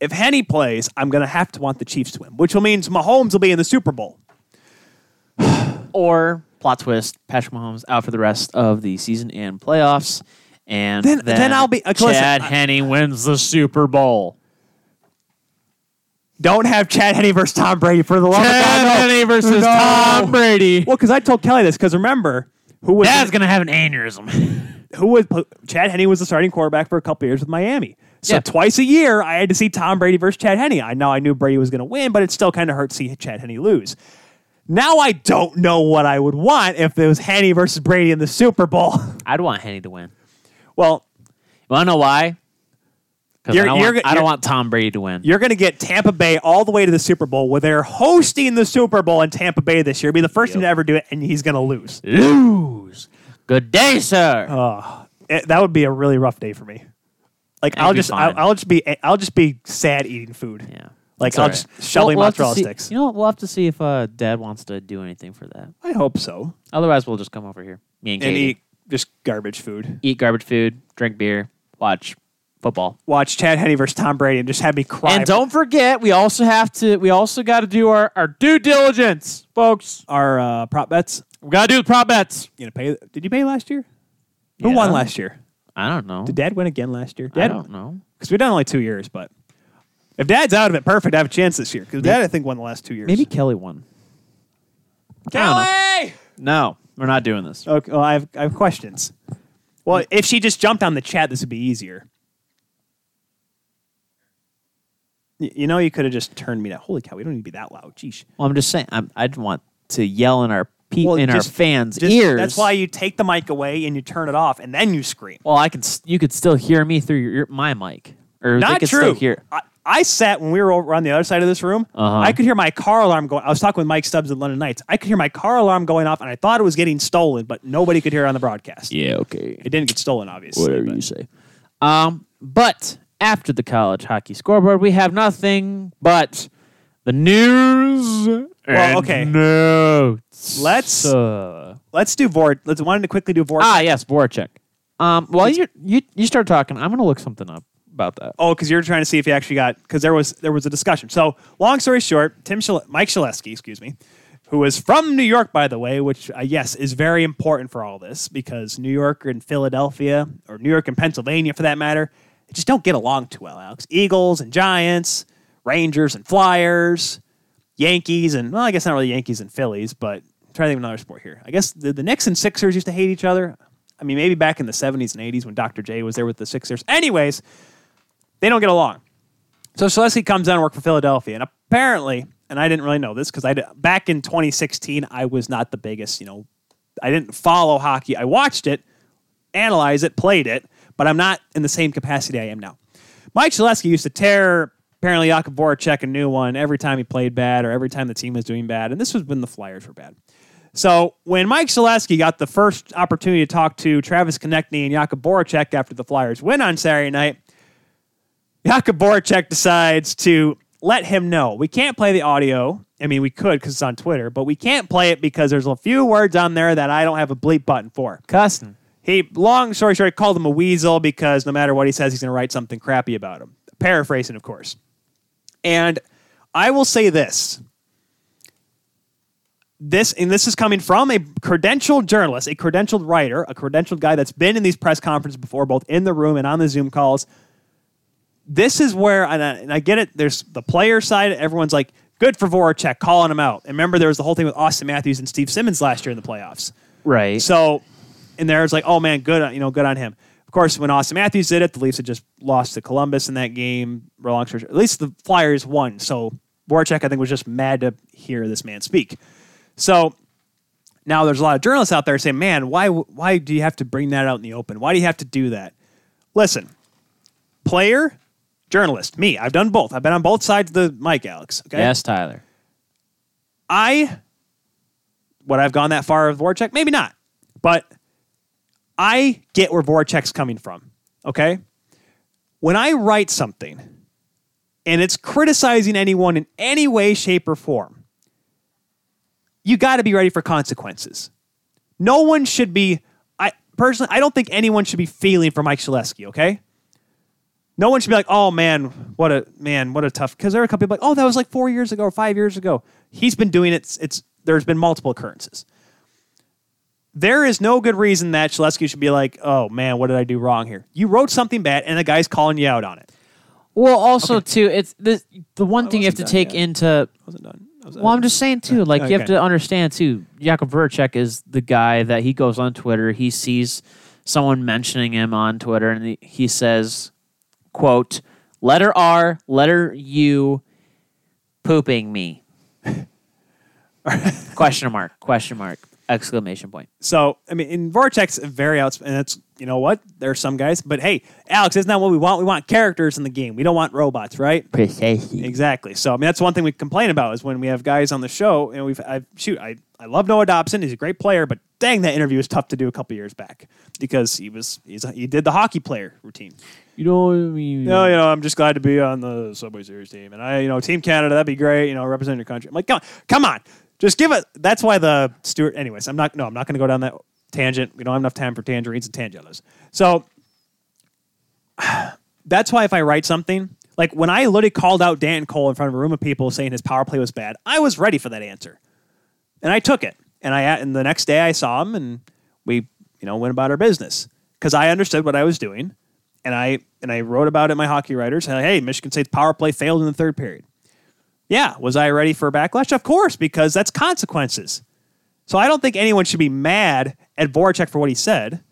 If Henne plays, I'm going to have to want the Chiefs to win, which means Mahomes will be in the Super Bowl. Or... plot twist, Patrick Mahomes out for the rest of the season and playoffs. And then I'll be... Chad Henne wins the Super Bowl. Don't have Chad Henne versus Tom Brady for the love of God. Chad Henne versus Tom Brady. Well, because I told Kelly this, because remember... Dad's going to have an aneurysm. Chad Henne was the starting quarterback for a couple years with Miami. So twice a year, I had to see Tom Brady versus Chad Henne. I knew Brady was going to win, but it still kind of hurt to see Chad Henne lose. Now I don't know what I would want if it was Henne versus Brady in the Super Bowl. I'd want Henne to win. Well, you want to know why? Because I don't want Tom Brady to win. You're going to get Tampa Bay all the way to the Super Bowl, where they're hosting the Super Bowl in Tampa Bay this year. It'll be the first team to ever do it, and he's going to lose. Good day, sir. That would be a really rough day for me. Like I'll just be sad eating food. Yeah. Like, I'll just shoveling mozzarella sticks. You know what? We'll have to see if Dad wants to do anything for that. I hope so. Otherwise, we'll just come over here. Me and Katie. Eat just garbage food. Eat garbage food, drink beer, watch football. Watch Chad Henne versus Tom Brady and just have me cry. And don't forget, we also got to do our due diligence, folks. Our prop bets. We got to do the prop bets. You gonna pay? Did you pay last year? Yeah. Who won last year? I don't know. Did Dad win again last year? I don't know. Because we've done only 2 years, but... If Dad's out of it, perfect. I have a chance this year because Dad, I think, won the last 2 years. Maybe Kelly won. Kelly! No, we're not doing this. Okay. Well, I have questions. Well, if she just jumped on the chat, this would be easier. You know, you could have just turned me down. Holy cow, we don't need to be that loud. Jeez. Well, I'm just saying, I'd want to yell in our our fans' ears. That's why you take the mic away and you turn it off, and then you scream. Well, you could still hear me through my mic. Or not true. Still hear. I sat when we were over on the other side of this room. Uh-huh. I could hear my car alarm going. I was talking with Mike Stubbs at London Nights. I could hear my car alarm going off, and I thought it was getting stolen, but nobody could hear it on the broadcast. Yeah, okay. It didn't get stolen, obviously. Whatever you say. But after the college hockey scoreboard, we have nothing but the news. Well, okay. Notes. Let's wanted to quickly do Voracek. Ah, yes, Voracek. While you start talking, I'm going to look something up about that. Oh, because you're trying to see if he actually got, because there was a discussion. So, long story short, Mike Shaleski, who is from New York, by the way, which, yes, is very important for all this, because New York and Philadelphia, or New York and Pennsylvania for that matter, they just don't get along too well, Alex. Eagles and Giants, Rangers and Flyers, Yankees and, well, I guess not really Yankees and Phillies, but I'm trying to think of another sport here. I guess the Knicks and Sixers used to hate each other. I mean, maybe back in the 70s and 80s when Dr. J was there with the Sixers. Anyways, they don't get along. So Celeski comes down to work for Philadelphia, and apparently, and I didn't really know this because back in 2016, I was not the biggest, I didn't follow hockey. I watched it, analyzed it, played it, but I'm not in the same capacity I am now. Mike Celeski used to tear, apparently, Jakub Voracek a new one every time he played bad or every time the team was doing bad, and this was when the Flyers were bad. So when Mike Celeski got the first opportunity to talk to Travis Konecny and Jakub Voracek after the Flyers win on Saturday night, Jakub Voracek decides to let him know, we can't play the audio. I mean, we could because it's on Twitter, but we can't play it because there's a few words on there that I don't have a bleep button for. Cussing. He, long story short, called him a weasel because no matter what he says, he's going to write something crappy about him. Paraphrasing, of course. And I will say this. This is coming from a credentialed journalist, a credentialed writer, a credentialed guy that's been in these press conferences before, both in the room and on the Zoom calls. This is where, and I get it, there's the player side. Everyone's like, good for Voracek, calling him out. And remember, there was the whole thing with Austin Matthews and Steve Simmons last year in the playoffs. Right. So, and there's like, oh, man, good on him. Of course, when Austin Matthews did it, the Leafs had just lost to Columbus in that game. Long story short, at least the Flyers won. So Voracek, I think, was just mad to hear this man speak. So now there's a lot of journalists out there saying, man, why do you have to bring that out in the open? Why do you have to do that? Listen, player, journalist, me, I've done both. I've been on both sides of the mic, Alex. Okay? Yes, Tyler. Would I have gone that far with Voracek? Maybe not. But I get where Voracek's coming from, okay? When I write something and it's criticizing anyone in any way, shape, or form, you got to be ready for consequences. No one should be, I don't think anyone should be feeling for Mike Celeski, okay? No one should be like, oh, man, what a tough, because there are a couple people like, oh, that was like 4 years ago or 5 years ago. He's been doing it. There's been multiple occurrences. There is no good reason that Celeski should be like, oh, man, what did I do wrong here? You wrote something bad, and the guy's calling you out on it. Well, also, too, it's the one thing you have to take into... I wasn't done. I'm just saying, too, like, you have to understand, too, Jakub Voracek is the guy that he goes on Twitter, he sees someone mentioning him on Twitter, and he says, quote, letter R, letter U, pooping me. Question mark. Exclamation point. So, I mean, in Voracek's very outspoken, and that's, you know what? There are some guys, but hey, Alex, isn't that what we want? We want characters in the game. We don't want robots, right? Precisely. Exactly. So, I mean, that's one thing we complain about is when we have guys on the show, and I love Noah Dobson. He's a great player, but dang, that interview was tough to do a couple years back because he did the hockey player routine. You know what I mean? No, I'm just glad to be on the Subway Series team, and I Team Canada, that'd be great, represent your country. I'm like, come on. Just give it. That's why the Stewart. Anyways, I'm not going to go down that tangent. We don't have enough time for tangerines and tangelos. So that's why if I write something, like when I literally called out Dan Cole in front of a room of people saying his power play was bad, I was ready for that answer, and I took it. And the next day I saw him, and we went about our business because I understood what I was doing, And I wrote about it in my Hockey Writers. And hey, Michigan State's power play failed in the third period. Yeah, was I ready for a backlash? Of course, because that's consequences. So I don't think anyone should be mad at Voracek for what he said.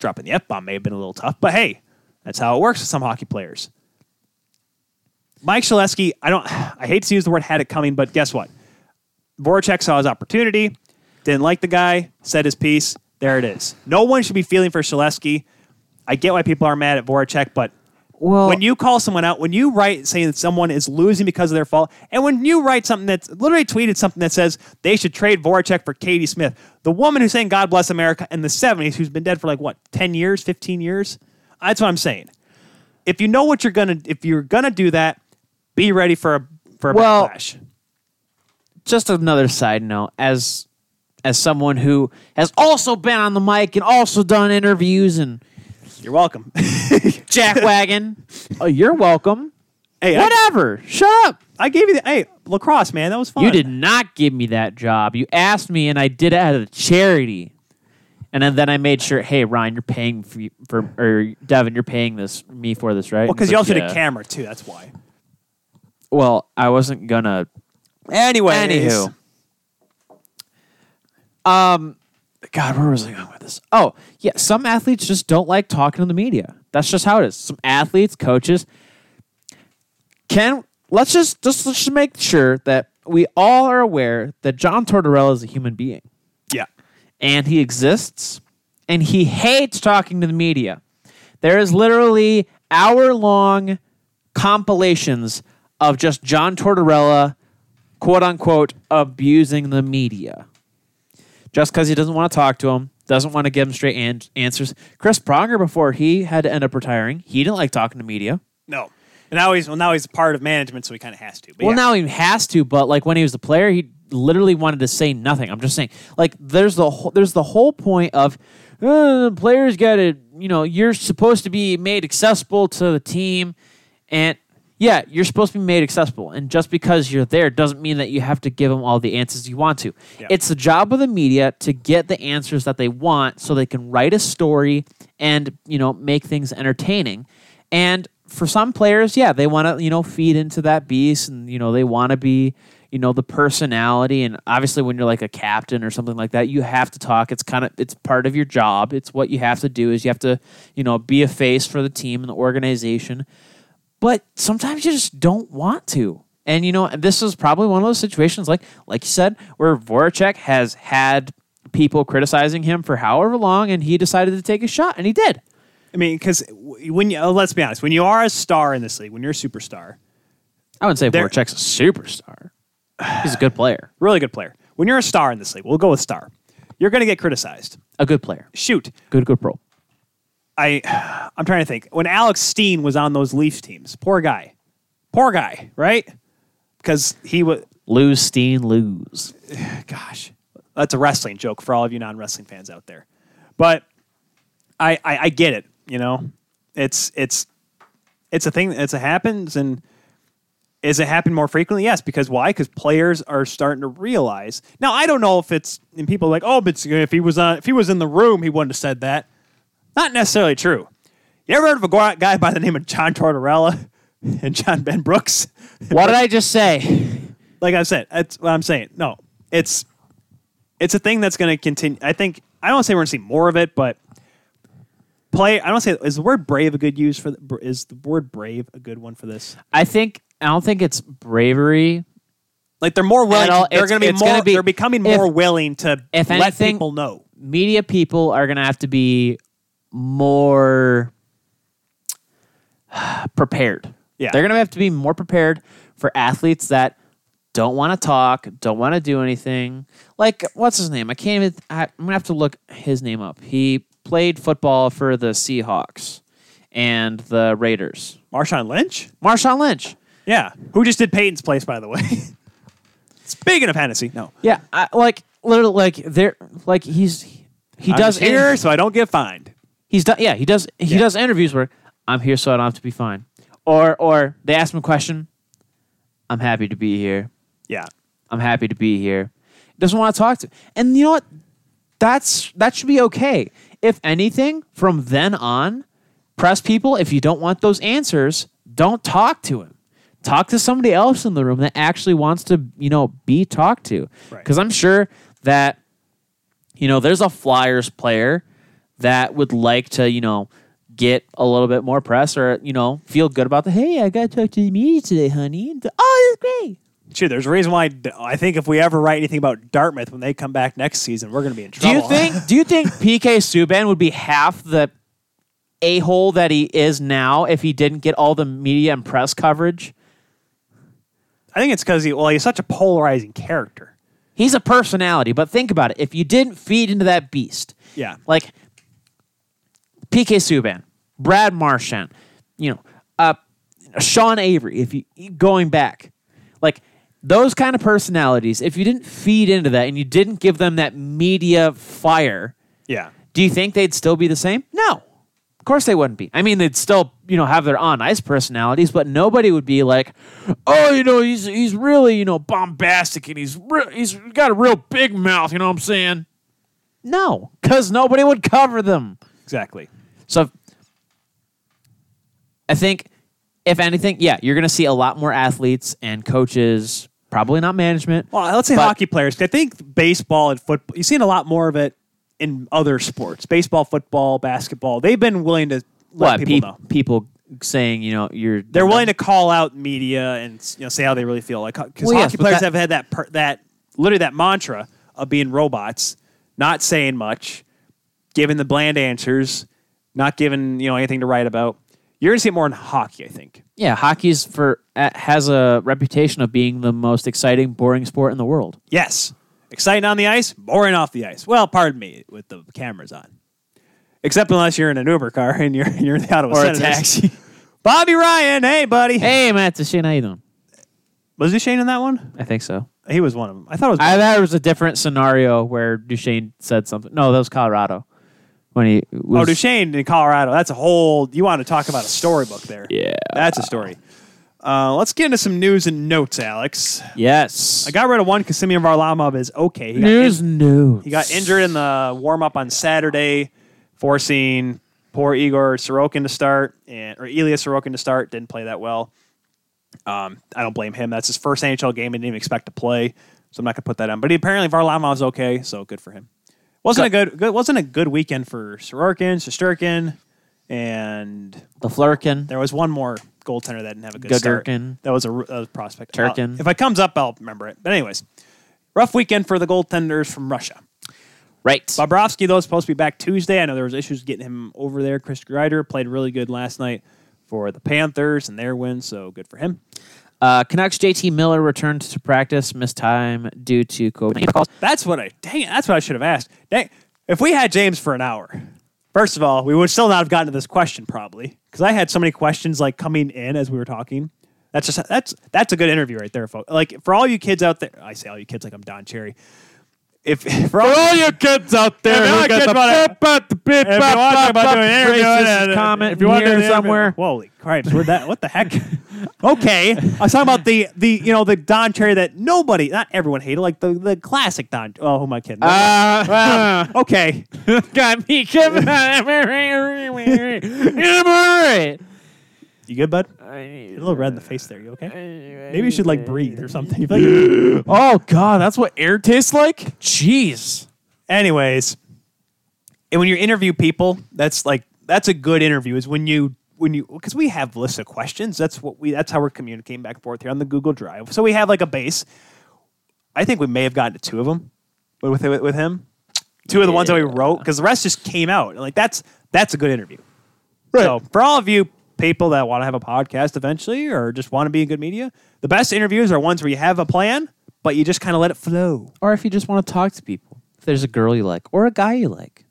Dropping the F-bomb may have been a little tough, but hey, that's how it works with some hockey players. Mike Shaleski, I hate to use the word had it coming, but guess what? Voracek saw his opportunity, didn't like the guy, said his piece. There it is. No one should be feeling for Shaleski. I get why people are mad at Voracek, but when you call someone out, when you write saying that someone is losing because of their fault, and when you write something that's literally tweeted something that says they should trade Voracek for Katie Smith, the woman who sang God Bless America in the 70s, who's been dead for 10 years, 15 years? That's what I'm saying. If you know what you're going to, if you're going to do that, be ready for a backlash. Just another side note, as someone who has also been on the mic and also done interviews and... You're welcome. Jackwagon. Oh, you're welcome. Hey, whatever. Shut up. I gave you the... Hey, lacrosse, man. That was fun. You did not give me that job. You asked me, and I did it out of charity. And then I made sure, hey, Ryan, you're paying or Devin, you're paying me for this, right? Well, because you also did a camera, too. That's why. Well, I wasn't going to... Anywho. God, where was I going with this? Oh, yeah, some athletes just don't like talking to the media. That's just how it is. Some athletes, coaches, let's just make sure that we all are aware that John Tortorella is a human being. Yeah. And he exists, and he hates talking to the media. There is literally hour-long compilations of just John Tortorella, quote-unquote, abusing the media. Just because he doesn't want to talk to him, doesn't want to give him straight answers. Chris Pronger, before he had to end up retiring, he didn't like talking to media. No. And now he's part of management, so he kind of has to. But now he has to, but when he was a player, he literally wanted to say nothing. I'm just saying, there's the whole point of players got to, you're supposed to be made accessible to the team. And yeah, you're supposed to be made accessible, and just because you're there doesn't mean that you have to give them all the answers you want to. Yeah. It's the job of the media to get the answers that they want so they can write a story and, make things entertaining. And for some players, yeah, they want to, feed into that beast and, they want to be, the personality. And obviously when you're like a captain or something like that, you have to talk. It's part of your job. It's what you have to do is you have to, be a face for the team and the organization. But sometimes you just don't want to. And, this is probably one of those situations, like you said, where Voracek has had people criticizing him for however long, and he decided to take a shot, and he did. I mean, because let's be honest, when you are a star in this league, when you're a superstar. I wouldn't say Voracek's a superstar. He's a good player. Really good player. When you're a star in this league, we'll go with star. You're going to get criticized. A good player. Shoot. Good pro. I'm trying to think. When Alex Steen was on those Leafs teams, poor guy, right? Because he would lose Steen lose. Gosh, that's a wrestling joke for all of you non-wrestling fans out there. But I get it. It's a thing. It happens, and is it happening more frequently? Yes, because why? Because players are starting to realize now. I don't know if it's and people are like, oh, but if he was in the room, he wouldn't have said that. Not necessarily true. You ever heard of a guy by the name of John Tortorella and John Ben Brooks? What did I just say? Like I said, that's what I'm saying. No, it's a thing that's going to continue. I don't say we're going to see more of it, but play. I don't say is the word brave a good use for is the word brave a good one for this? I don't think it's bravery. Like they're more willing. They're becoming more willing to let people know. Media people are going to have to be more prepared. Yeah. They're going to have to be more prepared for athletes that don't want to talk, don't want to do anything. Like, what's his name? I'm going to have to look his name up. He played football for the Seahawks and the Raiders. Marshawn Lynch. Yeah. Who just did Peyton's place, by the way. Speaking of Hennessy. No. Yeah. So I don't get fined. He's done. Yeah, he does interviews where I'm here, so I don't have to be fined. Or they ask him a question. I'm happy to be here. Yeah, I'm happy to be here. Doesn't want to talk to. And you know what? That should be okay. If anything, from then on, press people, if you don't want those answers, don't talk to him. Talk to somebody else in the room that actually wants to, you know, be talked to. Because I'm sure that, you know, there's a Flyers player that would like to, you know, get a little bit more press or, you know, feel good about the, hey, I got to talk to the media today, honey. Oh, it's great. Sure, there's a reason why I think if we ever write anything about Dartmouth when they come back next season, we're going to be in trouble. Do you think PK Subban would be half the a-hole that he is now if he didn't get all the media and press coverage? I think it's because he's such a polarizing character. He's a personality, but think about it. If you didn't feed into that beast, yeah, like PK Subban, Brad Marchand, you know, Sean Avery, if you going back, like those kind of personalities, if you didn't feed into that and you didn't give them that media fire, yeah, do you think they'd still be the same? No. Of course they wouldn't be. I mean, they'd still, you know, have their on-ice personalities, but nobody would be like, oh, you know, he's really, you know, bombastic and he's got a real big mouth, you know what I'm saying? No, because nobody would cover them. Exactly. So I think, if anything, yeah, you're going to see a lot more athletes and coaches, probably not management. Well, let's say hockey players. I think baseball and football, you've seen a lot more of it in other sports, baseball, football, basketball. They've been willing to let people know. People saying, you know, they're willing to call out media and, you know, say how they really feel. Like, because hockey players have had that literally that mantra of being robots, not saying much, giving the bland answers, not giving, you know, anything to write about. You're going to see it more in hockey, I think. Yeah, hockey's has a reputation of being the most exciting, boring sport in the world. Yes. Exciting on the ice, boring off the ice. Well, pardon me, with the cameras on. Except unless you're in an Uber car and you're in the Ottawa Senators. Or a taxi. Bobby Ryan, hey, buddy. Hey, Matt, it's Shane. How you doing? Was Duchesne in that one? I think so. He was one of them. I thought it was a different scenario where Duchesne said something. No, that was Colorado. Duchesne in Colorado. That's a whole... You want to talk about a storybook there. Yeah. That's a story. Let's get into some news and notes, Alex. Yes. I got rid of one because Semyon Varlamov is okay. He got injured in the warm-up on Saturday, forcing poor Igor Sorokin to start, or Ilya Sorokin to start. Didn't play that well. I don't blame him. That's his first NHL game he didn't even expect to play, so I'm not going to put that on. But apparently Varlamov's okay, so good for him. Wasn't a good weekend for Sorokin, Shesterkin, and the Flurkin. There was one more goaltender that didn't have a good start. That was a prospect. Turkin. If it comes up, I'll remember it. But anyways, rough weekend for the goaltenders from Russia. Right. Bobrovsky, though, is supposed to be back Tuesday. I know there was issues getting him over there. Chris Kreider played really good last night for the Panthers and their win, so good for him. Canucks JT Miller returned to practice, missed time due to COVID. That's what I should have asked. Dang, if we had James for an hour... First of all, we would still not have gotten to this question probably because I had so many questions like coming in as we were talking. That's a good interview right there, folks. Like for all you kids out there, I say all you kids like I'm Don Cherry. For all you kids out there, if you want to do somewhere, holy cripes, what the heck? Okay, I was talking about the Don Cherry that not everyone hated, like the classic Don. Oh, who am I kidding? Okay, got me. You good, bud? You're a little red in the face there. You okay? Maybe you should, like, breathe or something. Oh, God. That's what air tastes like? Jeez. Anyways, and when you interview people, that's a good interview is when you because we have lists of questions. That's how we're communicating back and forth here on the Google Drive. So we have, like, a base. I think we may have gotten to two of them with him. Two of the ones that we wrote because the rest just came out. Like, that's a good interview. Right. So for all of you people that want to have a podcast eventually or just want to be in good media, the best interviews are ones where you have a plan, but you just kind of let it flow. Or if you just want to talk to people. If there's a girl you like or a guy you like.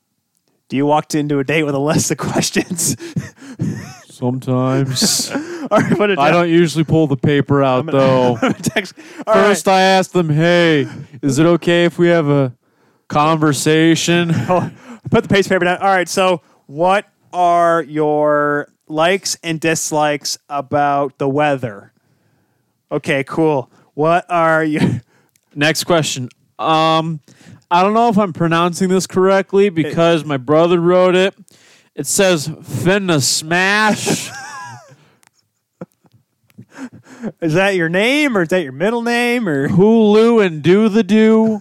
Do you walk into a date with a list of questions? Sometimes. I don't usually pull the paper out, though. First, I ask them, hey, is it okay if we have a conversation? Oh, put the piece of paper down. All right, so what are your... likes and dislikes about the weather. Okay, cool. What are you? Next question. I don't know if I'm pronouncing this correctly because my brother wrote it. It says finna smash. Is that your name or is that your middle name or Hulu and do the do?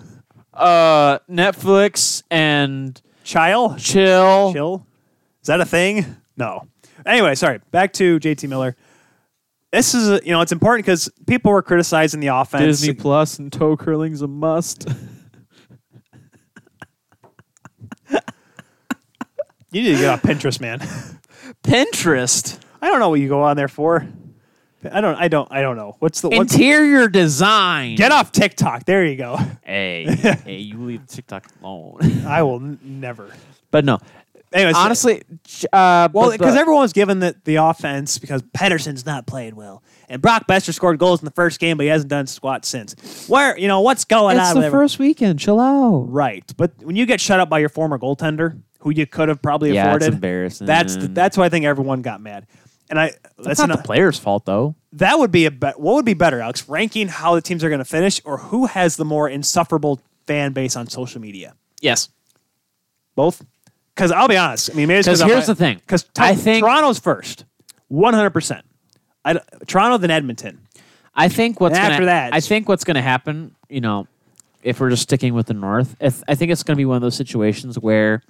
Netflix and chill. Is that a thing? No. Anyway, sorry. Back to JT Miller. This is, it's important because people were criticizing the offense. Disney Plus and toe curling's a must. You need to get on Pinterest, man. Pinterest. I don't know what you go on there for. I don't know. What's interior design? Get off TikTok. There you go. Hey, you leave TikTok alone. I will never. But no. Anyways, honestly, because everyone's given the offense because Pettersson's not playing well, and Brock Besser scored goals in the first game, but he hasn't done squat since. What's going on? It's the first weekend. Chill out. Right, but when you get shut up by your former goaltender, who you could have probably afforded, that's embarrassing. That's why I think everyone got mad. And that's not the player's fault, though. That would be what would be better, Alex? Ranking how the teams are going to finish, or who has the more insufferable fan base on social media? Yes, both. Because I'll be honest. I mean, maybe it's because here's the thing. Because I think Toronto's first, 100%. Toronto then Edmonton. I think what's after that. I think what's going to happen. If we're just sticking with the North, I think it's going to be one of those situations where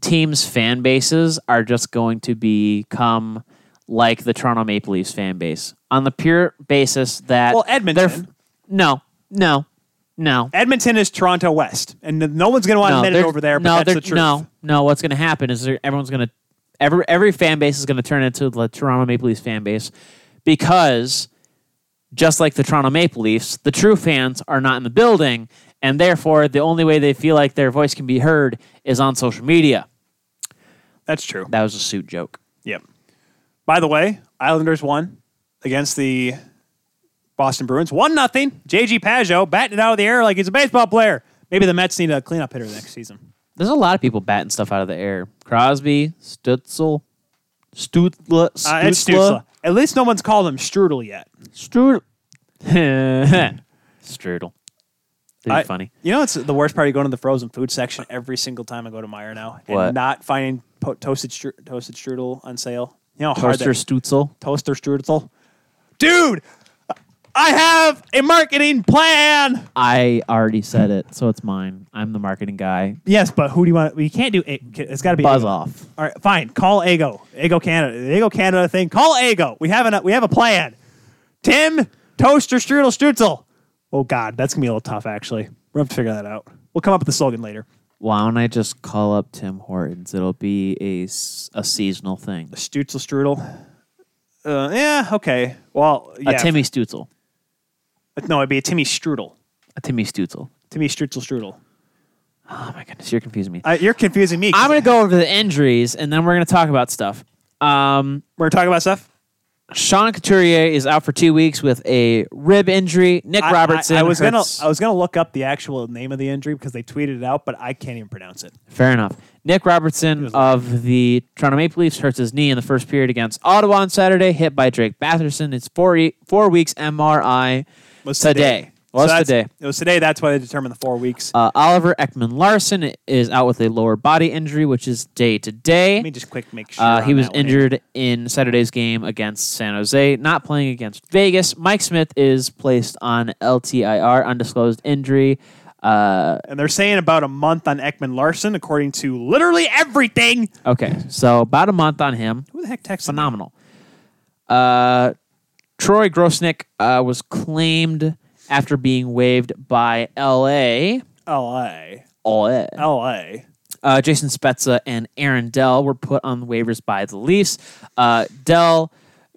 teams' fan bases are just going to become like the Toronto Maple Leafs fan base on the pure basis that... Well, Edmonton. No. Edmonton is Toronto West, and no one's going to want to admit it over there, but that's the truth. No, what's going to happen is everyone's going to... Every fan base is going to turn into the Toronto Maple Leafs fan base because, just like the Toronto Maple Leafs, the true fans are not in the building, and therefore, the only way they feel like their voice can be heard is on social media. That's true. That was a suit joke. Yep. By the way, Islanders won against the Boston Bruins. 1-0. J.G. Pageau batting it out of the air like he's a baseball player. Maybe the Mets need a cleanup hitter next season. There's a lot of people batting stuff out of the air. Crosby, Stützle. At least no one's called him Strudel yet. Strudel. That'd be funny. It's the worst part of going to the frozen food section every single time I go to Meijer now. What? And not finding toasted Strudel on sale. Toaster Strudel. Dude, I have a marketing plan. I already said it, so it's mine. I'm the marketing guy. Yes, but who do you want? You can't do it. It's got to be Buzz Ego. Off. All right, fine. Call Ego. Ego Canada. The Ego Canada thing. Call Ego. We have a plan. Tim, Toaster Strudel. Oh, God. That's going to be a little tough, actually. We're going to have to figure that out. We'll come up with the slogan later. Why don't I just call up Tim Hortons? It'll be a seasonal thing. A Stützle Strudel? Yeah, okay. Well, yeah. A Timmy Stützle. No, it'd be a Timmy Strudel. A Timmy Stützle. Timmy Stützle Strudel. Oh, my goodness. You're confusing me. You're confusing me. I'm going to go over the injuries, and then we're going to talk about stuff. We're going to talk about stuff? Sean Couturier is out for 2 weeks with a rib injury. Nick Robertson. I was gonna look up the actual name of the injury because they tweeted it out, but I can't even pronounce it. Fair enough. Nick Robertson of the Toronto Maple Leafs hurts his knee in the first period against Ottawa on Saturday. Hit by Drake Batherson. It's four weeks MRI today. It was today. That's why they determined the 4 weeks. Oliver Ekman-Larsson is out with a lower body injury, which is day to day. Let me just quick make sure. He was injured in Saturday's game against San Jose, not playing against Vegas. Mike Smith is placed on LTIR, undisclosed injury. And they're saying about a month on Ekman-Larsson, according to literally everything. Okay, so about a month on him. Who the heck texted? Phenomenal. Troy Grosnick was claimed after being waived by LA. Jason Spezza and Aaron Dell were put on waivers by the Leafs. Dell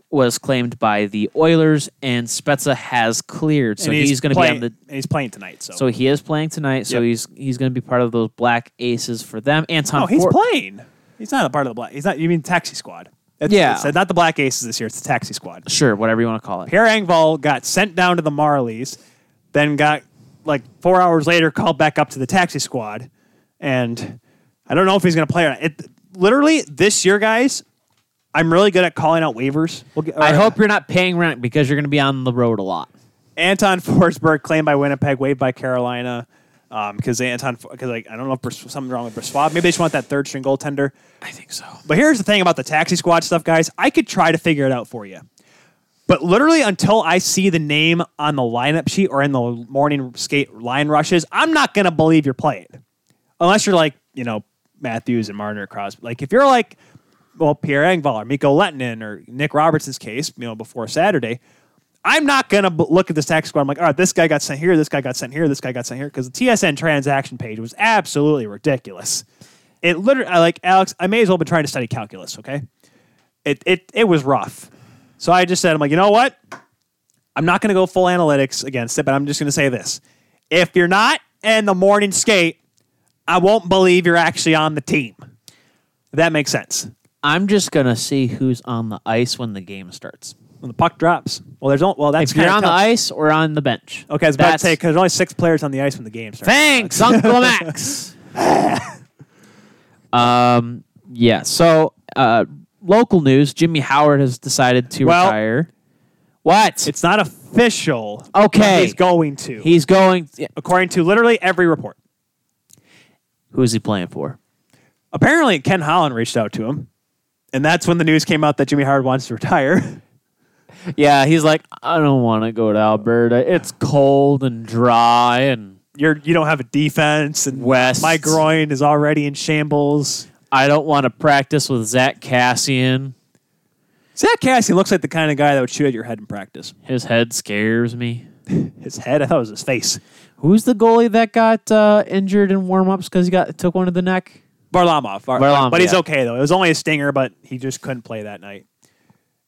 was claimed by the Oilers, and Spezza has cleared, so he's going to be on the. And he's playing tonight, so he is playing tonight. So yep. He's going to be part of those Black Aces for them. Anton. No, he's playing. He's not a part of the Black. He's not. You mean Taxi Squad? It's not the Black Aces this year. It's the Taxi Squad. Sure, whatever you want to call it. Pierre Engvall got sent down to the Marlies, then got, 4 hours later, called back up to the Taxi Squad, and I don't know if he's going to play or not. Literally, this year, guys, I'm really good at calling out waivers. I hope you're not paying rent because you're going to be on the road a lot. Anton Forsberg, claimed by Winnipeg, waived by Carolina. Because I don't know if something's wrong with Brassois. Maybe they just want that third string goaltender. I think so. But here's the thing about the taxi squad stuff, guys. I could try to figure it out for you. But literally until I see the name on the lineup sheet or in the morning skate line rushes, I'm not going to believe you're playing. Unless you're like, you know, Matthews and Marner, Crosby. Like, if you're like, well, Pierre Engvall or Mikko Lehtinen or Nick Robertson's case, you know, before Saturday, I'm not going to look at this tax squad. I'm like, all right, this guy got sent here, this guy got sent here, this guy got sent here. Because the TSN transaction page was absolutely ridiculous. It literally, like, Alex, I may as well be trying to study calculus, okay? It was rough. So I just said, I'm like, you know what? I'm not going to go full analytics against it, but I'm just going to say this. If you're not in the morning skate, I won't believe you're actually on the team. If that makes sense. I'm just going to see who's on the ice when the game starts. When the puck drops. Well, there's only, well, that's if you're on tough. The ice or on the bench. Okay, I was about to say, because there's only 6 players on the ice when the game starts. Thanks, Uncle Max. Yeah, so... local news, Jimmy Howard has decided to retire. What? It's not official. Okay. He's going to. He's going. According to literally every report. Who is he playing for? Apparently, Ken Holland reached out to him. And that's when the news came out that Jimmy Howard wants to retire. Yeah, he's like, I don't want to go to Alberta. It's cold and dry. And you don't have a defense. And West. My groin is already in shambles. I don't want to practice with Zach Kassian. Zach Kassian looks like the kind of guy that would shoot at your head in practice. His head scares me. His head? I thought it was his face. Who's the goalie that got injured in warm-ups because he took one to the neck? Varlamov. Varlamov, but he's okay, though. It was only a stinger, but he just couldn't play that night.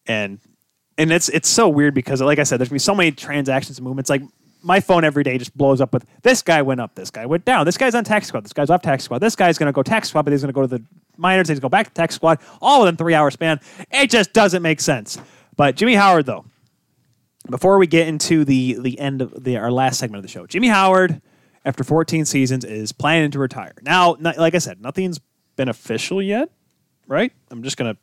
And it's so weird because, like I said, there's going to be so many transactions and movements. Like, my phone every day just blows up with, this guy went up, this guy went down, this guy's on tax squad, this guy's off tax squad, this guy's going to go tax squad, but he's going to go to the minors, he's going to go back to tax squad, all within 3-hour span. It just doesn't make sense. But Jimmy Howard, though, before we get into the end of our last segment of the show, Jimmy Howard, after 14 seasons, is planning to retire. Now, like I said, nothing's been official yet, right? I'm just gonna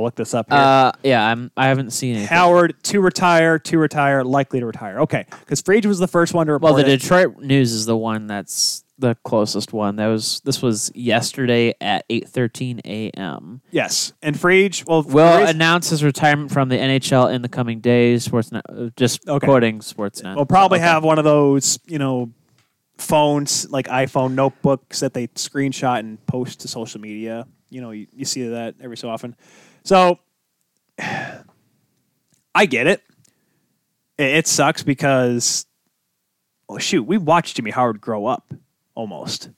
look this up here. Yeah, I haven't seen anything. Howard to retire, likely to retire. Okay, because Frege was the first one to report. Well, the Detroit News is the one that's the closest one. This was yesterday at 8:13 a.m. Yes, and Frege will announce his retirement from the NHL in the coming days. Sportsnet, just okay. Quoting Sportsnet. We'll probably have one of those, you know, phones like iPhone notebooks that they screenshot and post to social media. You know, you see that every so often. So, I get it. It sucks because, oh, shoot, we watched Jimmy Howard grow up, almost.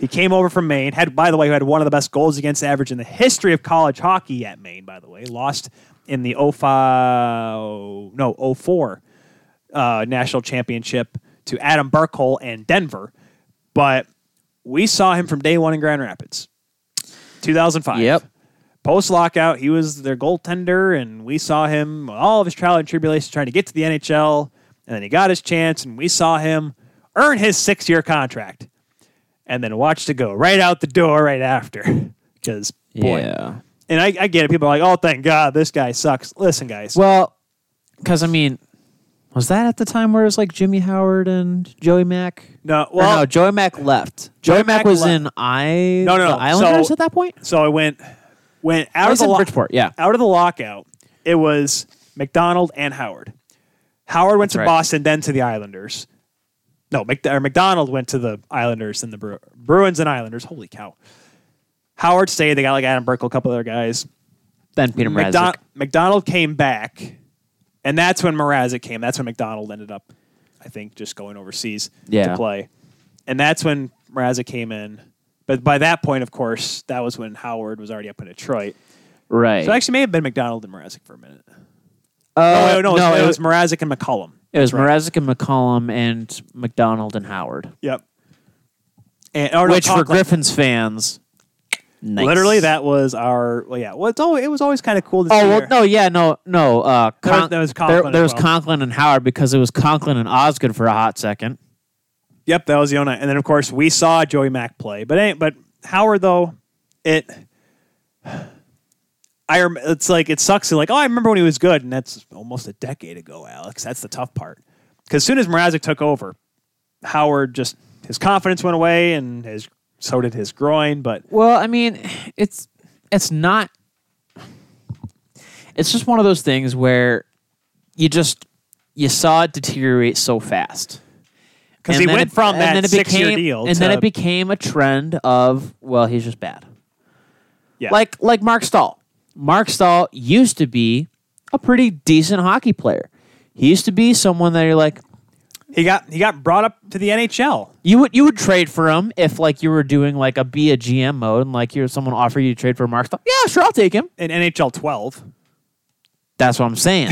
He came over from Maine. By the way, he had one of the best goals against average in the history of college hockey at Maine, by the way. Lost in the 04 national championship to Adam Burkholz and Denver. But we saw him from day one in Grand Rapids. 2005. Yep. Post-lockout, he was their goaltender, and we saw him, all of his trial and tribulations trying to get to the NHL, and then he got his chance, and we saw him earn his 6-year contract, and then watched it go right out the door right after. Because, boy. Yeah. And I get it. People are like, oh, thank God, this guy sucks. Listen, guys. Well, because, I mean, was that at the time where it was like Jimmy Howard and Joey Mack? No, well, no, Joey Mack left. Joey Mack was left. The Islanders at that point. So it went out of the Bridgeport, yeah, out of the lockout. It was McDonald and Howard. Howard went Boston, then to the Islanders. No, McDonald went to the Islanders and the Bruins and Islanders. Holy cow! Howard stayed. They got like Adam Burkholz, a couple other guys. Then Peter Mrazek. McDonald came back. And that's when Mrazek came. That's when McDonald ended up, I think, just going overseas to play. And that's when Mrazek came in. But by that point, of course, that was when Howard was already up in Detroit. Right. So it actually may have been McDonald and Mrazek for a minute. It was Mrazek and McCollum. It was Mrazek and McCollum and McDonald and Howard. Yep. Which for Griffins fans... Nice. Literally, that was our... Well, yeah. Well, it was always kind of cool to see. Oh, well, no, yeah, no. There was Conklin. There was Conklin and Howard because it was Conklin and Osgood for a hot second. Yep, that was the only... And then, of course, we saw Joey Mack play. But Howard, though, it's like, it sucks. Like, oh, I remember when he was good. And that's almost a decade ago, Alex. That's the tough part. Because as soon as Mrazek took over, Howard just, his confidence went away, and so did his groin. But well, I mean, it's not. It's just one of those things where you saw it deteriorate so fast. Because he went from that 6-year deal, and then it became a trend of, well, he's just bad. Yeah, like Mark Stahl. Mark Stahl used to be a pretty decent hockey player. He used to be someone that you're like, he got brought up to the NHL. You would trade for him if like you were doing like a GM mode and like someone offered you to trade for Mark Stahl. Yeah, sure, I'll take him in NHL 12. That's what I'm saying.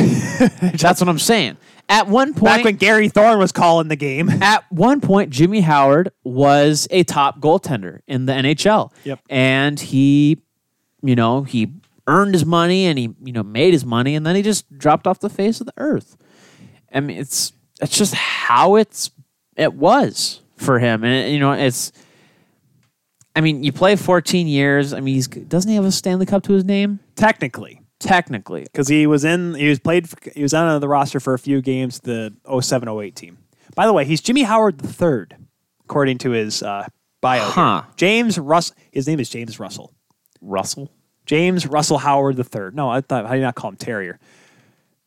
That's what I'm saying. At one point, back when Gary Thorne was calling the game, at one point, Jimmy Howard was a top goaltender in the NHL. Yep. And he earned his money, and he made his money, and then he just dropped off the face of the earth. I mean, it's just how it was for him. And it's, I mean, you play 14 years. I mean, doesn't he have a Stanley Cup to his name? Technically, because he was on the roster for a few games, the 07-08 team. By the way, he's Jimmy Howard III, according to his bio. Huh. James Russell. His name is James Russell. James Russell Howard III. No, how do you not call him Terrier?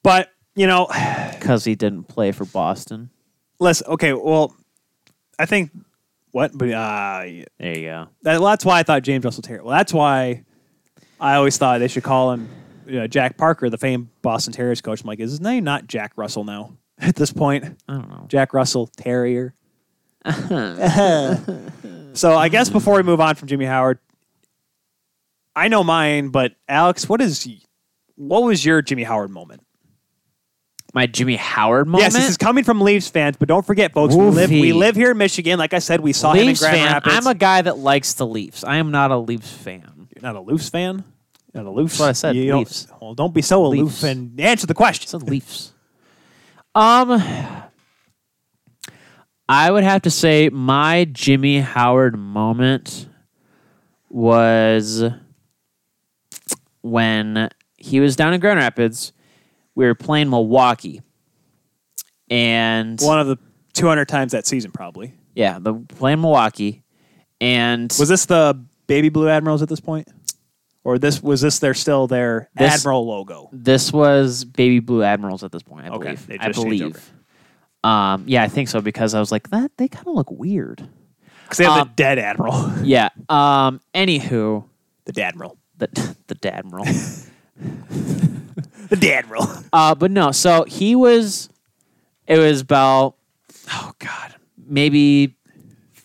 But because he didn't play for Boston. Listen, okay, well, I think what, but there you go. That's why I thought James Russell Terrier. Well, that's why. I always thought they should call him Jack Parker, the famed Boston Terriers coach. I'm like, is his name not Jack Russell now at this point? I don't know. Jack Russell Terrier. So I guess before we move on from Jimmy Howard, I know mine, but Alex, what was your Jimmy Howard moment? My Jimmy Howard moment? Yes, this is coming from Leafs fans, but don't forget, folks, we live here in Michigan. Like I said, we saw Leafs him in Grand Rapids. I'm a guy that likes the Leafs. I am not a Leafs fan. Not a Leafs fan? Not a Leafs? That's what I said. Leafs. Well, don't be so aloof and answer the question. It's a Leafs. I would have to say my Jimmy Howard moment was when he was down in Grand Rapids. We were playing Milwaukee. And one of the 200 times that season, probably. Yeah, playing Milwaukee. And was this the Baby Blue Admirals at this point? Or was this Admiral logo? This was Baby Blue Admirals at this point, I believe. They just changed over. Yeah, I think so, because I was like, that they kind of look weird. Because they have the dead Admiral. Yeah. Anywho. The Dadmiral. The Dadmiral. The Dadmiral. But no, so it was about, oh God, maybe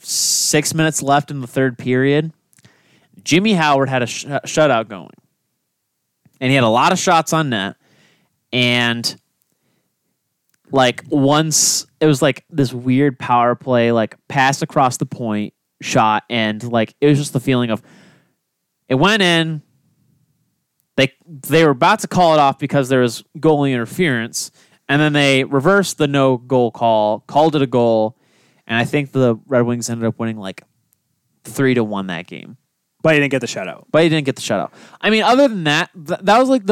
6 minutes left in the third period. Jimmy Howard had a shutout going, and he had a lot of shots on net, and like once it was like this weird power play, like pass across the point shot, and like it was just the feeling of it went in. They were about to call it off because there was goalie interference, and then they reversed the no goal call, called it a goal, and I think the Red Wings ended up winning like 3-1 that game. But he didn't get the shutout. I mean, other than that, that was like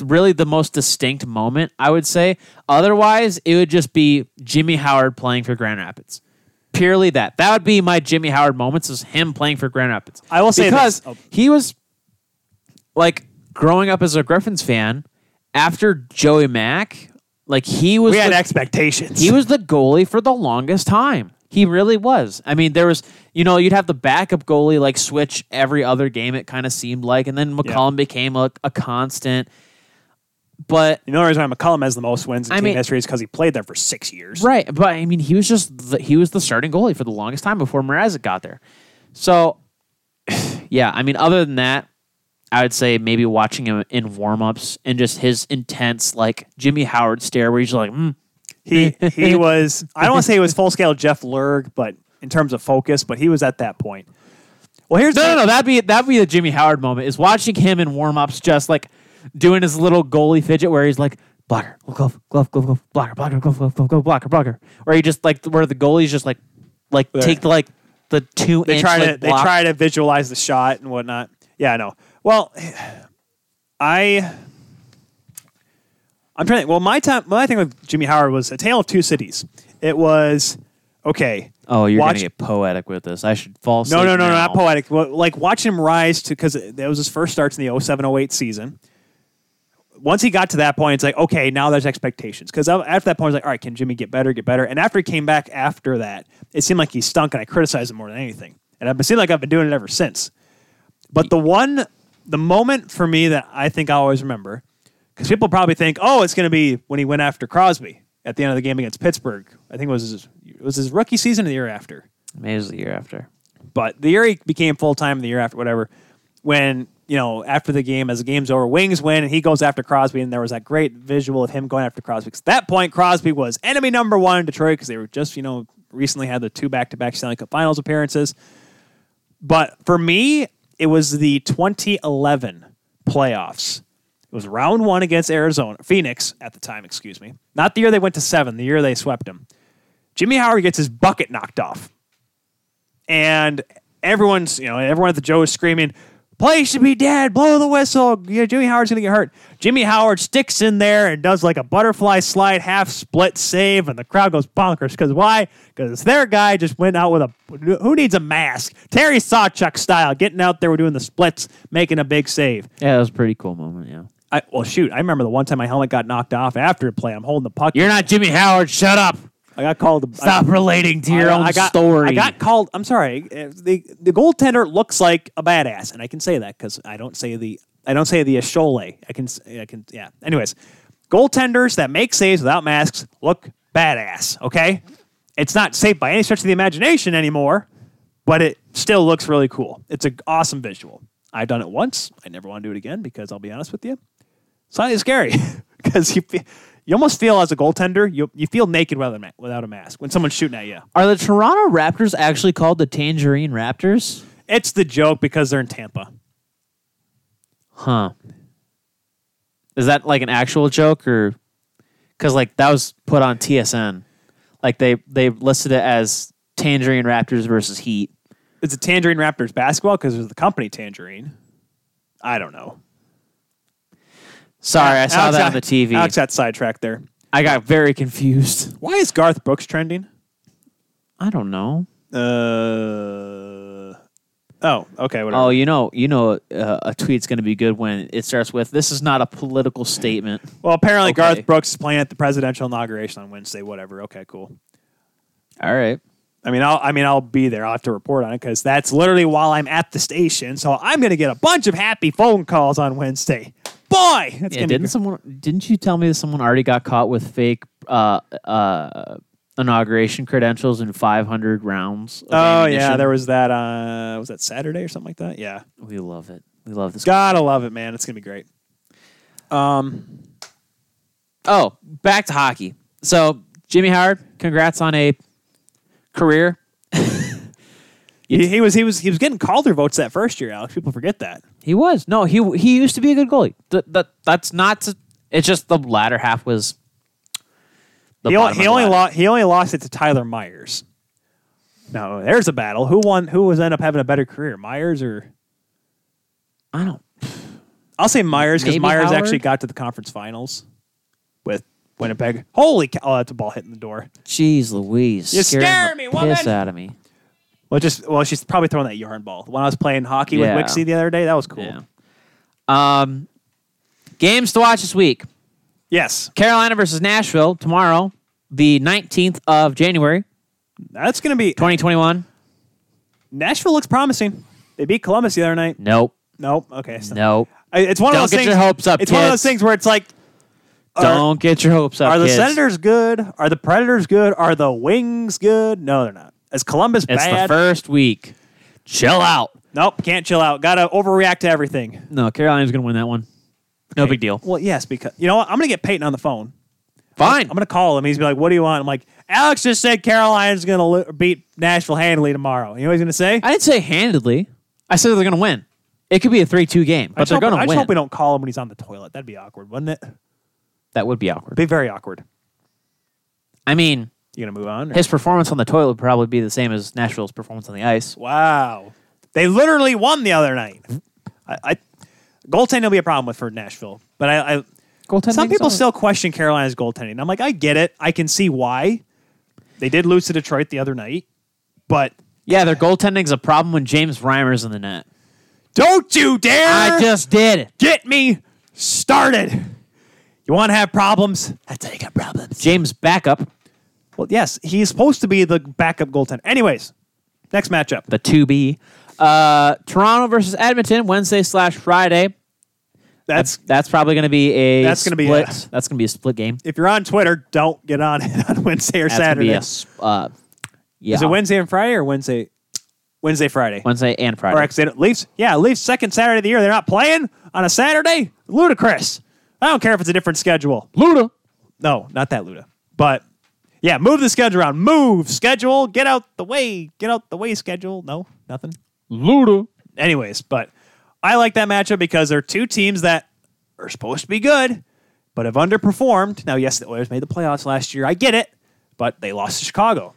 really the most distinct moment, I would say. Otherwise, it would just be Jimmy Howard playing for Grand Rapids. Purely that. That would be my Jimmy Howard moments, is him playing for Grand Rapids. I will say this. Because he was, like, growing up as a Griffins fan, after Joey Mack, like, he was... We had expectations. He was the goalie for the longest time. He really was. I mean, there was, you'd have the backup goalie like switch every other game, it kind of seemed like, and then McCollum became a constant. But the reason why McCollum has the most wins in team history is because he played there for 6 years. Right. But I mean, he was the starting goalie for the longest time before Mrazek got there. So, yeah, I mean, other than that, I would say maybe watching him in warmups and just his intense, like, Jimmy Howard stare where he's like, He was, I don't want to say he was full-scale Jeff Lurg, but in terms of focus, but he was at that point. Well, here's... No, that'd be the Jimmy Howard moment, is watching him in warm-ups just, like, doing his little goalie fidget where he's like, blocker, glove, blocker, where he just, like, where the goalie's just, like there. Take, like, the 2-inch, They try to visualize the shot and whatnot. Yeah, I know. Well, I'm trying to think. Well, my thing with Jimmy Howard was a tale of two cities. It was okay. Oh, you're going to get poetic with this. I should fall asleep. No, not poetic. Like, watch him rise to, because that was his first starts in the 07-08 season. Once he got to that point, it's like, okay, now there's expectations. Because after that point, I was like, all right, can Jimmy get better? And after he came back after that, it seemed like he stunk, and I criticized him more than anything. And it seemed like I've been doing it ever since. But the moment for me that I think I always remember, because people probably think, oh, it's going to be when he went after Crosby at the end of the game against Pittsburgh. I think it was his rookie season or the year after. Maybe it was the year after. But the year he became full-time, the year after, whatever, when... You know, after the game, as the game's over, Wings win, and he goes after Crosby, and there was that great visual of him going after Crosby. Because at that point, Crosby was enemy number one in Detroit, because they were just, recently had the two back-to-back Stanley Cup Finals appearances. But for me, it was the 2011 playoffs. It was round one against Phoenix at the time, excuse me. Not the year they went to 7, the year they swept him. Jimmy Howard gets his bucket knocked off. And everyone at the Joe is screaming, play should be dead. Blow the whistle. Jimmy Howard's going to get hurt. Jimmy Howard sticks in there and does like a butterfly slide, half split save, and the crowd goes bonkers. Because why? Because their guy just went out with a... Who needs a mask? Terry Sawchuk style, getting out there, we're doing the splits, making a big save. Yeah, it was a pretty cool moment, yeah. I remember the one time my helmet got knocked off after a play. I'm holding the puck. You're not Jimmy Howard. Shut up. I got called. Stop relating to your own story. I got called. I'm sorry. The goaltender looks like a badass, and I can say that because I don't say the Asciole. I can. Yeah. Anyways, goaltenders that make saves without masks look badass. Okay, it's not safe by any stretch of the imagination anymore, but it still looks really cool. It's an awesome visual. I've done it once. I never want to do it again because I'll be honest with you, slightly scary because you feel. You almost feel, as a goaltender, you feel naked without a mask when someone's shooting at you. Are the Toronto Raptors actually called the Tangerine Raptors? It's the joke because they're in Tampa. Huh. Is that like an actual joke? Or because like that was put on TSN. Like they listed it as Tangerine Raptors versus Heat. Is it Tangerine Raptors basketball because there's the company Tangerine? I don't know. Sorry, I saw Alex that on the TV. Alex got sidetracked there. I got very confused. Why is Garth Brooks trending? I don't know. Oh, okay. Whatever. Oh, a tweet's going to be good when it starts with, this is not a political statement. Well, apparently okay. Garth Brooks is playing at the presidential inauguration on Wednesday, whatever. Okay, cool. All right. I'll be there. I'll have to report on it because that's literally while I'm at the station. So I'm going to get a bunch of happy phone calls on Wednesday. Boy, didn't you tell me that someone already got caught with fake inauguration credentials in 500 rounds? Oh yeah, there was that. Was that Saturday or something like that? Yeah, we love it. We love this. Gotta love it, man. It's gonna be great. Oh, back to hockey. So Jimmy Howard, congrats on a career. He was getting Calder votes that first year, Alex. People forget that. He was. No, he used to be a good goalie. That's not... It's just the latter half was... He only lost it to Tyler Myers. No, there's a battle. Who won? Who was end up having a better career? Myers or... I don't... I'll say Myers because Myers actually got to the conference finals with Winnipeg. Holy cow. Oh, that's a ball hitting the door. Jeez Louise. You scare me, woman! Piss out of me. Well, she's probably throwing that yarn ball. When I was playing hockey with Wixie the other day, that was cool. Yeah. Games to watch this week. Yes. Carolina versus Nashville tomorrow, the 19th of January. That's going to be... 2021. Nashville looks promising. They beat Columbus the other night. Nope. Okay. So nope. It's one of those things... Don't get your hopes up, It's one of those things where it's like... Don't get your hopes up, Are the Senators good? Are the Predators good? Are the Wings good? No, they're not. Is Columbus bad? It's the first week. Chill out. Nope, can't chill out. Got to overreact to everything. No, Carolina's going to win that one. Okay. No big deal. Well, yes, because... You know what? I'm going to get Peyton on the phone. Fine. I'm going to call him. He's going to be like, what do you want? I'm like, Alex just said Carolina's going to beat Nashville handily tomorrow. You know what he's going to say? I didn't say handily. I said they're going to win. It could be a 3-2 game, but they're going to win. I just hope we don't call him when he's on the toilet. That'd be awkward, wouldn't it? That would be awkward. It'd be very awkward. I mean... You going to move on? Or? His performance on the toilet would probably be the same as Nashville's performance on the ice. Wow. They literally won the other night. Goaltending will be a problem for Nashville. But some people still question Carolina's goaltending. I'm like, I get it. I can see why. They did lose to Detroit the other night, but... Yeah, their goaltending's a problem when James Reimer's in the net. Don't you dare! I just did. Get me started. You want to have problems? That's how you got problems. James backup. Well, yes, he's supposed to be the backup goaltender. Anyways, next matchup. The 2B. Toronto versus Edmonton, Wednesday/Friday. That's probably going to be a split. That's going to be a split game. If you're on Twitter, don't get on it on Wednesday or Saturday. Is it Wednesday and Friday or Wednesday? Wednesday, Friday. Wednesday and Friday. Or actually, Leafs. Yeah, Leafs second Saturday of the year. They're not playing on a Saturday? Ludicrous. I don't care if it's a different schedule. Luda. No, not that Luda. But, yeah, move the schedule around. Move schedule. Get out the way. Get out the way schedule. No, nothing. Luda. Anyways, but I like that matchup because they're two teams that are supposed to be good, but have underperformed. Now, yes, the Oilers made the playoffs last year. I get it. But they lost to Chicago.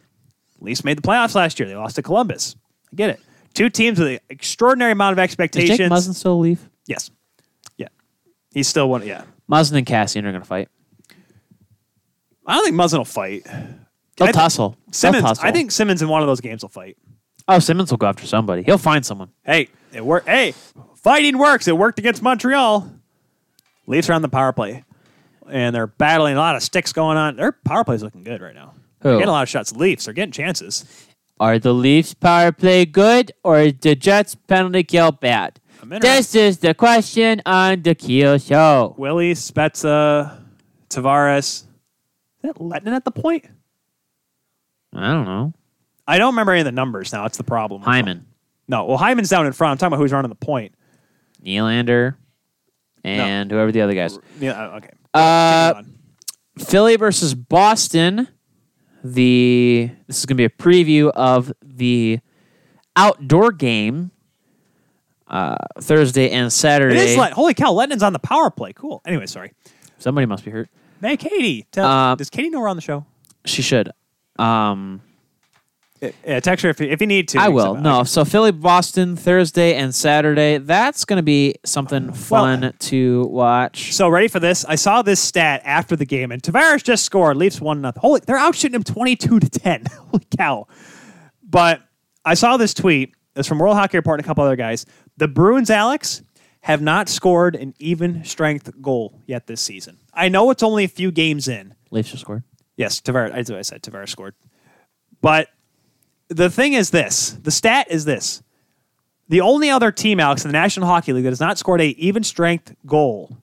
Leafs made the playoffs last year. They lost to Columbus. I get it. Two teams with an extraordinary amount of expectations. Is Jake Muzzin still a Leaf? Yes. Yeah. He's still one. Yeah. Muzzin and Cassian are going to fight. I don't think Muzzin will fight. They'll tussle. Simmons, I think Simmons in one of those games will fight. Oh, Simmons will go after somebody. He'll find someone. Hey, it worked. Hey, fighting works. It worked against Montreal. Leafs are on the power play. And they're battling a lot of sticks going on. Their power play is looking good right now. Who? They're getting a lot of shots. Leafs are getting chances. Are the Leafs' power play good, or is the Jets' penalty kill bad? This is the question on the Keel Show. Willie, Spezza, Tavares. Is that Lettinen at the point? I don't know. I don't remember any of the numbers now. That's the problem. Hyman. No, well, Hyman's down in front. I'm talking about who's running the point. Nylander and whoever the other guys. Yeah, okay. Philly versus Boston. This is going to be a preview of the outdoor game Thursday and Saturday. It is holy cow, Lettinen's on the power play. Cool. Anyway, sorry. Somebody must be hurt. Hey, Katie. Does Katie know we're on the show? She should. Text her if you need to. I will. No. So Philly, Boston, Thursday and Saturday. That's going to be something fun to watch. So ready for this? I saw this stat after the game, and Tavares just scored. Leafs 1-0. Holy, they're out shooting him 22-10. Holy cow! But I saw this tweet. It's from World Hockey Report and a couple other guys. The Bruins, Alex, have not scored an even strength goal yet this season. I know it's only a few games in. Leafs just scored. Yes, Tavares. That's what I said. Tavares scored, but. The thing is this. The stat is this. The only other team, Alex, in the National Hockey League that has not scored an even-strength goal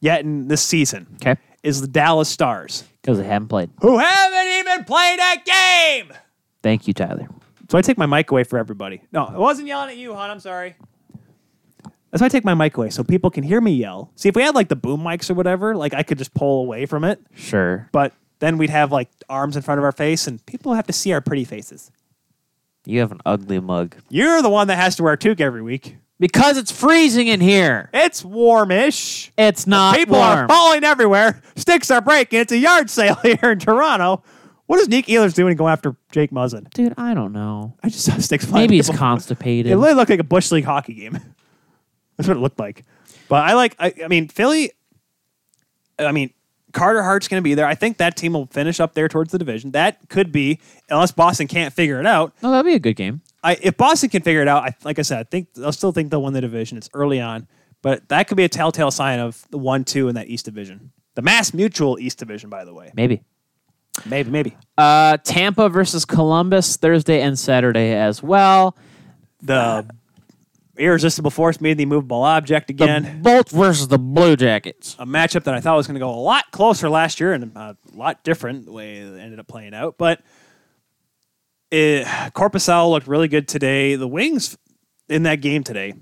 yet in this season is the Dallas Stars. Because they haven't played. Who haven't even played a game! Thank you, Tyler. So I take my mic away for everybody. No, I wasn't yelling at you, hon. I'm sorry. That's why I take my mic away, so people can hear me yell. See, if we had, the boom mics or whatever, I could just pull away from it. Sure. But then we'd have, arms in front of our face, and people have to see our pretty faces. You have an ugly mug. You're the one that has to wear a toque every week. Because it's freezing in here. It's warmish. It's not warm. People are falling everywhere. Sticks are breaking. It's a yard sale here in Toronto. What is Nick Ehlers doing going after Jake Muzzin? Dude, I don't know. I just saw sticks flying. Maybe he's constipated. It literally looked like a Bush League hockey game. That's what it looked like. But Philly, Carter Hart's going to be there. I think that team will finish up there towards the division. That could be, unless Boston can't figure it out. No, that'd be a good game. If Boston can figure it out, I still think they'll win the division. It's early on, but that could be a telltale sign of the 1-2 in that East Division, the Mass Mutual East Division, by the way. Maybe. Tampa versus Columbus Thursday and Saturday as well. The Irresistible Force made the movable object again. The Bolts versus the Blue Jackets. A matchup that I thought was going to go a lot closer last year and a lot different the way it ended up playing out. But Corpusal looked really good today. The Wings in that game today.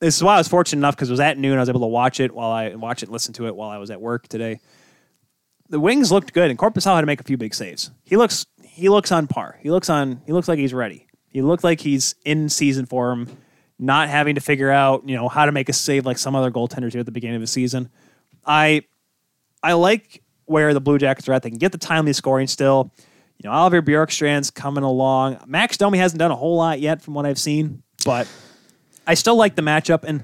This is why I was fortunate enough because it was at noon. I was able to listen to it while I was at work today. The Wings looked good, and Corpusal had to make a few big saves. He looks on par. He looks like he's ready. He looked like he's in season form. Not having to figure out, how to make a save like some other goaltenders here at the beginning of the season. I like where the Blue Jackets are at. They can get the timely scoring still. Oliver Bjorkstrand's coming along. Max Domi hasn't done a whole lot yet from what I've seen, but I still like the matchup. And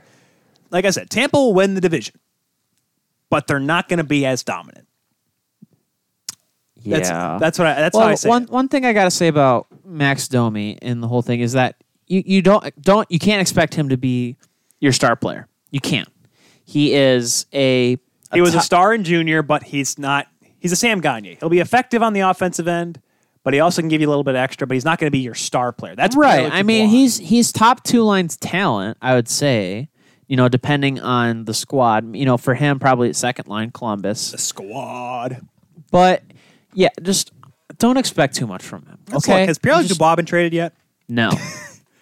like I said, Tampa will win the division, but they're not going to be as dominant. Yeah. That's how I say. One thing I got to say about Max Domi and the whole thing is that you can't expect him to be your star player. You can't. He is a star in junior, but he's not. He's a Sam Gagner. He'll be effective on the offensive end, but he also can give you a little bit extra, but he's not going to be your star player. That's right. I mean, he's top two lines talent, I would say, depending on the squad. For him, probably second line Columbus. The squad. But, yeah, just don't expect too much from him. Okay? Has Pierre Dubois been traded yet? No.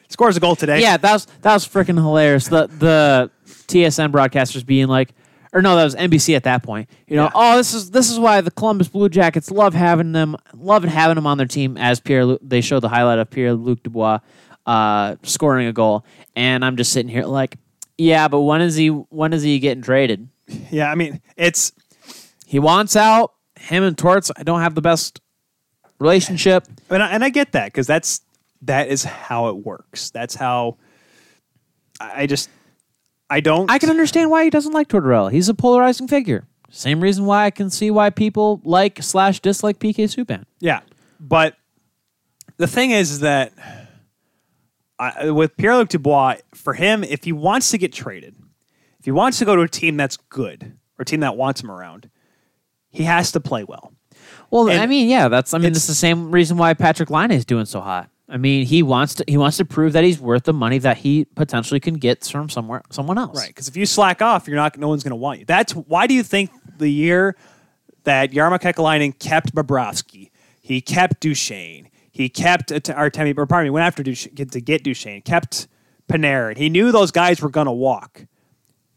Scores a goal today. Yeah, that was freaking hilarious. The TSN broadcasters being like, or no, that was NBC at that point. This is why the Columbus Blue Jackets love having them on their team. As they showed the highlight of Pierre-Luc Dubois scoring a goal, and I'm just sitting here like, yeah, but when is he getting traded? Yeah, I mean, he wants out. Him and Torts don't have the best relationship, and I get that because that is how it works. That's how I can understand why he doesn't like Tortorella. He's a polarizing figure. Same reason why I can see why people like/dislike PK Subban. Yeah, but the thing is that with Pierre-Luc Dubois, for him, if he wants to get traded, if he wants to go to a team that's good or a team that wants him around, he has to play well. Well, and it's the same reason why Patrick Laine is doing so hot. I mean, he wants to prove that he's worth the money that he potentially can get from someone else. Right, because if you slack off, no one's going to want you. That's why do you think the year that Jarmo Kekalainen kept Bobrovsky, he kept Duchesne, he kept Artemi, or pardon me, went after Duchesne, to get Duchesne, kept Panarin. He knew those guys were going to walk,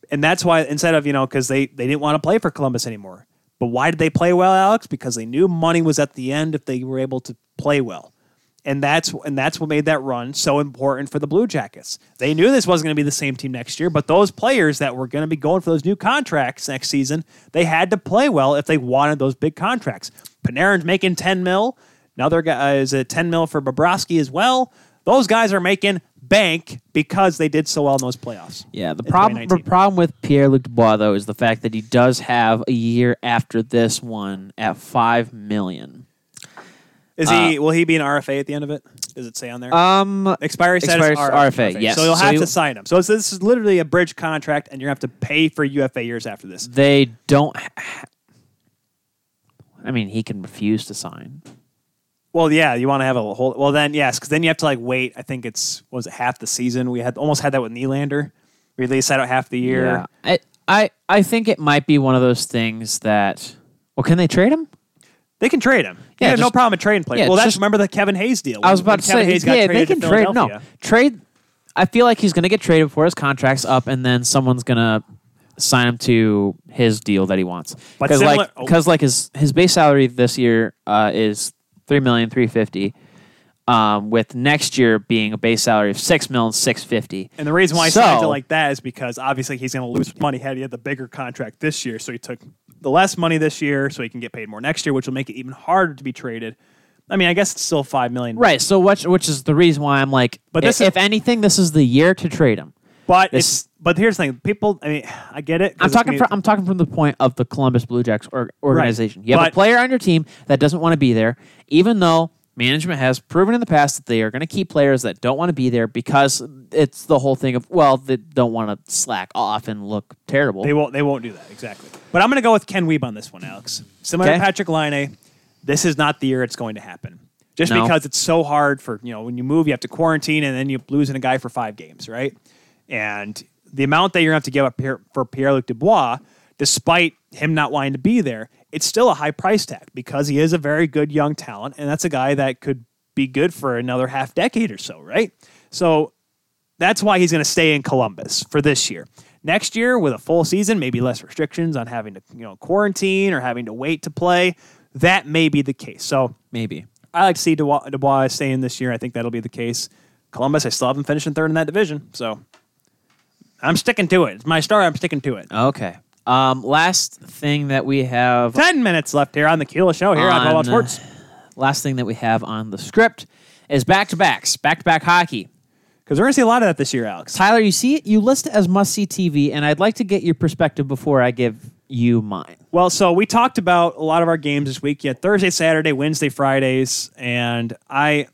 and that's why instead of because they didn't want to play for Columbus anymore. But why did they play well, Alex? Because they knew money was at the end if they were able to play well. And that's what made that run so important for the Blue Jackets. They knew this wasn't going to be the same team next year, but those players that were going to be going for those new contracts next season, they had to play well if they wanted those big contracts. Panarin's making $10 million. Another guy is a $10 million for Bobrovsky as well. Those guys are making bank because they did so well in those playoffs. Yeah, the problem with Pierre-Luc Dubois, though, is the fact that he does have a year after this one at $5 million. Is will he be an RFA at the end of it? Does it say on there? Expiry status RFA. Yes. So you'll have to sign him. So this is literally a bridge contract, and you're going to have to pay for UFA years after this. They don't... he can refuse to sign. Well, yeah, you want to have a whole... Well, then, yes, because then you have to, wait. I think it's... What was it, half the season? We almost had that with Nylander. We at least had out half the year. Yeah. I think it might be one of those things that... Well, can they trade him? They can trade him. Yeah, they have no problem with trading players. Yeah, remember the Kevin Hayes deal. I was about to say, they can trade. No, trade. I feel like he's going to get traded before his contract's up, and then someone's going to sign him to his deal that he wants. Because his base salary this year is $3,350,000, with next year being a base salary of $6,650,000. And the reason why I signed it like that is because obviously he's going to lose money had he had the bigger contract this year, so he took the less money this year, so he can get paid more next year, which will make it even harder to be traded. I mean, I guess it's still $5 million. Right. So, which is the reason why I'm like, but if anything, this is the year to trade him. But here's the thing, people. I mean, I get it. I'm talking from the point of the Columbus Blue Jackets organization. Right. You have a player on your team that doesn't want to be there, even though management has proven in the past that they are going to keep players that don't want to be there because it's the whole thing of, well, they don't want to slack off and look terrible. They won't do that, exactly. But I'm going to go with Ken Wiebe on this one, Alex. Similar to Patrick Laine, this is not the year it's going to happen. Because it's so hard for, when you move, you have to quarantine, and then you're losing a guy for 5 games, right? And the amount that you're going to have to give up for Pierre-Luc Dubois, despite him not wanting to be there, it's still a high price tag because he is a very good young talent, and that's a guy that could be good for another half decade or so, right? So that's why he's going to stay in Columbus for this year. Next year, with a full season, maybe less restrictions on having to quarantine or having to wait to play, that may be the case. So maybe. I like to see Dubois staying this year. I think that'll be the case. Columbus, I still haven't finished in third in that division, so I'm sticking to it. It's my star. I'm sticking to it. Okay. Last thing that we have... 10 minutes left here on the Kula Show here on Wild Sports. Last thing that we have on the script is back-to-backs, back-to-back hockey. Because we're going to see a lot of that this year, Alex. Tyler, you list it as must-see TV, and I'd like to get your perspective before I give you mine. Well, so we talked about a lot of our games this week. Yeah, Thursday, Saturday, Wednesday, Fridays, and I'm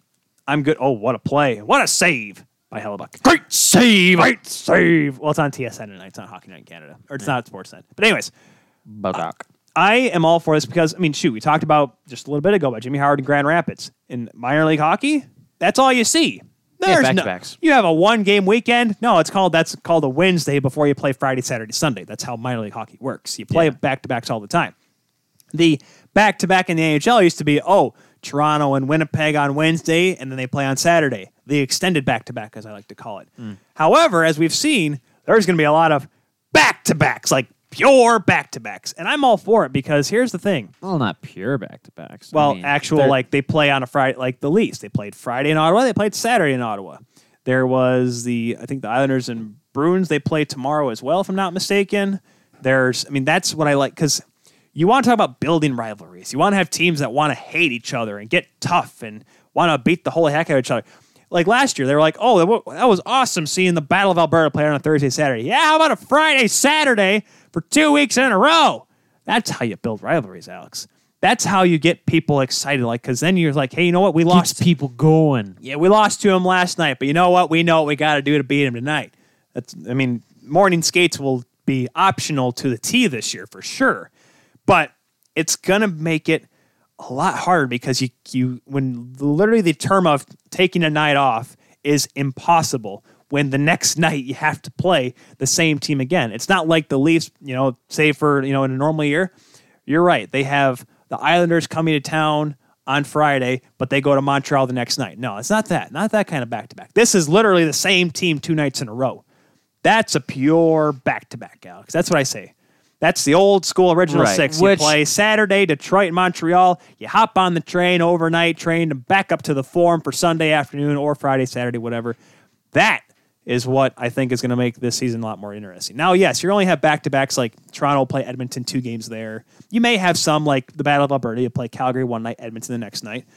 good. Oh, what a play. What a save by Hellebuck. Great save. Great save. Well, it's on TSN tonight. It's not Hockey Night in Canada. Or it's not Sportsnet. But anyways. I am all for this because, I mean, shoot, we talked about just a little bit ago about Jimmy Howard in Grand Rapids. In minor league hockey, that's all you see. There's back-to-backs. You have a one-game weekend. No, that's called a Wednesday before you play Friday, Saturday, Sunday. That's how minor league hockey works. You play back-to-backs all the time. The back-to-back in the NHL used to be, Toronto and Winnipeg on Wednesday, and then they play on Saturday. The extended back-to-back, as I like to call it. Mm. However, as we've seen, there's going to be a lot of back-to-backs, like pure back-to-backs. And I'm all for it because here's the thing. Well, not pure back-to-backs. Well, they play on a Friday, like the Leafs. They played Friday in Ottawa. They played Saturday in Ottawa. There was the Islanders and Bruins. They play tomorrow as well, if I'm not mistaken. That's what I like because you want to talk about building rivalries. You want to have teams that want to hate each other and get tough and want to beat the holy heck out of each other. Like last year, they were like, that was awesome seeing the Battle of Alberta play on a Thursday, Saturday. Yeah, how about a Friday, Saturday? For 2 weeks in a row. That's how you build rivalries, Alex. That's how you get people excited. Like, because then you're like, hey, you know what? We lost. Keeps people going. Yeah, we lost to them last night, but you know what? We know what we got to do to beat them tonight. Morning skates will be optional to the T this year for sure, but it's gonna make it a lot harder because you when literally the term of taking a night off is impossible. When the next night you have to play the same team again. It's not like the Leafs, say for, in a normal year. You're right. They have the Islanders coming to town on Friday, but they go to Montreal the next night. No, it's not that. Not that kind of back-to-back. This is literally the same team 2 nights in a row. That's a pure back-to-back, Alex. That's what I say. That's the old school original six. You play Saturday, Detroit, Montreal. You hop on the train, overnight train, and back up to the Forum for Sunday afternoon or Friday, Saturday, whatever. That is what I think is going to make this season a lot more interesting. Now, yes, you only have back-to-backs like Toronto will play Edmonton 2 games there. You may have some like the Battle of Alberta. You play Calgary one night, Edmonton the next night.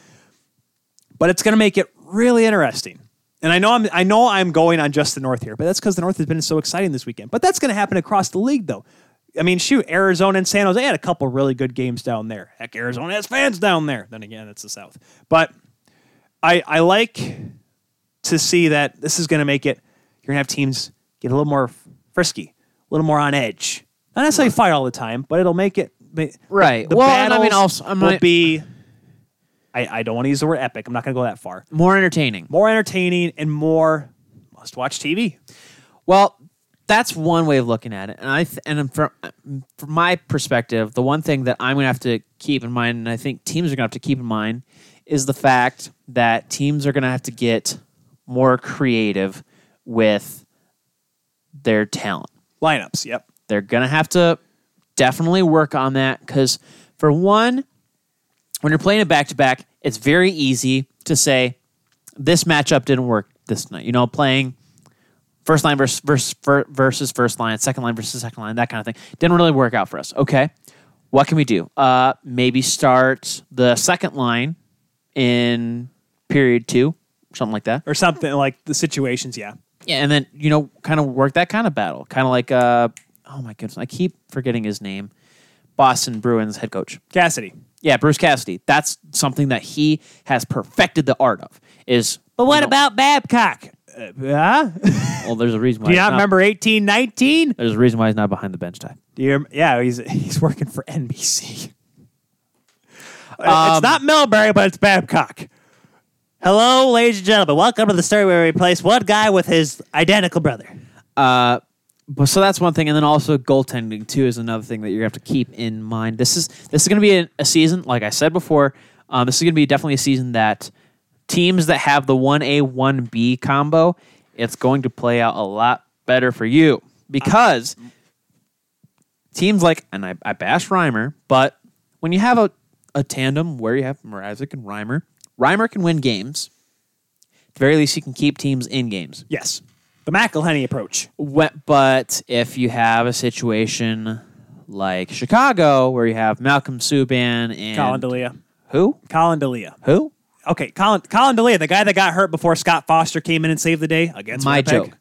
But it's going to make it really interesting. And I know I'm going on just the North here, but that's because the North has been so exciting this weekend. But that's going to happen across the league, though. I mean, shoot, Arizona and San Jose had a couple really good games down there. Heck, Arizona has fans down there. Then again, that's the South. But I like to see that this is going to make it. You're going to have teams get a little more frisky, a little more on edge. Not necessarily fight all the time, but it'll make it... Right. I don't want to use the word epic. I'm not going to go that far. More entertaining and more must-watch TV. Well, that's one way of looking at it. And from my perspective, the one thing that I'm going to have to keep in mind, and I think teams are going to have to keep in mind, is the fact that teams are going to have to get more creative with their talent. Lineups, yep. They're going to have to definitely work on that because, for one, when you're playing a back-to-back, it's very easy to say, this matchup didn't work this night. Playing first line versus first line, second line versus second line, that kind of thing. Didn't really work out for us. Okay, what can we do? Maybe start the second line in period 2, something like that. Or something like the situations, yeah. Yeah, and then, kind of work that kind of battle. Kind of like, oh my goodness, I keep forgetting his name. Boston Bruins head coach. Cassidy. Yeah, Bruce Cassidy. That's something that he has perfected the art of. But what about Babcock? Huh? Well, there's a reason why. Do you not remember 1819? There's a reason why he's not behind the bench time. He's working for NBC. It's not Milbury, but it's Babcock. Hello, ladies and gentlemen. Welcome to the story where we replace one guy with his identical brother. So that's one thing. And then also goaltending, too, is another thing that you're going to have to keep in mind. This is going to be a season, like I said before, this is going to be definitely a season that teams that have the 1A, 1B combo, it's going to play out a lot better for you. Because teams like, and I bash Reimer, but when you have a tandem where you have Mrazek and Reimer, Reimer can win games. At the very least, he can keep teams in games. Yes. The McElhinney approach. But if you have a situation like Chicago, where you have Malcolm Subban and... Colin Delia. Who? Colin Delia. Who? Okay, Colin Delia, the guy that got hurt before Scott Foster came in and saved the day against Winnipeg. My joke.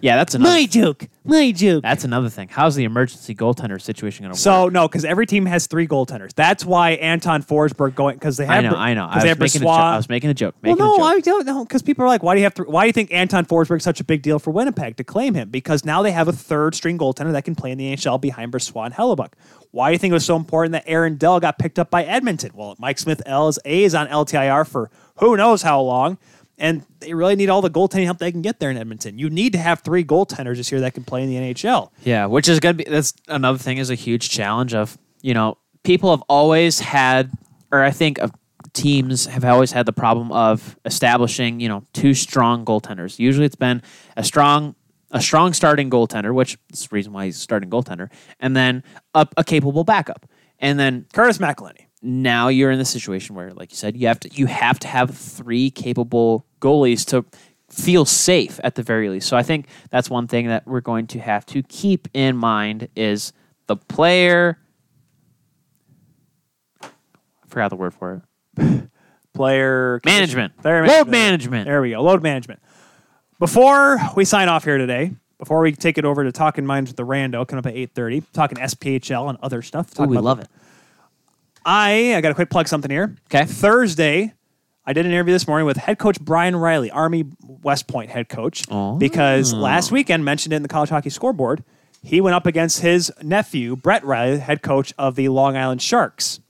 Yeah, that's another. My joke. That's another thing. How's the emergency goaltender situation going to work? So, no, because every team has three goaltenders. That's why Anton Forsberg going, because they have. I know. I was making a joke. I don't know, because people are like, why do you think Anton Forsberg is such a big deal for Winnipeg to claim him? Because now they have a third string goaltender that can play in the NHL behind Brossoit and Hellebuck. Why do you think it was so important that Aaron Dell got picked up by Edmonton? Well, Mike Smith is on LTIR for who knows how long. And they really need all the goaltending help they can get there in Edmonton. You need to have three goaltenders this year that can play in the NHL. Yeah, which is going to be, that's another thing, is a huge challenge of, you know, people have always had, or I think teams have always had the problem of establishing, you know, two strong goaltenders. Usually it's been a strong starting goaltender, which is the reason why he's starting goaltender, and then a capable backup. And then Curtis McElhinney. Now you're in the situation where, like you said, you have to have three capable goalies to feel safe at the very least. So I think that's one thing that we're going to have to keep in mind is the player. I forgot the word for it. Player management. Load management. There we go. Load management. Before we sign off here today, before we take it over to Talking Minds with the Rando, coming up at 8:30, talking SPHL and other stuff. Ooh, we love it. I got to quick plug something here. Okay. Thursday, I did an interview this morning with head coach Brian Riley, Army West Point head coach, because last weekend, mentioned it in the College Hockey Scoreboard, he went up against his nephew, Brett Riley, head coach of the Long Island Sharks.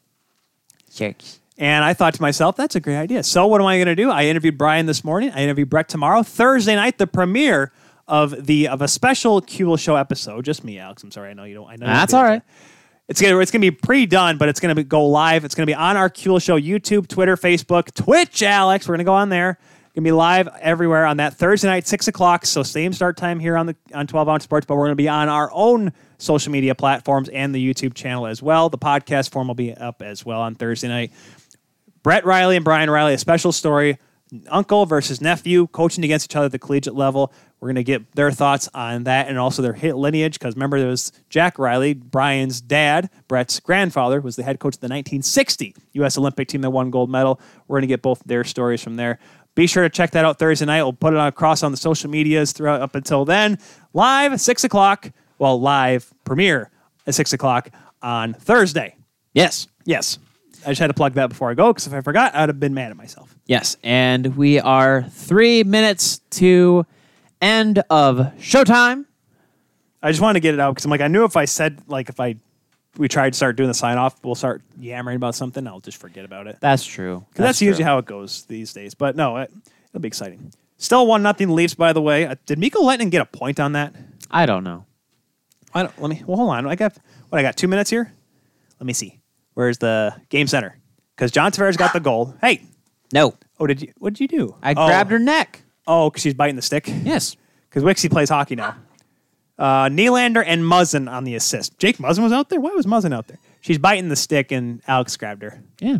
And I thought to myself, that's a great idea. So what am I going to do? I interviewed Brian this morning. I interviewed Brett tomorrow. Thursday night, the premiere of a special Kuhl Show episode. Just me, Alex. I'm sorry. I know you don't. I know. That's all right. It's gonna be pre-done, but it's gonna go live. It's gonna be on our Kuhl Show YouTube, Twitter, Facebook, Twitch. Alex, we're gonna go on there. It's gonna be live everywhere on that Thursday night, 6:00. So same start time here on 12-Ounce Sports, but we're gonna be on our own social media platforms and the YouTube channel as well. The podcast form will be up as well on Thursday night. Brett Riley and Brian Riley, a special story: uncle versus nephew coaching against each other at the collegiate level. We're going to get their thoughts on that and also their lineage, because remember, there was Jack Riley, Brian's dad, Brett's grandfather, was the head coach of the 1960 U.S. Olympic team that won gold medal. We're going to get both their stories from there. Be sure to check that out Thursday night. We'll put it across on the social medias throughout up until then. Live, 6 o'clock. Well, live premiere at 6 o'clock on Thursday. Yes. I just had to plug that before I go, because if I forgot, I would have been mad at myself. Yes, and we are 3 minutes to... end of showtime. I just wanted to get it out because I'm like, I knew if I said, like, if we tried to start doing the sign off, we'll start yammering about something. I'll just forget about it. That's true. Because that's usually how it goes these days. But no, it'll be exciting. Still 1-0 Leafs, by the way. Did Mikko Lehtinen get a point on that? I don't know. Well, hold on. I got 2 minutes here. Let me see. Where's the game center? Because John Tavares got the goal. Hey. No. Oh, what did you do? I grabbed her neck. Oh, because she's biting the stick? Yes. Because Wixie plays hockey now. Nylander and Muzzin on the assist. Jake Muzzin was out there? Why was Muzzin out there? She's biting the stick, and Alex grabbed her. Yeah.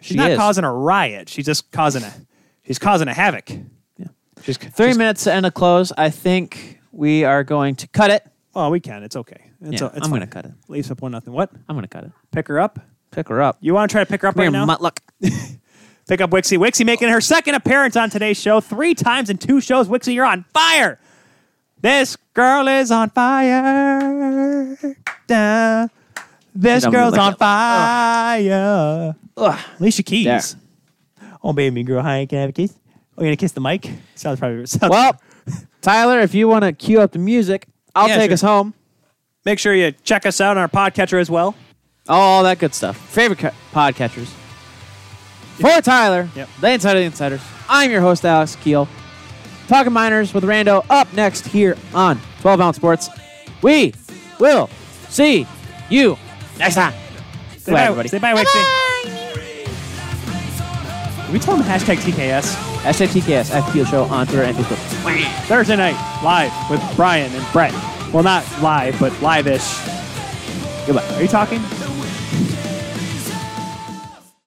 She's not causing a riot. She's just causing a havoc. Yeah. Three minutes to end a close. I think we are going to cut it. Oh, we can. It's okay. I'm going to cut it. Leafs up 1-0. What? I'm going to cut it. Pick her up. You want to try to pick her up right now? Look. Pick up Wixie. Wixie making her second appearance on today's show. 3 times in 2 shows. Wixie, you're on fire. This girl is on fire. Da. This girl's on fire. Ugh. Alicia Keys. There. Oh, baby girl. Hi, can I have a kiss? Oh, you going to kiss the mic? Sounds well, Tyler, if you want to cue up the music, I'll take us home. Make sure you check us out on our podcatcher as well. All that good stuff. Favorite podcatchers. For Tyler, the Insider of the Insiders, I'm your host, Alex Keel. Talking Miners with Rando up next here on 12-Ounce Sports. We will see you next time. Say bye, everybody. Say bye, Wixie. Can we tell them hashtag TKS? Hashtag TKS at Keel Show on Twitter and Facebook. Thursday night, live with Brian and Brett. Well, not live, but live-ish. Goodbye. Are you talking?